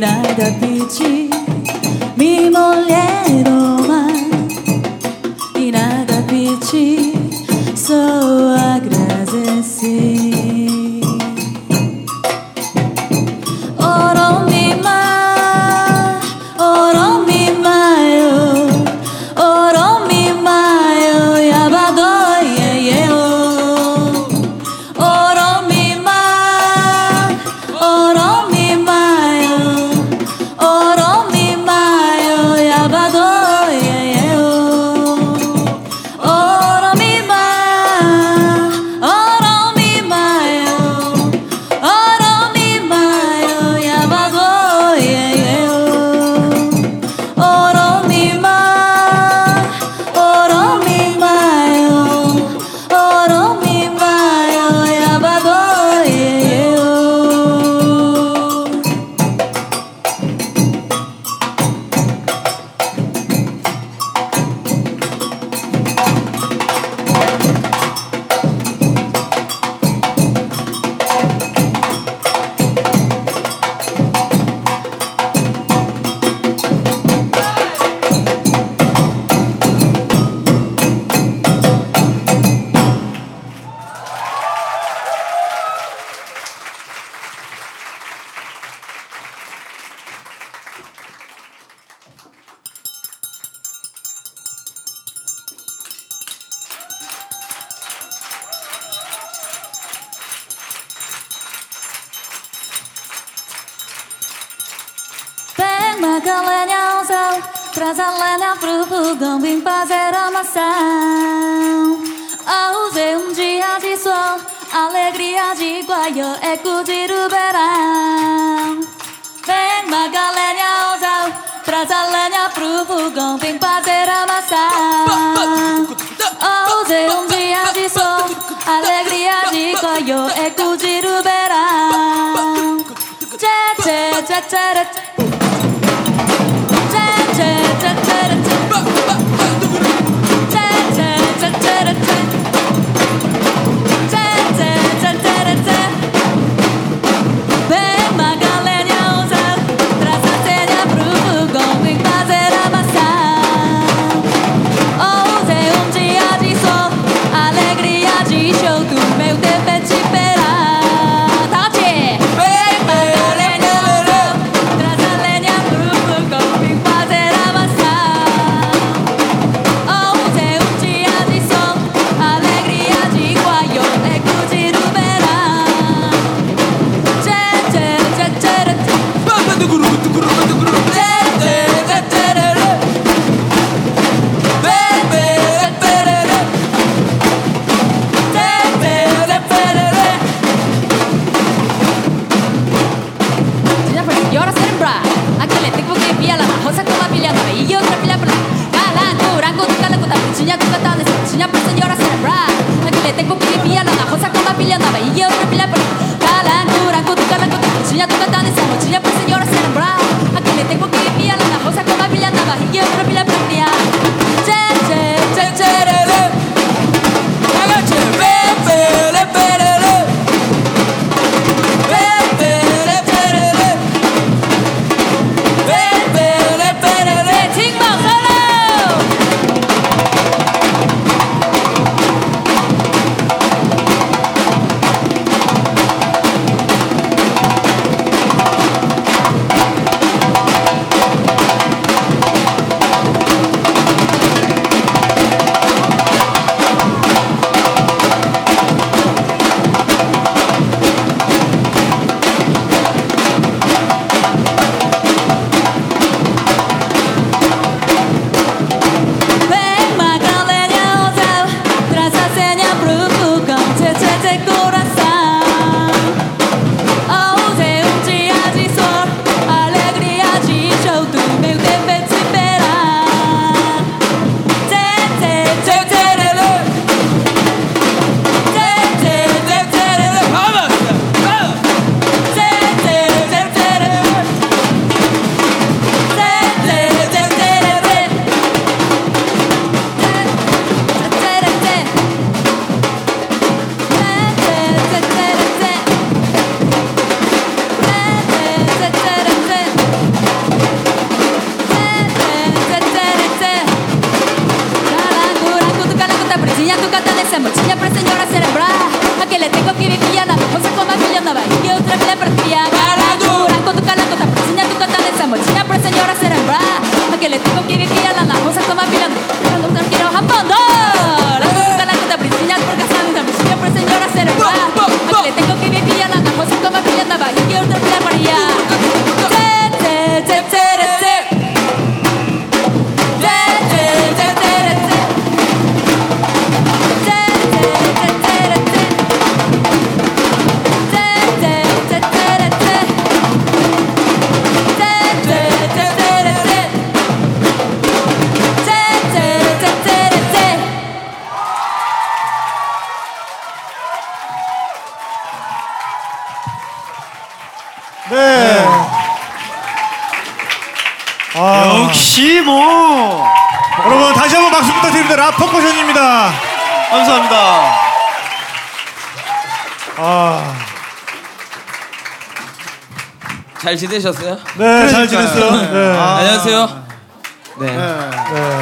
나다 빛이 미 몰래로만 이 나다 빛이 So agradecido Nueva York otra que la partía Caradura con tu cala, con tu paseña, tu cota de samochina Por señora cerebra A que le tengo que vivir a la namosa Toma pirando, cuando usted quiero Japón La cala, con tu paseña, por casando Por señora cerebra A que le tengo que vivir a la namosa Toma pirando, Nueva York otra que la partía Te, te, te, te, te 뭐 여러분 다시 한번 박수 부탁드립니다. 라퍼커션입니다. 감사합니다. 아, 잘 지내셨어요? 네, 잘 지냈어요. 네. 아. 안녕하세요. 네. 네. 네.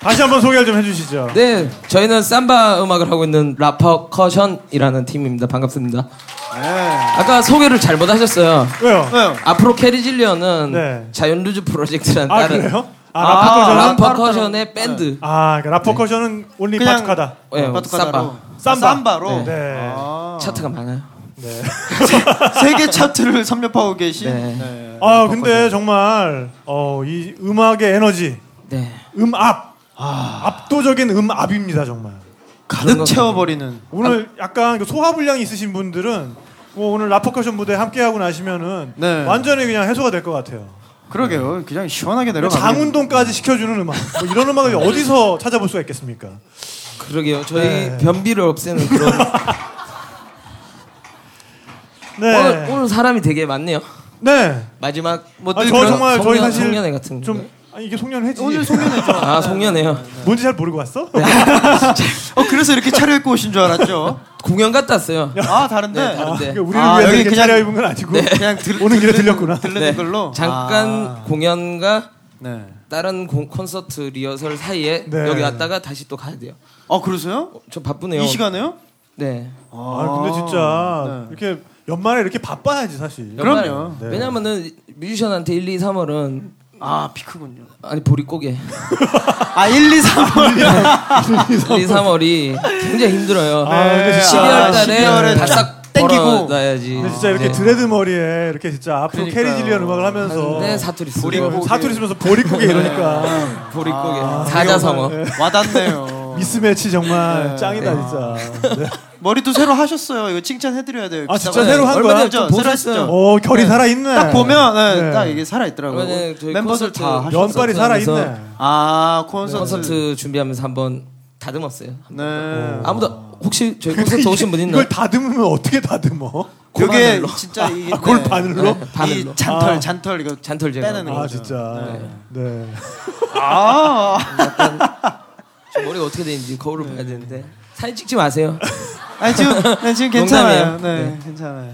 다시 한번 소개를 좀 해주시죠. 네, 저희는 삼바 음악을 하고 있는 라퍼커션이라는 팀입니다. 반갑습니다. 네. 아까 소개를 잘못하셨어요. 왜요? 왜요? 앞으로 캐리질리언은 네. 자연루즈 프로젝트라는 다른. 아 그래요? 라퍼커션의 밴드. 네. 아 그러니까 라퍼커션은 네. 올리 바투카다. 네, 바투카다로. 삼바로. 네. 네. 아. 차트가 많아요. 네. 세계 차트를 섭렵하고 계신. 네. 네. 아 근데 정말 이 음악의 에너지. 네. 음압. 아. 압도적인 음압입니다 정말. 가득 채워버리는. 오늘 약간 소화불량이 있으신 분들은 뭐 오늘 라퍼커션 무대 함께하고 나시면은 네. 완전히 그냥 해소가 될 것 같아요. 그러게요. 네. 그냥 시원하게 내려가고 장운동까지 시켜주는 음악. 뭐 이런 음악을 어디서 찾아볼 수가 있겠습니까? 그러게요. 저희 네. 변비를 없애는 그런. 네. 오늘 사람이 되게 많네요. 네. 마지막 뭐 저 정말 저희 사실 송년회 같은 좀. 아 이게 송년회지. 오늘 송년회죠. 아 송년회요. 뭔지 잘 모르고 왔어? 네. 그래서 이렇게 차려입고 오신 줄 알았죠. 공연 갔다 왔어요. 아 다른데. 네, 다른데. 우리를 위해서 여기 그냥 차려입은 건 아니고. 네. 그냥 오는 길에 들렸구나. 들리는 네. 걸로. 잠깐 공연과 네. 다른 콘서트 리허설 사이에 네. 여기 왔다가 다시 또 가야 돼요. 아 그러세요? 저 바쁘네요. 이 시간에요? 네. 아 근데 진짜 네. 이렇게 연말에 이렇게 바빠야지 사실. 그럼요. 네. 왜냐면은 뮤지션한테 1, 2, 3월은 아 피크군요. 아니 보릿고개. 아 1, 2, 3월. 1, 2, 3월이 굉장히 힘들어요. 네. 아, 근데 12월달에 바싹 땡기고 나야지. 근데 진짜 이렇게 네. 드레드 머리에 이렇게 진짜 앞으로 캐리질리언 음악을 하면서 네, 사투리 쓰고 사투리 쓰면서 보릿고개 이러니까 네. 보릿고개 아, 사자성어 네. 와닿네요. 미스매치 정말 네. 짱이다 네. 진짜. 네. 머리도 새로 하셨어요. 이거 칭찬해드려야 돼요. 아 진짜 새로 한 거야? 새로 하셨죠? 오 결이 네. 살아있네. 딱 보면 네, 네. 딱 이게 살아있더라고요. 네, 멤버들 다 하셨어요. 연발이 살아있네. 아 콘서트 준비하면서 한번 다듬었어요. 네. 아무도 혹시 저희 콘서트 오신 분 있나요? 이걸 다듬으면 어떻게 다듬어? 그게 진짜 이 골바늘로? 네. 바늘로? 이 잔털 이거 잔털 제거 빼내는 거죠. 아 진짜. 네. 네. 아 약간 머리가 어떻게 되는지 거울을 봐야 되는데 사진 찍지 마세요. 아니 지금 괜찮아요. 네, 네, 괜찮아요.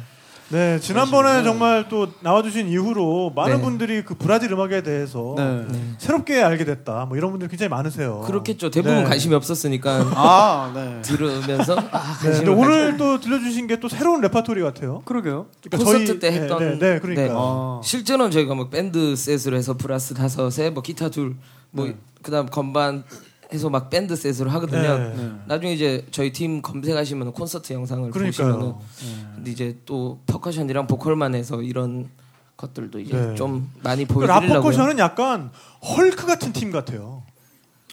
네, 지난번에 정말 또 나와주신 이후로 많은 네. 분들이 그 브라질 음악에 대해서 네. 새롭게 알게 됐다. 뭐 이런 분들 굉장히 많으세요. 그렇겠죠. 대부분 네. 관심이 없었으니까. 아, 네. 들으면서. 아, 네, 오늘 또 들려주신 게 또 새로운 레파토리 같아요. 그러게요. 그러니까 콘서트 저희, 때 했던. 네, 네, 네 그러니까. 네. 아. 실제로는 저희가 뭐 밴드 셋으로 해서 플러스 다섯에 뭐 기타 둘, 뭐 네. 그다음 건반. 해서 막 밴드 셋으로 하거든요. 네, 네. 나중에 이제 저희 팀 검색하시면 콘서트 영상을 보시면은 근데 이제 또 퍼커션이랑 보컬만 해서 이런 것들도 이제 네. 좀 많이 보여드리려고요. 라퍼커션은 약간 헐크 같은 팀 같아요.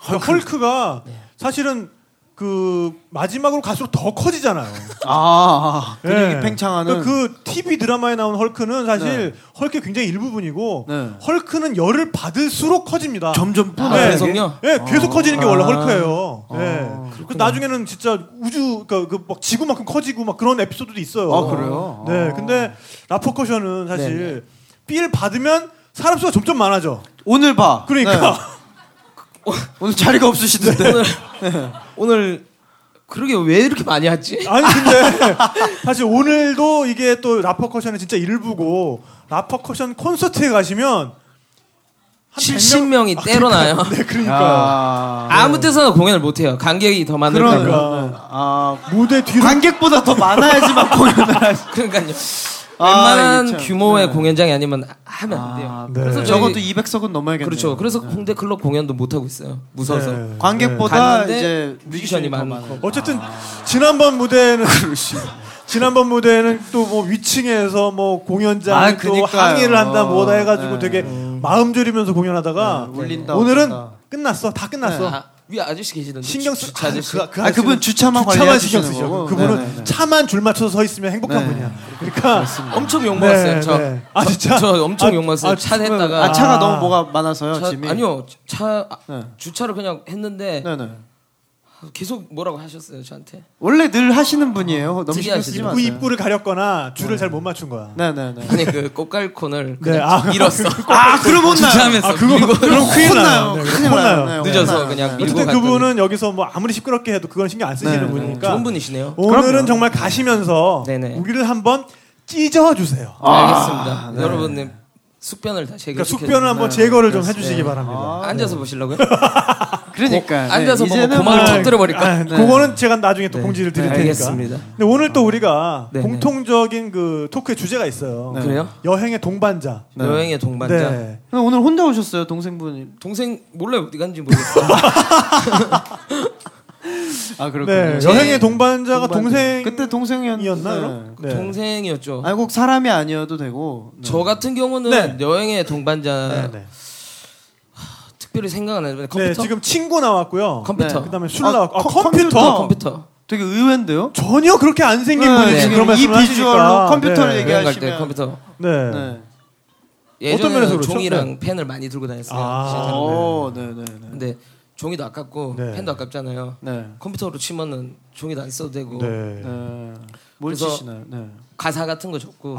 헐크가 네. 사실은 그 마지막으로 갈수록 더 커지잖아요. 아, 근육이 네. 팽창하는. 그 TV 드라마에 나온 헐크는 사실 네. 헐크의 굉장히 일부분이고 네. 헐크는 열을 받을수록 커집니다. 점점 계속요? 네, 계속 커지는 게 원래 헐크예요. 네. 그래서 나중에는 진짜 우주 그 막 지구만큼 커지고 막 그런 에피소드도 있어요. 아 그래요? 네, 근데 라퍼커션은 사실 삘 받으면 사람 수가 점점 많아져. 오늘 봐. 그러니까. 네. 오늘 자리가 없으시던데. 네. 네. 오늘 그러게 왜 이렇게 많이 왔지? 아니 근데 사실 오늘도 이게 또 라퍼커션의 진짜 일부고 라퍼커션 콘서트에 가시면 70명이 때려나요. 그러니까, 네, 그러니까. 아무 때서나 공연을 못해요. 관객이 더 많을 거고. 그러니까. 무대 뒤로. 관객보다 더 많아야지만 공연을 하지. 그러니까요. 웬만한 규모의 네. 공연장이 아니면 하면 안 돼요. 네. 그래서 적어도 200석은 넘어야겠네요. 그렇죠. 그래서 홍대 클럽 공연도 못 하고 있어요. 무서워서. 네. 관객보다 이제 뮤지션이 많고. 어쨌든 지난번 무대는 지난번 무대는 또 뭐 위층에서 뭐 공연장 또 항의를 한다 뭐다 해가지고 네. 되게 마음 졸이면서 공연하다가 네. 울린다, 오늘은 울린다. 끝났어. 다 끝났어. 네. 위 아저씨 계시던데 신경 쓰 아저씨 그분 주차만 관리해 주시는 거고. 그분은 네네. 차만 줄 맞춰서 서 있으면 행복한 네네. 분이야. 그러니까 엄청 욕 먹었어요. 아 진짜 저 엄청 욕 먹었어요. 차 댔다가 차가 너무 뭐가 많아서요. 짐이 아니요 차 네. 주차를 그냥 했는데 네네. 계속 뭐라고 하셨어요 저한테. 원래 늘 하시는 분이에요. 너무 신경 쓰지 마세요. 입구를 가렸거나 줄을 네. 잘 못 맞춘 거야. 네네네. 아니 그 꽃갈콘을 그냥 네. 밀었어. 그럼 혼나요. 주차하면서 그럼 혼나요. 혼나요. 늦어서 그냥 밀고 갔더니. 그분은 여기서 뭐 아무리 시끄럽게 해도 그건 신경 안 쓰시는 네. 분이니까. 좋은 분이시네요. 오늘은 그럼요. 정말 가시면서 네네. 우리를 한번 찢어주세요. 알겠습니다. 네. 여러분님 숙변을 다 제거. 그러니까 숙변을 한번 제거를 좀 해주시기 바랍니다. 앉아서 보시려고요? 그러니까 앉아서 네, 뭐 고막을 터뜨려 버릴까? 네. 그거는 제가 나중에 또 네. 공지를 드릴 테니까. 알겠습니다. 근데 오늘 또 우리가 네네. 공통적인 그 토크의 주제가 있어요. 네. 그래요? 여행의 동반자. 네. 여행의 동반자. 네. 오늘 혼자 오셨어요, 동생분이? 동생 몰라요, 어디 간지 모르겠어요. 그렇군요. 네. 여행의 동반자가 동생 그때 동생이었나요? 네. 네. 동생이었죠. 아니 꼭 사람이 아니어도 되고. 네. 저 같은 경우는 네. 여행의 동반자. 네. 네. 특별히 생각 안 해요. 네, 지금 친구 나왔고요. 컴퓨터. 네. 그다음에 술 나왔고. 컴퓨터. 되게 의외인데요. 전혀 그렇게 안 생긴 분이 네, 지금 이 비주얼로 컴퓨터를 네. 얘기하시면. 컴퓨터. 네. 네. 예전에는 종이랑 네. 펜을 많이 들고 다녔어요. 네. 근데 종이도 아깝고 네. 펜도 아깝잖아요. 네. 컴퓨터로 치면은 종이도 안 써도 되고. 네. 네. 뭘 치시나요? 네. 가사 같은 거 적고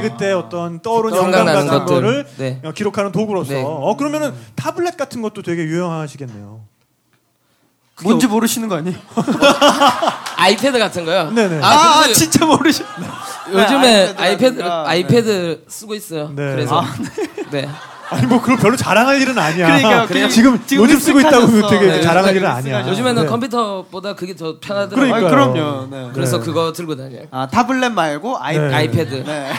그때 어떤 떠오르는 영감 같은 거를 네. 기록하는 도구로서 네. 그러면은 타블렛 같은 것도 되게 유용하시겠네요. 뭔지 모르시는 거 아니에요? 아이패드 같은 거요? 네네. 진짜 모르시네. 요즘에 아이패드 쓰고 있어요. 네. 그래서 네. 아니 뭐 그걸 별로 자랑할 일은 아니야. 그러니까 지금 요즘 쓰고 있다고 되게 네, 자랑할 일은 아니야. 요즘에는 네. 컴퓨터보다 그게 더 편하더라고요. 그럼요. 네. 그래서 네. 그거 들고 다녀요. 타블렛 말고 네. 아이패드. 네.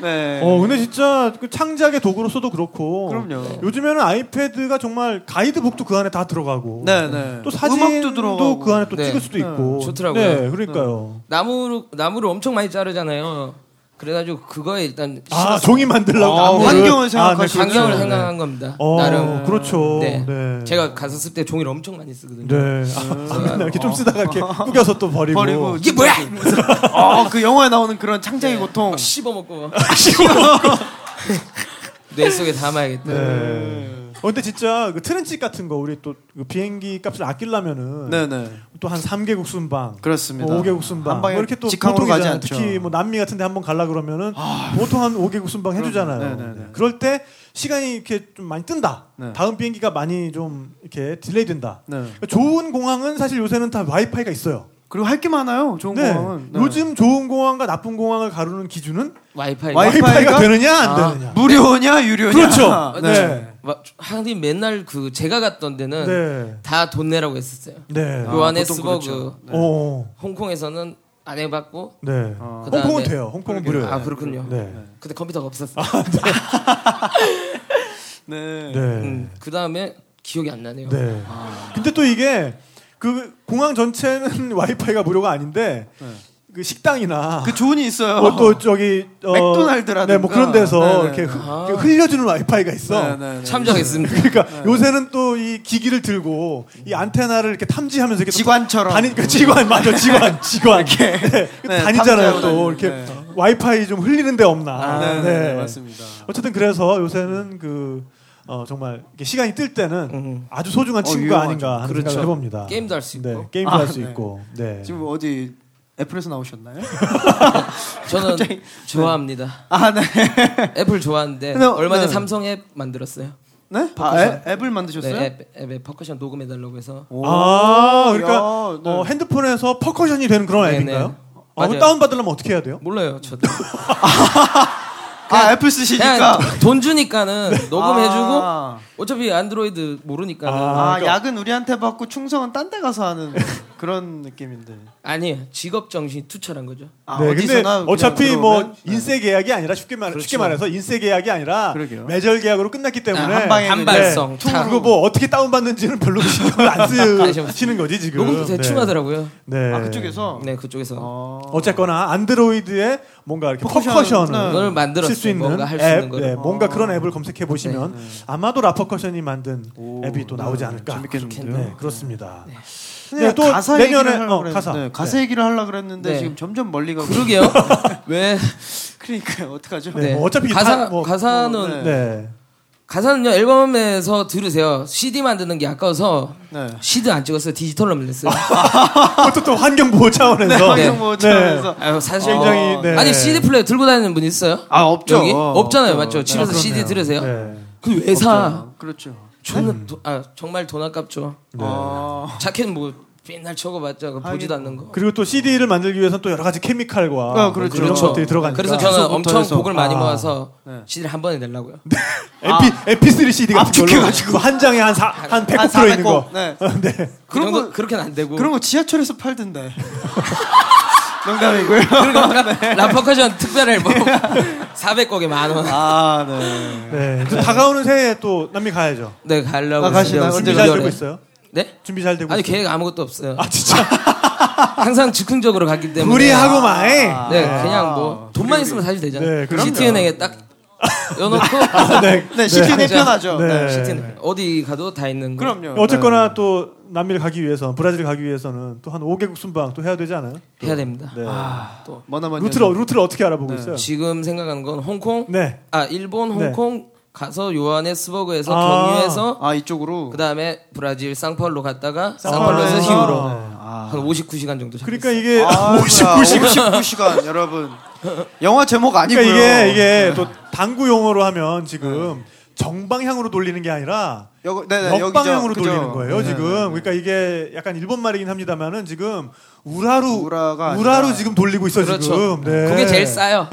네. 근데 진짜 그 창작의 도구로 써도 그렇고. 그럼요. 요즘에는 아이패드가 정말 가이드북도 그 안에 다 들어가고. 네네. 또 사진도 들어가고. 그 안에 또 네. 찍을 수도 네. 있고. 좋더라고요. 네, 그러니까요. 나무를 엄청 많이 자르잖아요. 그래가지고 그거에 일단 종이 만들려고 환경을 생각하시죠. 환경을 생각한 겁니다. 나름 그렇죠. 네. 네. 제가 가사 쓸 때 종이를 엄청 많이 쓰거든요. 네. 이렇게 좀 쓰다가 이렇게 구겨서 또 버리고. 이게 뭐야? 그 영화에 나오는 그런 창작의 네. 고통. 씹어먹고. 뇌 속에 담아야겠다. 네. 근데 진짜 그 트렌치 같은 거 우리 또 그 비행기 값을 아끼려면은 또 한 3개국 순방, 그렇습니다. 5개국 순방, 뭐 이렇게 또 보통 가지 않죠. 특히 뭐 남미 같은 데 한번 가려 그러면은 보통 한 5개국 순방 해 주잖아요. 그럴 때 시간이 이렇게 좀 많이 뜬다. 네. 다음 비행기가 많이 좀 이렇게 딜레이 된다. 네. 그러니까 좋은 공항은 사실 요새는 다 와이파이가 있어요. 그리고 할 게 많아요. 좋은 네. 공항은. 네. 요즘 좋은 공항과 나쁜 공항을 가르는 기준은 와이파이가 되느냐 안 되느냐. 무료냐 유료냐. 그렇죠. 네. 하긴 맨날 그 제가 갔던 데는 네. 다 돈 내라고 했었어요. 네. 요하네스버그 그렇죠. 네. 홍콩에서는 안 해봤고. 네. 홍콩은 돼요. 홍콩은 무료예요. 그렇군요. 네. 근데 컴퓨터가 없었어요. 네. 네. 그 다음에 기억이 안 나네요. 네. 근데 또 이게 그 공항 전체는 와이파이가 무료가 아닌데. 네. 그 식당이나 그 조언이 있어요. 또 저기 맥도날드라든가 네, 뭐 그런 데서 네네. 이렇게 흘려주는 와이파이가 있어. 참작했습니다. 그러니까 네네. 요새는 또 이 기기를 들고 이 안테나를 이렇게 탐지하면서 이렇게 지관처럼 다니니까 직원 이렇게 네. 네, 다니잖아요. 또 이렇게 네. 와이파이 좀 흘리는 데 없나. 네, 맞습니다. 어쨌든 그래서 요새는 그 정말 시간이 뜰 때는 아주 소중한 친구가 아닌가 하는 그렇죠. 생각을 해봅니다. 게임도 할 수 있고, 네, 게임도 할 수 네. 있고. 네. 지금 어디 애플에서 나오셨나요? 저는 갑자기, 좋아합니다. 네. 네. 애플 좋아하는데 얼마 전에 네. 삼성 앱 만들었어요. 네? 앱을 만드셨어요? 네, 앱에 퍼커션 녹음해달라고 해서. 그러니까 네. 핸드폰에서 퍼커션이 되는 그런 앱인가요? 다운 받으려면 어떻게 해야 돼요? 몰라요, 저도. 아 애플 쓰시니까 돈 주니까는 녹음해주고 아. 어차피 안드로이드 모르니까는 아 그러니까. 약은 우리한테 받고 충성은 딴 데 가서 하는 그런 느낌인데 아니 직업 정신이 투철한 거죠. 아, 네, 근데 어차피 뭐 인쇄 계약이 아니라 쉽게 말해서 인쇄 계약이 아니라 그러게요. 매절 계약으로 끝났기 때문에 아, 한발성 네, 그리고 뭐 어떻게 다운 받는지는 별로 신경을 안 쓰시는 거지 지금. 녹음도 대충 네. 하더라고요. 네. 아 그쪽에서 네 그쪽에서 어쨌거나 안드로이드에 뭔가 이렇게 퍼커션을 만들었을 수 있는 뭔가 할 수 있는 거 네, 뭔가 그런 앱을 검색해 보시면 네, 네. 아마도 라퍼커션이 만든 오, 앱이 또 나오지 네, 않을까. 재밌겠는데요. 네, 그렇습니다. 네. 네, 또 가사 내년에 가사 네, 가사 얘기를 하려고 그랬는데 네. 지금 점점 멀리 가고 그러게요. 왜 그러니까 어떡하죠? 네. 네. 뭐 어차피 가사 가사는 네. 가사는요 앨범에서 들으세요. CD 만드는 게 아까워서 네. CD 안 찍었어요. 디지털로 냈어요. 또 환경 보호 차원에서. 네, 환경 보호 차원에서. 네. 아유, 사실 굉장히 네. 아니 CD 플레이어 들고 다니는 분 있어요? 아 없죠. 여기? 없잖아요, 없죠. 맞죠? 집에서 네, CD 들으세요. 네. 그 왜 사? 그렇죠. 저는 아 정말 돈 아깝죠. 네. 자켓 뭐 맨날 적어봤자 보지도 않는 거. 그리고 또 CD를 만들기 위해서 또 여러 가지 케미칼과 그렇죠. 이런 것들이 들어가니까. 그래서 저는 엄청 곡을 많이 모아서 네. CD를 한 번에 내려고요. 네. MP3 CD 같은 걸로 가지고 한 장에 한 100곡 들어 있는 거. 네. 네. 그런 거 그렇게는 안 되고. 그런 거 지하철에서 팔던데. 농담이고요. 그러니까 라퍼커션 특별 앨범 400곡에 만 원. 아, 네. 네. 다가오는 새해에 또 남미 가야죠. 네, 가려고 있어요. 준비 잘 되고 있어요? 네? 준비 잘 되고. 아니, 있어요? 계획 아무것도 없어요. 아, 진짜. 항상 즉흥적으로 갔기 때문에. 무리하고 마에. 네, 그냥 뭐 돈만 있으면 사실 되잖아요. 네, 시티은행에 딱 여놓고. 아, 네. 네, 시티은행 편하죠. 네. 시티은행. 어디 가도 다 있는 거. 그럼요. 어쨌거나 네. 또 남미를 가기 위해서 브라질 가기 위해서는 또 한 5개국 순방 또 해야 되지 않아요? 해야 됩니다. 네. 아, 또 루트를 어떻게 알아보고 네. 있어요? 지금 생각하는 건 홍콩, 네. 아 일본 홍콩 네. 가서 요하네스버그에서 경유해서 아 이쪽으로 그다음에 브라질 쌍파울로 갔다가 쌍파울로에서 히우로 네. 아. 한 59시간 정도. 그러니까 이게 59시간 여러분 영화 제목 아니고요. 그러니까 이게 또 당구 용어로 하면 지금. 정방향으로 돌리는 게 아니라 역방향으로 돌리는 거예요. 그죠. 지금 네네. 그러니까 이게 약간 일본 말이긴 합니다만은 지금 우라로 지금 돌리고 있어 그렇죠. 지금. 네. 그게 제일 싸요.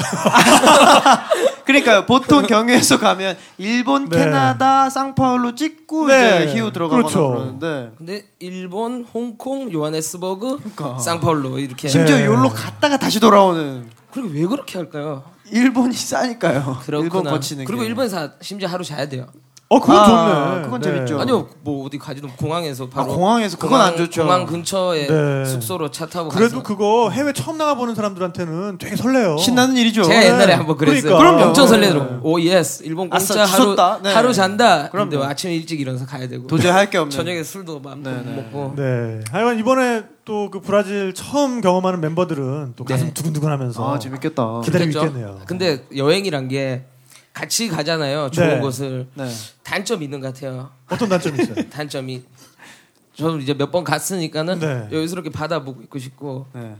그러니까요. 보통 경유해서 가면 일본, 네. 캐나다, 쌍파울로 찍고 네. 이제 히우 들어가거나 그렇죠. 그러는데 근데 일본, 홍콩, 요하네스버그, 그러니까. 쌍파울로 이렇게 심지어 네. 여기로 갔다가 다시 돌아오는. 그리고 왜 그렇게 할까요? 일본이 싸니까요. 그렇구나. 일본 거치는 그리고 게. 일본에서 심지어 하루 자야 돼요. 그건 좋네. 그건 네. 재밌죠. 아니요, 뭐 어디 가지도 공항에서 바로. 공항에서 그건 안 좋죠. 공항 근처에 네. 숙소로 차 타고. 그래도 가서. 그거 해외 처음 나가보는 사람들한테는 되게 설레요. 신나는 일이죠. 제가 옛날에 한번 그랬어요. 그러니까. 엄청 설레더라고요. 오 예스, 일본 공짜 하루 잔다. 그런데 뭐 아침 일찍 일어나서 가야 되고. 도저히 할 게 없네. 저녁에 술도 맘껏 먹고. 네. 하여간 이번에. 또 그 브라질 처음 경험하는 멤버들은 또 가슴 네. 두근두근하면서 아 재밌겠다 기다리고 있겠네요. 근데 여행이란 게 같이 가잖아요. 좋은 네. 곳을 네. 단점이 있는 것 같아요. 어떤 단점이 있어요? 단점이 저는 이제 몇 번 갔으니까는 네. 여유스럽게 바다 보고 있고 싶고 네.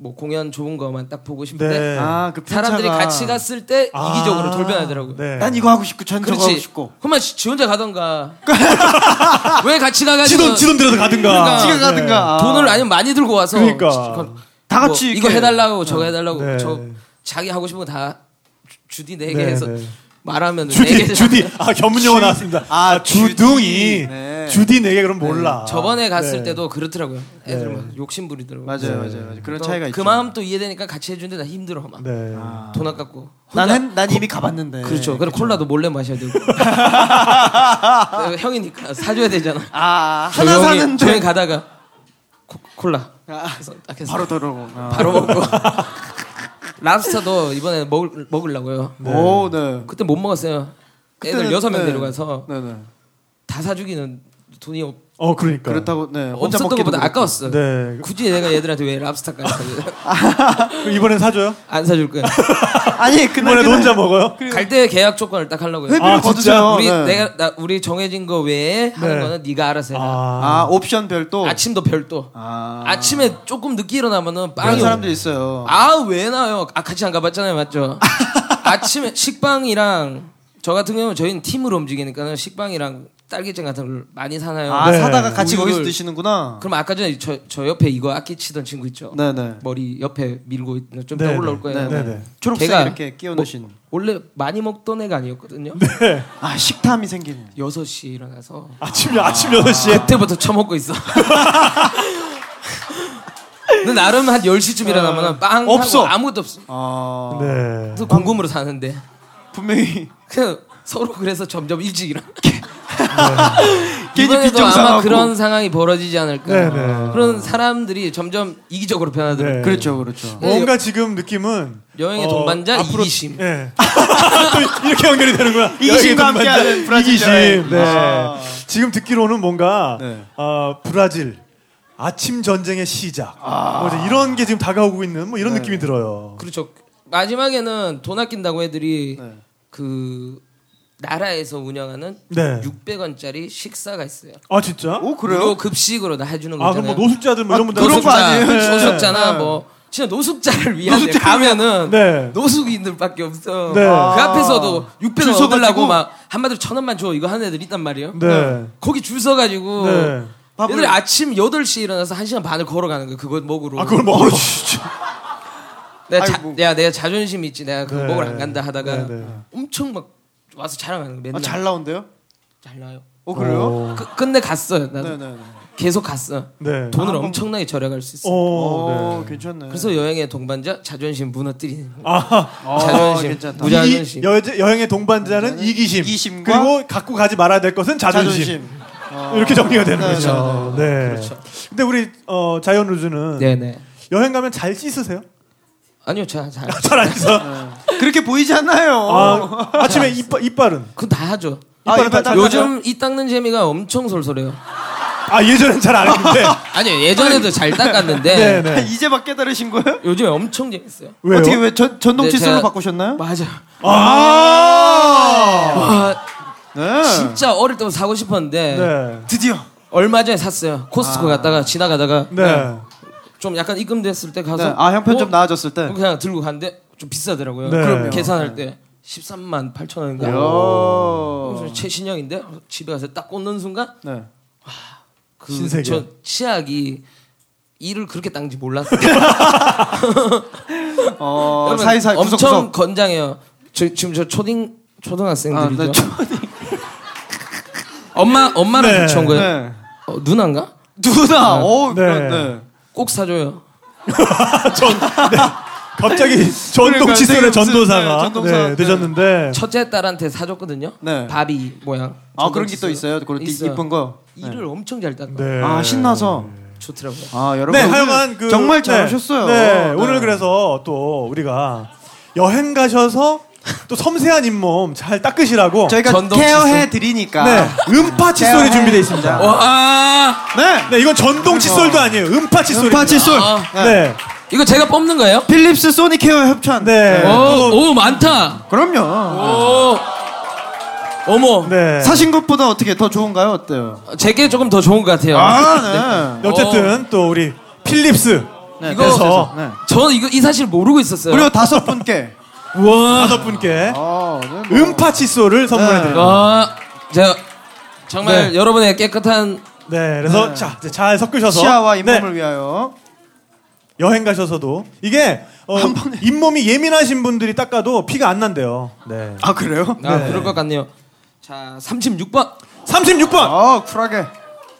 뭐 공연 좋은 거만 딱 보고 싶은데 네. 아, 그 사람들이 같이 갔을 때 이기적으로 돌변하더라고요. 네. 난 이거 하고 싶고 전 저거 하고 싶고. 그러면 지 혼자 가던가. 왜 같이 가가지고 지돈 들여서 가든가. 그러니까 지가 가든가. 네. 돈을 아니면 많이 들고 와서. 그러니까. 다 같이 뭐 이거 해달라고 저거 해달라고 네. 저 자기 하고 싶은 거 다 주디 내게 네, 해서 네. 말하면 주디 아 전문용어 나왔습니다. 아 주둥이 네. 주디 내게 그럼 몰라. 네. 저번에 갔을 네. 때도 그렇더라고요. 애들 막 욕심 부리더라고요. 맞아요. 그런 차이가 있죠. 그 마음 또 이해되니까 같이 해주는데 나 힘들어 막. 네. 아. 돈 아깝고. 난 이미 가봤는데. 그렇죠. 그럼 콜라도 몰래 마셔야 되고. 형이니까 사줘야 되잖아. 아 하나 사는데 저희 가다가 콜라. 바로 들어오고. 바로 먹고. 랍스터도 이번에 먹으려고요. 네. 오, 네. 그때 못 먹었어요. 애들 6명 데려가서 다 사주기는 돈이 그러니까. 그렇다고 네. 혼자 먹기도 것보다 아까웠어. 네. 굳이 내가 얘들한테 왜 랍스터까지 사줘요? 이번엔 사줘요? 안 사줄 거야. 아니, 그날 이번에 혼자 먹어요? 갈 때 계약 조건을 딱 하려고요. 회비를 거두자. 우리 정해진 거 외에 하는 네. 거는 네가 알아서 해라. 옵션 별도. 아침도 별도. 아침에 조금 늦게 일어나면은 빵이 그런 사람들 있어요. 왜 나요? 같이 안 가봤잖아요, 맞죠? 아침에 식빵이랑 저 같은 경우는 저희는 팀으로 움직이니까는 식빵이랑 딸기잼 같은 걸 많이 사나요? 아 네. 사다가 같이 거기서 드시는구나. 그럼 아까 전에 저 옆에 이거 악기 치던 친구 있죠? 네네. 머리 옆에 밀고 좀 떠올라올 거예요. 네네. 초록색 이렇게 끼워 넣으신. 뭐, 원래 많이 먹던 애가 아니었거든요. 네. 아 식탐이 생기는. 6시에 일어나서. 아침 6시에. 그때부터 처먹고 있어. 근데 나름 한 10시쯤 일어나면 빵 없어. 아무것도 없어. 아... 네. 그래서 공금으로 사는데. 분명히. 그냥 서로 그래서 점점 일찍 일어나게. 네. 이번에도 아마 그런 상황이 벌어지지 않을까. 네, 네. 그런 사람들이 점점 이기적으로 변하더라고요. 네. 그렇죠. 뭔가 지금 느낌은 여행의 동반자 앞으로... 이기심. 네. 또 이렇게 연결이 되는구나. 이기심과 함께하는 브라질 이기심. 여행. 네. 아. 지금 듣기로는 뭔가 네. 브라질 아침 전쟁의 시작. 아. 뭐 이런 게 지금 다가오고 있는 뭐 이런 네. 느낌이 들어요. 그렇죠. 마지막에는 돈 아낀다고 애들이 네. 그. 나라에서 운영하는 네. 600원짜리 식사가 있어요. 아 진짜? 오 그래요? 그리고 급식으로 다 해주는 거잖아요. 아 그럼 뭐 노숙자들 뭐 이런 분들 그런 거 아니에요? 노숙자나 네. 뭐 진짜 노숙자를 위한 데 가면은 네. 노숙인들밖에 없어. 네. 그 앞에서도 600원 얻으려고 막 한마디로 1,000원만 줘 이거 하는 애들 있단 말이에요. 네. 네. 거기 줄 서가지고 네. 애들이 아침 8시에 일어나서 1시간 반을 걸어가는 거야. 그걸 먹으러. 아 그걸 먹으러 진짜. 내가 자존심 있지. 내가 그거 네. 먹으러 안 간다 하다가 네. 엄청 막 와서 자랑하는 거 맨날. 아, 잘 나온대요? 잘 나요. 어 그래요? 근데 갔어요. 네네네. 계속 갔어. 네. 돈을 엄청나게 절약할 수 있어. 오, 네. 괜찮네. 그래서 여행의 동반자 자존심 무너뜨리는. 아, 자존심. 무자존심. 여행의 동반자는 이기심. 이기심과 그리고 갖고 가지 말아야 될 것은 자존심. 이렇게 정리가 되는 네네네. 거죠. 네네네. 네. 그렇죠. 근데 우리 자이언 루즈는 네네. 여행 가면 잘 씻으세요? 아니요, 잘 안 씻어. 네. 그렇게 보이지 않나요? 아, 아침에 이빨은? 그건 다 하죠. 이빨은 요즘 이 닦는 재미가 엄청 솔솔해요. 아, 예전엔 잘 안 했는데. 아니요, 예전에도 잘 닦았는데. 네. 이제 막 깨달으신 거예요? 요즘에 엄청 재밌어요. 왜요? 어떻게 왜 전동 칫솔로 제가... 바꾸셨나요? 맞아. 네. 진짜 어릴 때부터 사고 싶었는데. 네. 드디어. 얼마 전에 샀어요. 코스트코 갔다가 지나가다가. 네. 좀 약간 입금됐을 때 가서 네. 아 형편 좀 나아졌을 때 그냥 들고 갔는데 좀 비싸더라고요. 네. 그럼 계산할 때 138,000원인가 최신형인데 집에 가서 딱 꽂는 순간 네. 와, 그 저 치약이 이를 그렇게 닦는지 몰랐어요. 사이사이 엄청 구석구석. 건장해요. 지금 저 초등학생들이죠. 네, 엄마를 네. 붙여온 거예요. 네. 누나인가? 누나. 그런데 꼭 사줘요. 네. 갑자기 전동 칫솔의 전도사가 네, 되셨는데 네. 첫째 딸한테 사줬거든요. 네. 바비 모양. 아 그런 게 또 있어요. 그런 이쁜 거. 이를 네. 엄청 잘 닦아요. 네. 아 신나서 좋더라고요. 아 여러분. 네, 하여간 그, 정말 잘하셨어요. 네. 오늘 그래서 또 우리가 여행 가셔서 또 섬세한 잇몸 잘 닦으시라고 저희가 케어해 드리니까 네. 음파 칫솔이 준비되어 있습니다. 네. 네, 이건 전동 칫솔도 아니에요. 음파 칫솔입니다. 네. 이거 제가 뽑는 거예요? 필립스 소니 케어 협찬. 네. 오 많다. 그럼요. 어머. 네. 사신 것보다 어떻게 더 좋은가요? 어때요? 제게 조금 더 좋은 것 같아요. 아, 네. 어쨌든 또 우리 필립스. 네, 이거 네. 저는 이거 이 사실 모르고 있었어요. 그리고 5분께. 우와. 5분께 음파 칫솔을 선물해드립니다. 제가 정말 네. 여러분의 깨끗한 네 그래서 네. 자 이제 잘 섞으셔서 치아와 잇몸을 네. 위하여 여행 가셔서도 이게 잇몸이 예민하신 분들이 닦아도 피가 안 난대요. 네. 아 그래요? 네. 아 그럴 것 같네요. 자 36번. 쿨하게.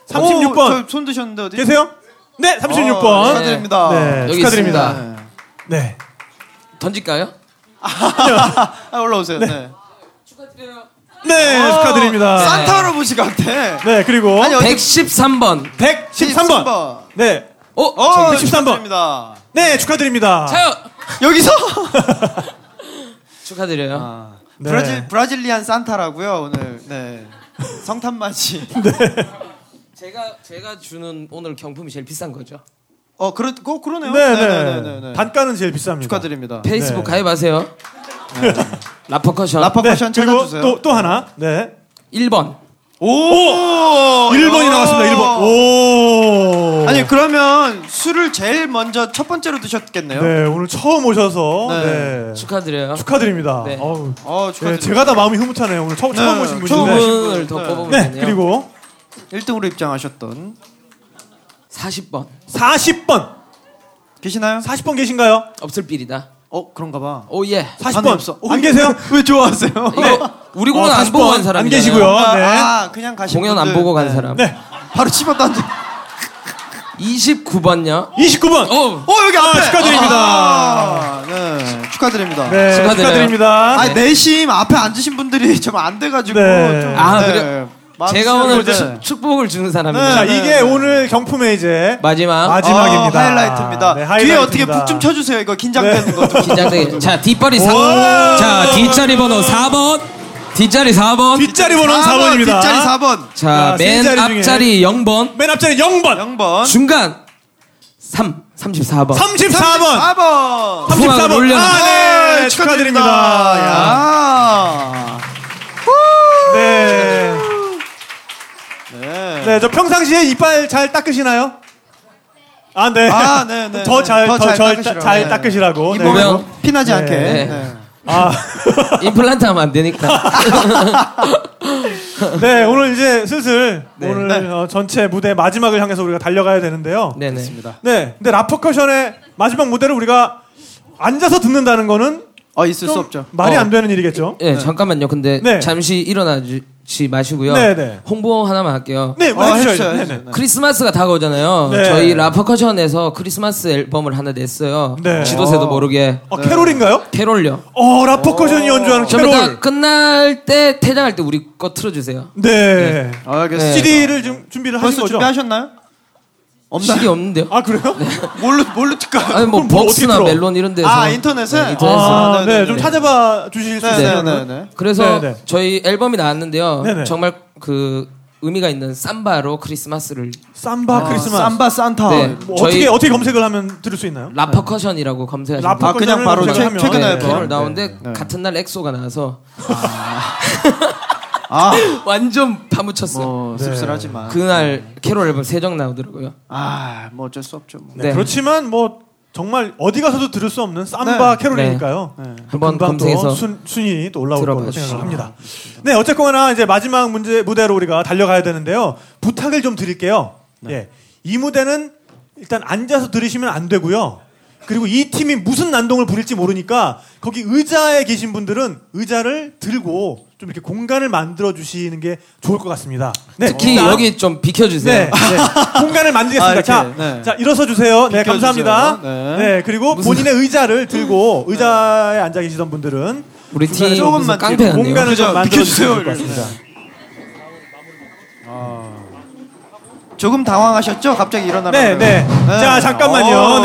36번. 손 드셨는데 어디 계세요? 네 36번. 축하드립니다. 네, 여기 축하드립니다. 있습니다. 네. 던질까요? 올라오세요. 네. 네. 축하드려요. 네, 축하드립니다. 산타 할아버지 같아. 네, 그리고. 아니, 113번. 네. 113번입니다. 네, 축하드립니다. 자요! 여기서! 축하드려요. 아, 네. 브라질리안 산타라고요, 오늘. 네. 성탄맞이. 네. 제가 주는 오늘 경품이 제일 비싼 거죠. 그러네요. 네. 단가는 제일 비쌉니다. 축하드립니다. 페이스북 네. 가입하세요. 네. 라퍼커션 네. 찾아주세요. 그리고 또 하나. 네. 1번. 오! 1번이 나왔습니다. 1번. 오! 아니, 그러면 술을 제일 먼저 첫 번째로 드셨겠네요. 네, 오늘 처음 오셔서 네. 네. 축하드려요. 축하드립니다. 네. 축하드립니다. 네, 제가 다 마음이 흐뭇하네요. 오늘 처음 오신 분인데. 분을 더 뽑으면 되네요. 네, 그리고 1등으로 입장하셨던 40번. 40번. 계시나요? 40번 계신가요? 없을 삘이다. 그런가 봐. 오, 예. 40번 없어. 안 계세요? 왜 좋아하세요? 네. 우리 공연 안 보고 간 사람. 안 계시고요. 네. 그냥 가시고. 공연 안 보고 간 네. 사람. 네. 바로 집었다 앉아. 29번요? 29번. 여기 앞에. 축하드립니다. 네. 축하드립니다. 네. 축하드립니다. 아, 내심 앞에 앉으신 분들이 좀 안 돼 가지고 네. 좀. 네. 그래. 제가 오늘 축복을 주는 사람입니다. 네, 이게 오늘 경품의 이제 마지막입니다. 하이라이트입니다. 네, 하이라이트입니다. 뒤에 어떻게 북 좀 쳐주세요. 이거 긴장되는 네. 것도 긴장되게. 자 뒷발이 3. 자 뒷자리 번호 4번. 뒷자리 4번. 뒷자리 번호는 4번입니다. 뒷자리 4번. 자 맨 앞자리 0번. 맨 앞자리 0번. 중간 34번. 34번. 풍악을 올려놓은. 네, 축하드립니다. 야. 네. 네, 저 평상시에 이빨 잘 닦으시나요? 아, 네. 아, 네. 더 잘 닦으시라고. 네. 보면 피나지 않게. 네. 아, 임플란트 하면 안 되니까. 네, 오늘 이제 슬슬 네. 오늘 네. 전체 무대 마지막을 향해서 우리가 달려가야 되는데요. 네, 그렇습니다. 네, 근데 라퍼커션의 마지막 무대를 우리가 앉아서 듣는다는 거는 있을 수 없죠. 말이 안 되는 일이겠죠. 네, 잠깐만요. 근데 네. 잠시 일어나지 마시고요. 네네. 홍보 하나만 할게요. 네, 해주셔야죠. 네네. 크리스마스가 다가오잖아요. 네. 저희 라퍼커션에서 크리스마스 앨범을 하나 냈어요. 네. 지도세도 모르게. 네. 캐롤인가요? 캐롤요. 라퍼커션이 연주하는 캐롤. 다 끝날 때 퇴장할 때 우리 거 틀어주세요. 네. 알겠습니다. CD를 지금 준비를 하신 거죠? 준비하셨나요? CD 없는데요? 아 그래요? 네. 뭘로 틀까요? 아니 뭐 벅스나 멜론 이런 데서 인터넷에? 네, 인터넷에서 네, 좀 찾아봐 주실 수 있어요? 네. 그래서 네네. 저희 앨범이 나왔는데요. 네네. 정말 그 의미가 있는 삼바로 크리스마스를 크리스마스 삼바 산타 네. 뭐 어떻게 검색을 하면 들을 수 있나요? 라퍼커션이라고 검색하시면 그냥 바로 최근 앨범 나오는데 네. 같은 날 엑소가 나와서 완전 파묻혔어. 네. 씁쓸하지만 그날 캐롤 앨범 3장 나오더라고요. 뭐 어쩔 수 없죠. 뭐. 네. 그렇지만 뭐 정말 어디 가서도 들을 수 없는 삼바 네. 캐롤이니까요. 네. 한번 검색해서 순위 또 올라올 거라고 생각합니다. 네, 어쨌거나 이제 마지막 무대로 우리가 달려가야 되는데요. 부탁을 좀 드릴게요. 네. 예. 이 무대는 일단 앉아서 들으시면 안 되고요. 그리고 이 팀이 무슨 난동을 부릴지 모르니까 거기 의자에 계신 분들은 의자를 들고 좀 이렇게 공간을 만들어 주시는 게 좋을 것 같습니다. 네. 특히 여기 좀 비켜주세요. 네. 네. 공간을 만들겠습니다. 자, 네. 자 일어서 주세요. 네, 감사합니다. 네. 네, 그리고 본인의 의자를 들고 의자에 앉아 계시던 분들은 우리 팀 조금만 공간을 좀 만들어 주세요. 조금 당황하셨죠? 갑자기 일어나면. 네. 자, 잠깐만요.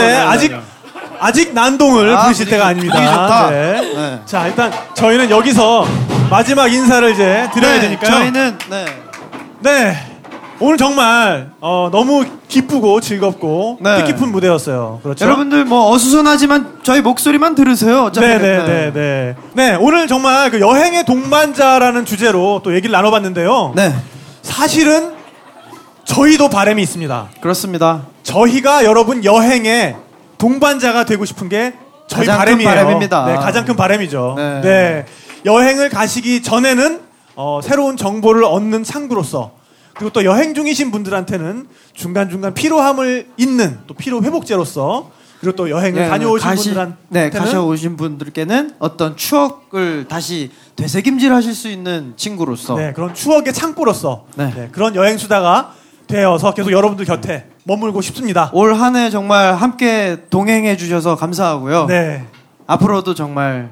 아직 난동을 부르실 때가 아닙니다. 네. 자, 일단 저희는 여기서 마지막 인사를 이제 드려야 되니까요. 저희는 오늘 정말 너무 기쁘고 즐겁고 뜻깊은 무대였어요. 그렇죠? 여러분들 뭐 어수선하지만 저희 목소리만 들으세요. 네, 오늘 정말 그 여행의 동반자라는 주제로 또 얘기를 나눠봤는데요. 네. 사실은 저희도 바람이 있습니다. 그렇습니다. 저희가 여러분 여행의 동반자가 되고 싶은 게 저희 바람이에요. 네, 가장 큰 바람이죠. 네. 여행을 가시기 전에는 새로운 정보를 얻는 창구로서 그리고 또 여행 중이신 분들한테는 중간중간 피로함을 잇는 또 피로 회복제로서 그리고 또 여행을 다녀오신 분들한테는 가셔오신 분들께는 어떤 추억을 다시 되새김질하실 수 있는 친구로서 그런 추억의 창구로서 그런 여행 수다가 되어서 계속 여러분들 곁에 머물고 싶습니다. 올 한 해 정말 함께 동행해 주셔서 감사하고요. 네. 앞으로도 정말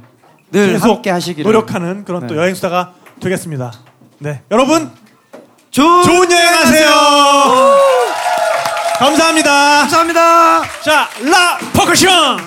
늘 함께 하시기를 노력하는 그런 또 여행 수다가 되겠습니다. 네. 여러분 좋은 여행하세요. 감사합니다. 감사합니다. 자, 라퍼커션.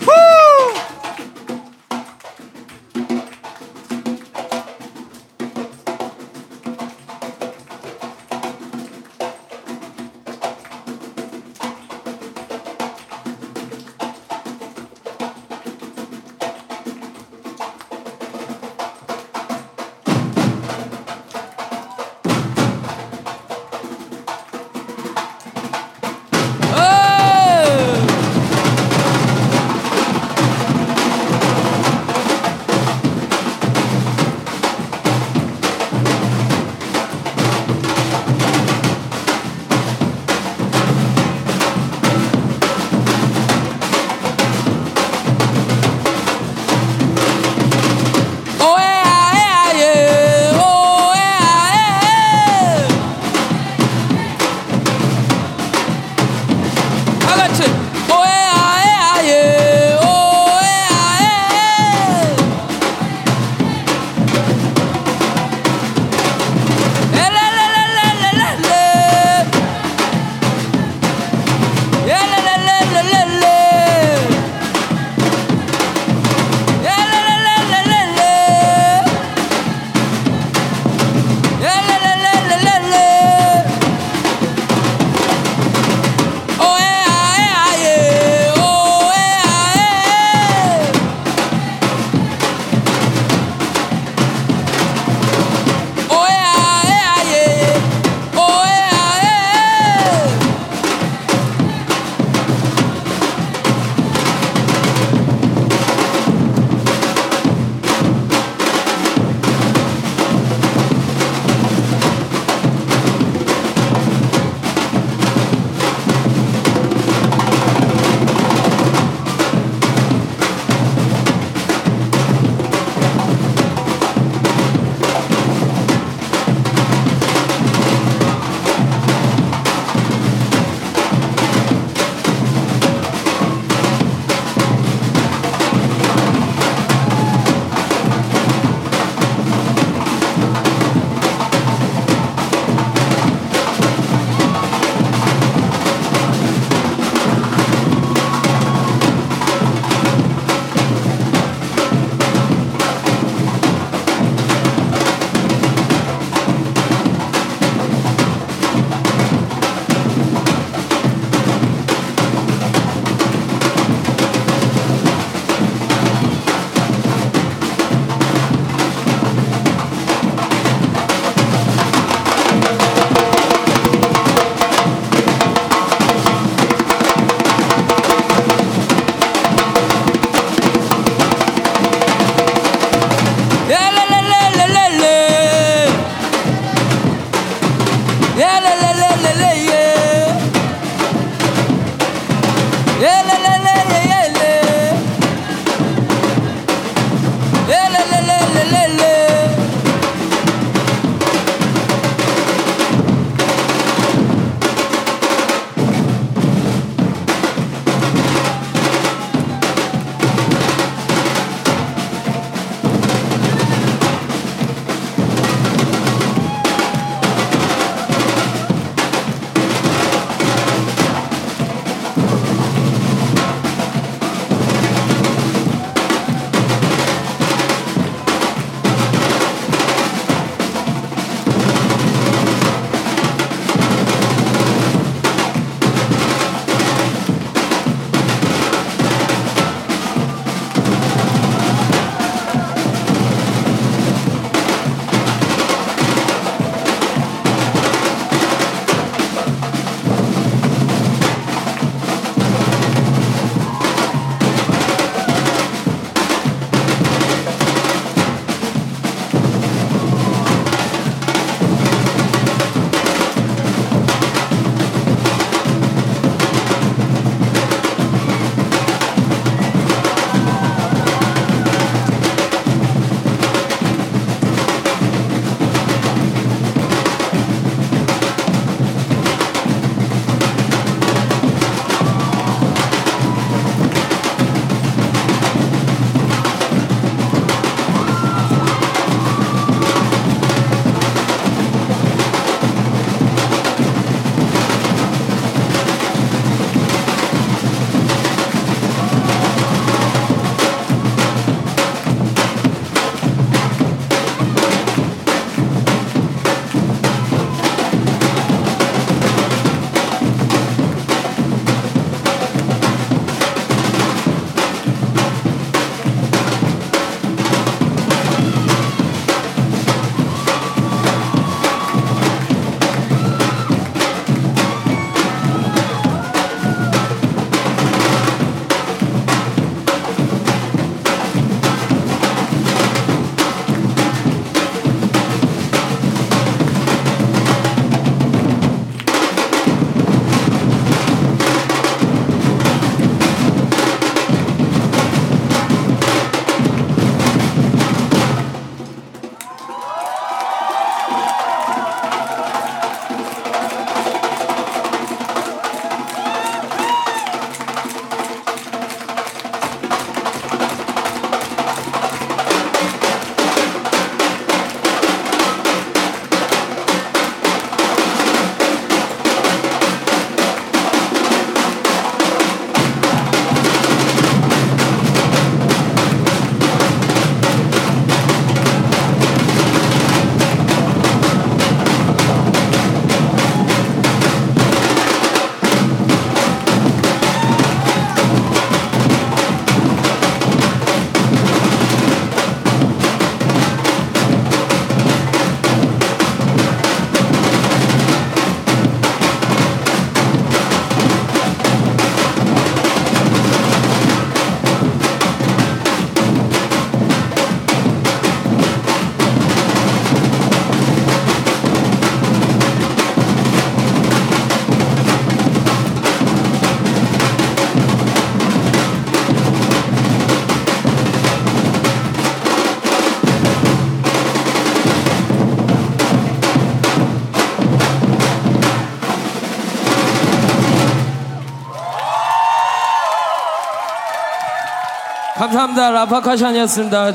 감사합니다. 라퍼커션이었습니다.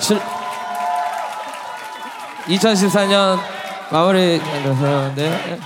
2014년 마무리. 네.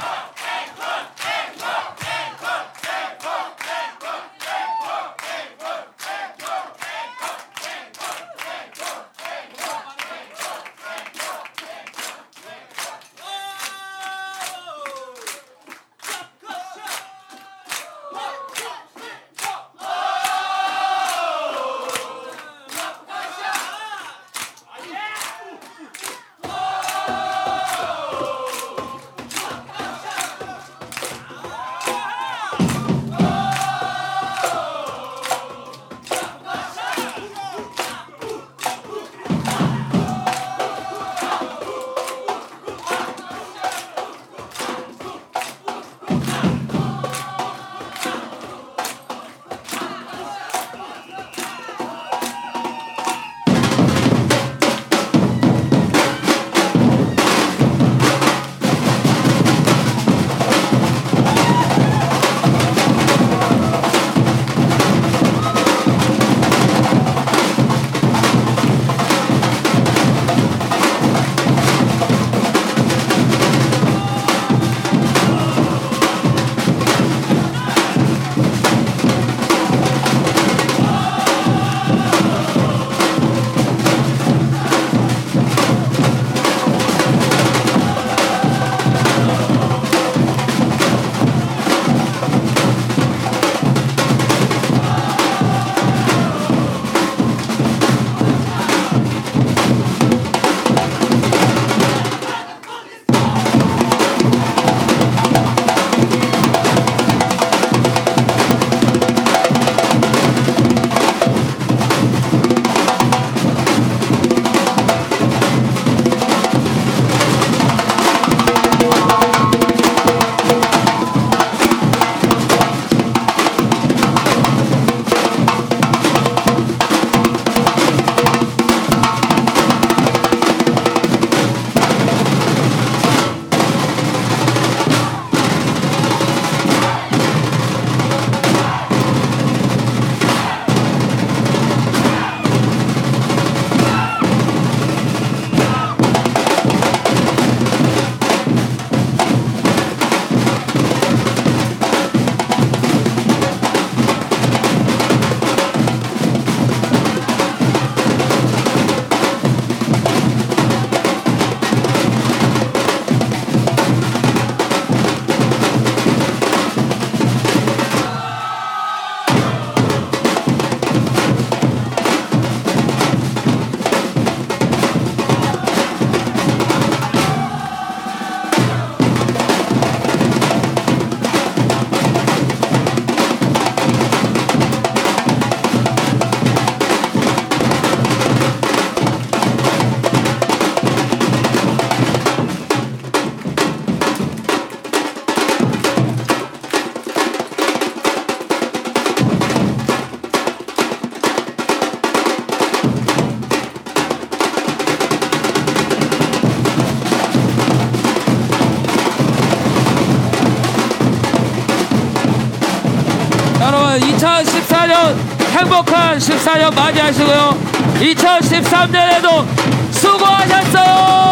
행복한 14년 많이 하시고요. 2013년에도 수고하셨어요.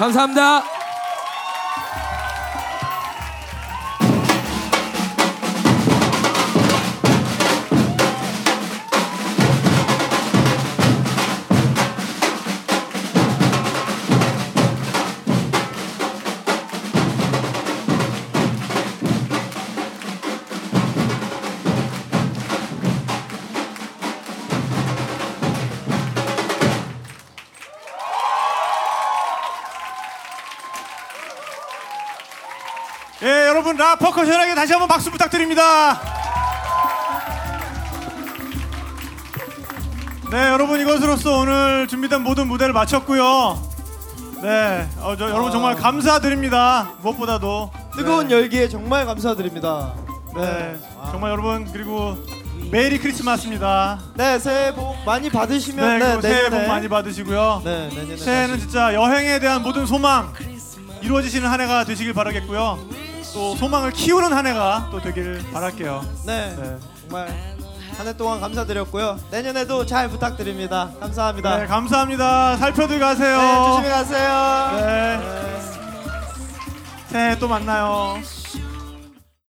감사합니다. 여러분 라퍼커션에게 다시 한번 박수 부탁드립니다. 네, 여러분 이것으로써 오늘 준비된 모든 무대를 마쳤고요. 네, 여러분 정말 감사드립니다. 무엇보다도 뜨거운 네. 열기에 정말 감사드립니다. 네, 정말 여러분 그리고 메리 크리스마스입니다. 네, 새해 복 많이 받으시면 네, 새해 복 많이 받으시고요. 네, 새해는 진짜 여행에 대한 모든 소망 이루어지시는 한 해가 되시길 바라겠고요. 또 소망을 키우는 한 해가 또 되길 바랄게요. 네, 네. 정말 한 해 동안 감사드렸고요. 내년에도 잘 부탁드립니다. 감사합니다. 네, 감사합니다. 살펴들 가세요. 네, 조심히 가세요. 네, 새해 또 만나요.